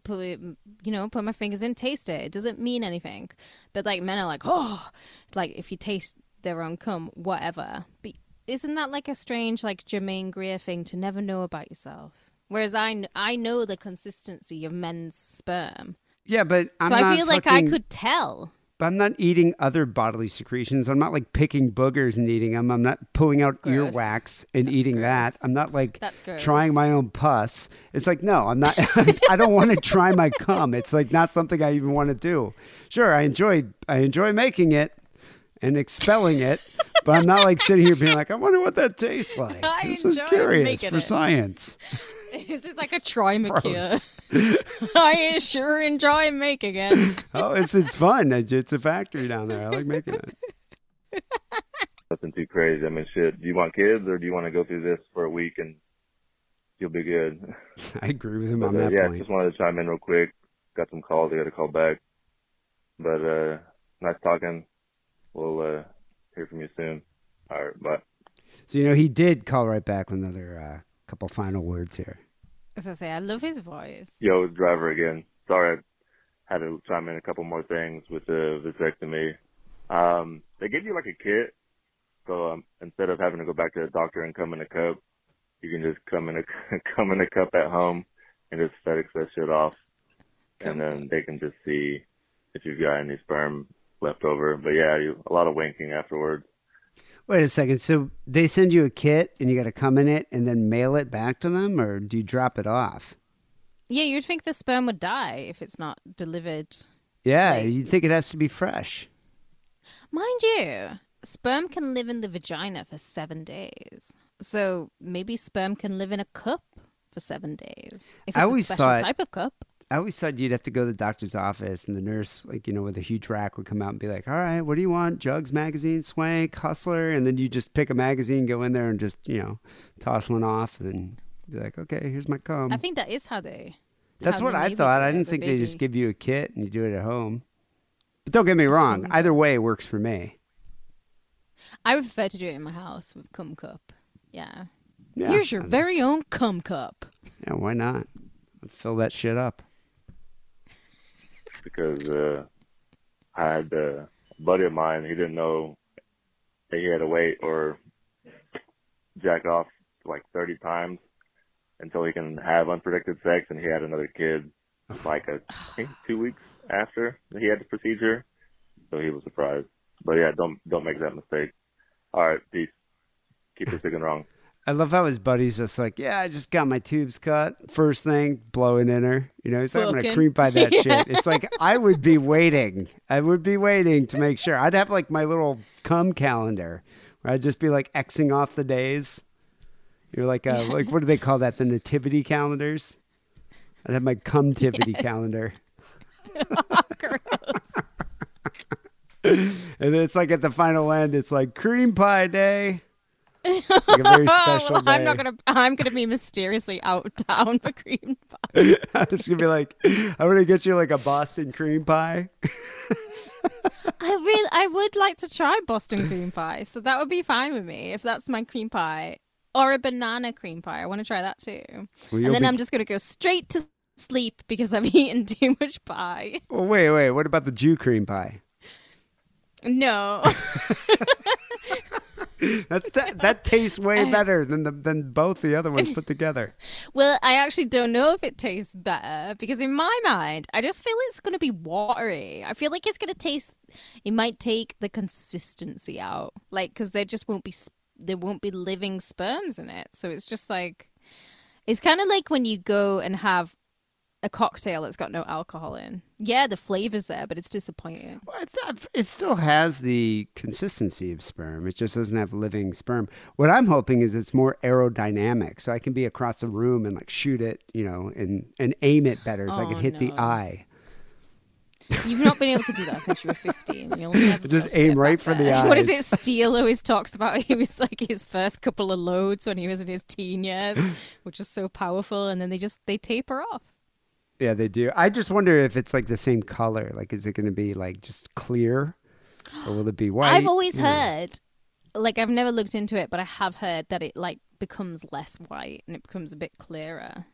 put my fingers in, taste it. It doesn't mean anything. But like men are like, oh, like if you taste their own cum, whatever. But isn't that like a strange, like Jermaine Greer thing to never know about yourself? Whereas I know the consistency of men's sperm. Yeah, but I feel like I could tell. But I'm not eating other bodily secretions. I'm not like picking boogers and eating them. I'm not pulling out earwax and eating that. I'm not like trying my own pus. It's like, no, I'm not. I don't want to try my cum. It's like not something I even want to do. Sure, I enjoy making it and expelling it, but I'm not like sitting here being like, I wonder what that tastes like. This is curious for science. This is like a try-macure. I sure enjoy making it. Oh, it's fun. It's a factory down there. I like making it. Nothing too crazy. I mean, shit, do you want kids or do you want to go through this for a week and you'll be good? I agree with him on that point. Yeah, just wanted to chime in real quick. Got some calls. I got to call back. But nice talking. We'll hear from you soon. All right, bye. So, you know, he did call right back with another couple final words here. As I say, I love his voice. Yo, it's Driver again. Sorry, I had to chime in a couple more things with the vasectomy. They give you like a kit. So instead of having to go back to the doctor and come in a cup, you can just come in a cup at home and just FedEx that shit off. And then they can just see if you've got any sperm left over. But yeah, a lot of wanking afterwards. Wait a second. So they send you a kit and you got to come in it and then mail it back to them, or do you drop it off? Yeah, you'd think the sperm would die if it's not delivered. Yeah, like, you'd think it has to be fresh. Mind you, sperm can live in the vagina for 7 days. So maybe sperm can live in a cup for 7 days. If it's a special type of cup. I always thought you'd have to go to the doctor's office and the nurse, like, you know, with a huge rack would come out and be like, all right, what do you want? Jugs magazine, Swank, Hustler. And then you just pick a magazine, go in there and just, you know, toss one off and be like, okay, here's my cum. I think that is how they. That's what I thought. I didn't think they just give you a kit and you do it at home. But don't get me wrong. Either way works for me. I would prefer to do it in my house with cum cup. Yeah. Here's your very own cum cup. Yeah, why not? Fill that shit up. Because I had a buddy of mine, he didn't know that he had to wait or jack off like 30 times until he can have unpredicted sex, and he had another kid like I think 2 weeks after he had the procedure, so he was surprised. But yeah, don't make that mistake. All right, peace. Keep it sick and wrong. I love how his buddy's just like, yeah, I just got my tubes cut. First thing, blowing in her. You know, he's like, I'm going to creep by that shit. It's like, I would be waiting. I would be waiting to make sure. I'd have like my little cum calendar where I'd just be like Xing off the days. You're like, like, what do they call that? The nativity calendars? I'd have my cum-tivity calendar. Oh, gross. And it's like at the final end, it's like cream pie day. It's like a very special day. I'm gonna be mysteriously out of town for cream pie. I'm just gonna be like, I'm gonna get you like a Boston cream pie. I would like to try Boston cream pie, so that would be fine with me if that's my cream pie, or a banana cream pie. I want to try that too. Well, and then I'm just gonna go straight to sleep because I've eaten too much pie. Well, wait. What about the Jew cream pie? No. That tastes way better than both the other ones put together. Well, I actually don't know if it tastes better, because in my mind, I just feel it's going to be watery. I feel like it's going to taste. It might take the consistency out, like, because there won't be living sperms in it. So it's just like, it's kind of like when you go and have a cocktail that's got no alcohol in. Yeah, the flavor's there, but it's disappointing. Well, it still has the consistency of sperm. It just doesn't have living sperm. What I'm hoping is it's more aerodynamic, so I can be across the room and like shoot it, you know, and aim it better, so I can hit the eye. You've not been able to do that since you were 15. You'll never just aim right for the eyes. What is it Steele always talks about? He was like, his first couple of loads when he was in his teen years, which is so powerful, and then they taper off. Yeah, they do. I just wonder if it's like the same color. Like, is it going to be like just clear, or will it be white? I've always heard, like, I've never looked into it, but I have heard that it like becomes less white and it becomes a bit clearer.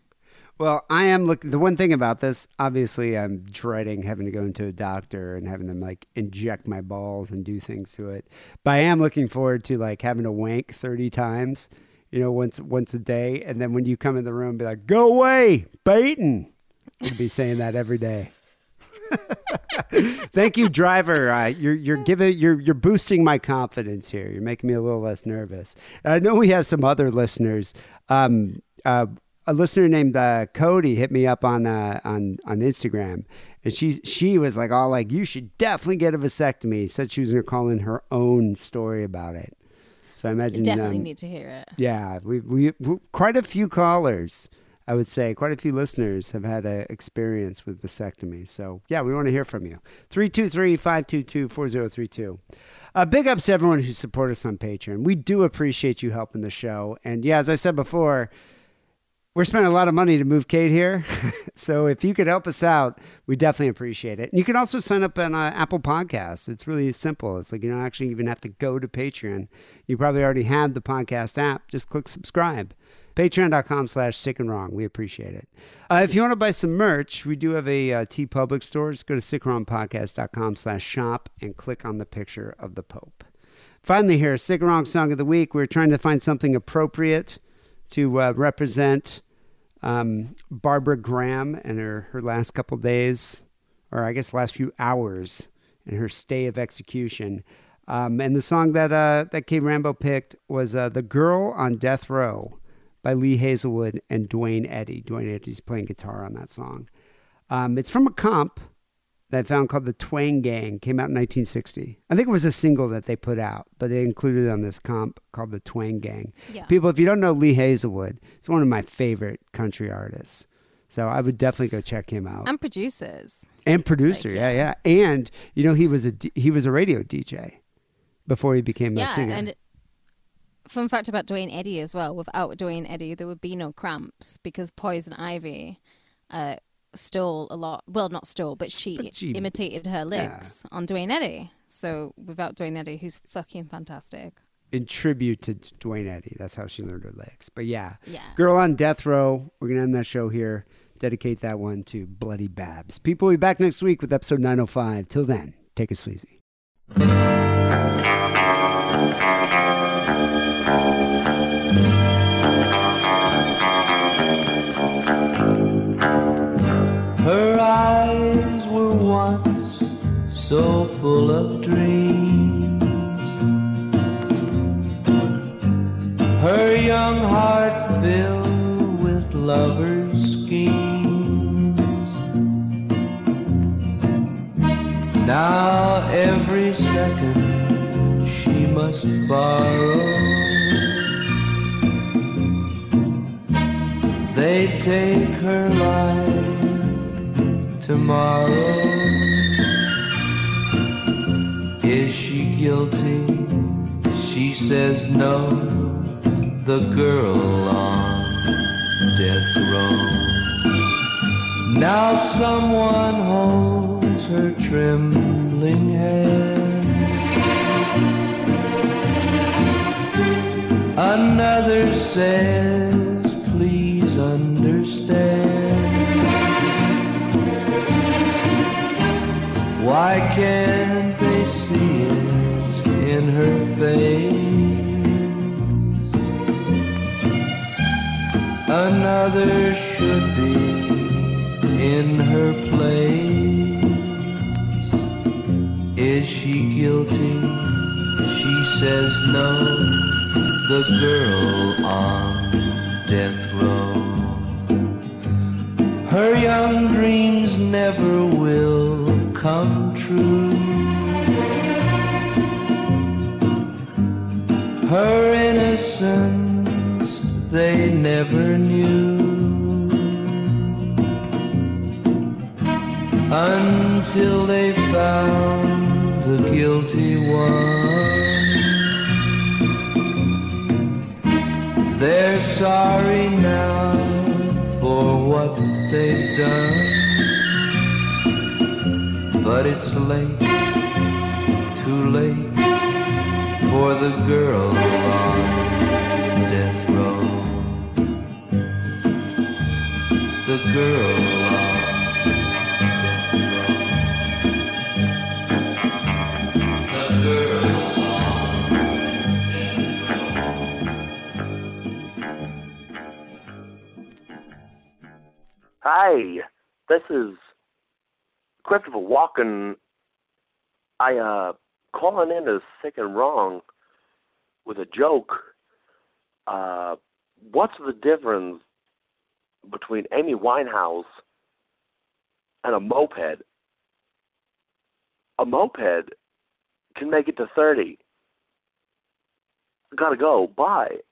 Well, I am looking. The one thing about this, obviously, I'm dreading having to go into a doctor and having them like inject my balls and do things to it. But I am looking forward to like having to wank 30 times, you know, once a day, and then when you come in the room, be like, "Go away, Baton." I'd be saying that every day. Thank you, Driver. You're boosting my confidence here. You're making me a little less nervous. And I know we have some other listeners. A listener named Cody hit me up on Instagram, and she was like, all like, you should definitely get a vasectomy. Said she was going to call in her own story about it. So I imagine definitely need to hear it. Yeah, we quite a few callers. I would say quite a few listeners have had an experience with vasectomy. So, yeah, we want to hear from you. 323-522-4032. Big ups to everyone who support us on Patreon. We do appreciate you helping the show. And, yeah, as I said before, we're spending a lot of money to move Kate here. So if you could help us out, we definitely appreciate it. And you can also sign up on Apple Podcasts. It's really simple. It's like you don't actually even have to go to Patreon. You probably already have the podcast app. Just click subscribe. Patreon.com/sickandwrong. We appreciate it. If you want to buy some merch, we do have a T Public store. Just go to sickandwrongpodcast.com/shop and click on the picture of the Pope. Finally here, Sick and Wrong Song of the Week. We're trying to find something appropriate to represent Barbara Graham and her last couple days, or I guess last few hours, and her stay of execution. And the song that Kay Rambo picked was The Girl on Death Row by Lee Hazelwood and Duane Eddy. Duane Eddy's playing guitar on that song. It's from a comp that I found called The Twang Gang. Came out in 1960. I think it was a single that they put out, but they included it on this comp called The Twang Gang. Yeah. People, if you don't know Lee Hazelwood, he's one of my favorite country artists. So I would definitely go check him out. And producers. And producer, like, yeah. And, you know, he was a radio DJ before he became a singer. And fun fact about Duane Eddy as well. Without Duane Eddy, there would be no Cramps because Poison Ivy stole a lot. Well, not stole, but she imitated her licks on Duane Eddy. So without Duane Eddy, who's fucking fantastic. In tribute to Duane Eddy, that's how she learned her licks. But yeah. Girl on Death Row. We're going to end that show here. Dedicate that one to Bloody Babs. People will be back next week with episode 905. Till then, take it sleazy. Her eyes were once so full of dreams. Her young heart filled with lovers' schemes. Now every second she must borrow. They take her life tomorrow. Is she guilty? She says no. The girl on death row. Now someone holds her trembling hand. Another says, please understand. Why can't they see it in her face? Another should be in her place. Is she guilty? She says no. The girl on death row. Her young dreams never will come true. Her innocence they never knew. Until they found the guilty one. They're sorry now for what they've done. But it's late, too late for the girl on death row. The girl on death row. The girl. Hi, this is Christopher Walken. I calling in as Sick and Wrong with a joke. What's the difference between Amy Winehouse and a moped? A moped can make it to 30. Gotta go. Bye.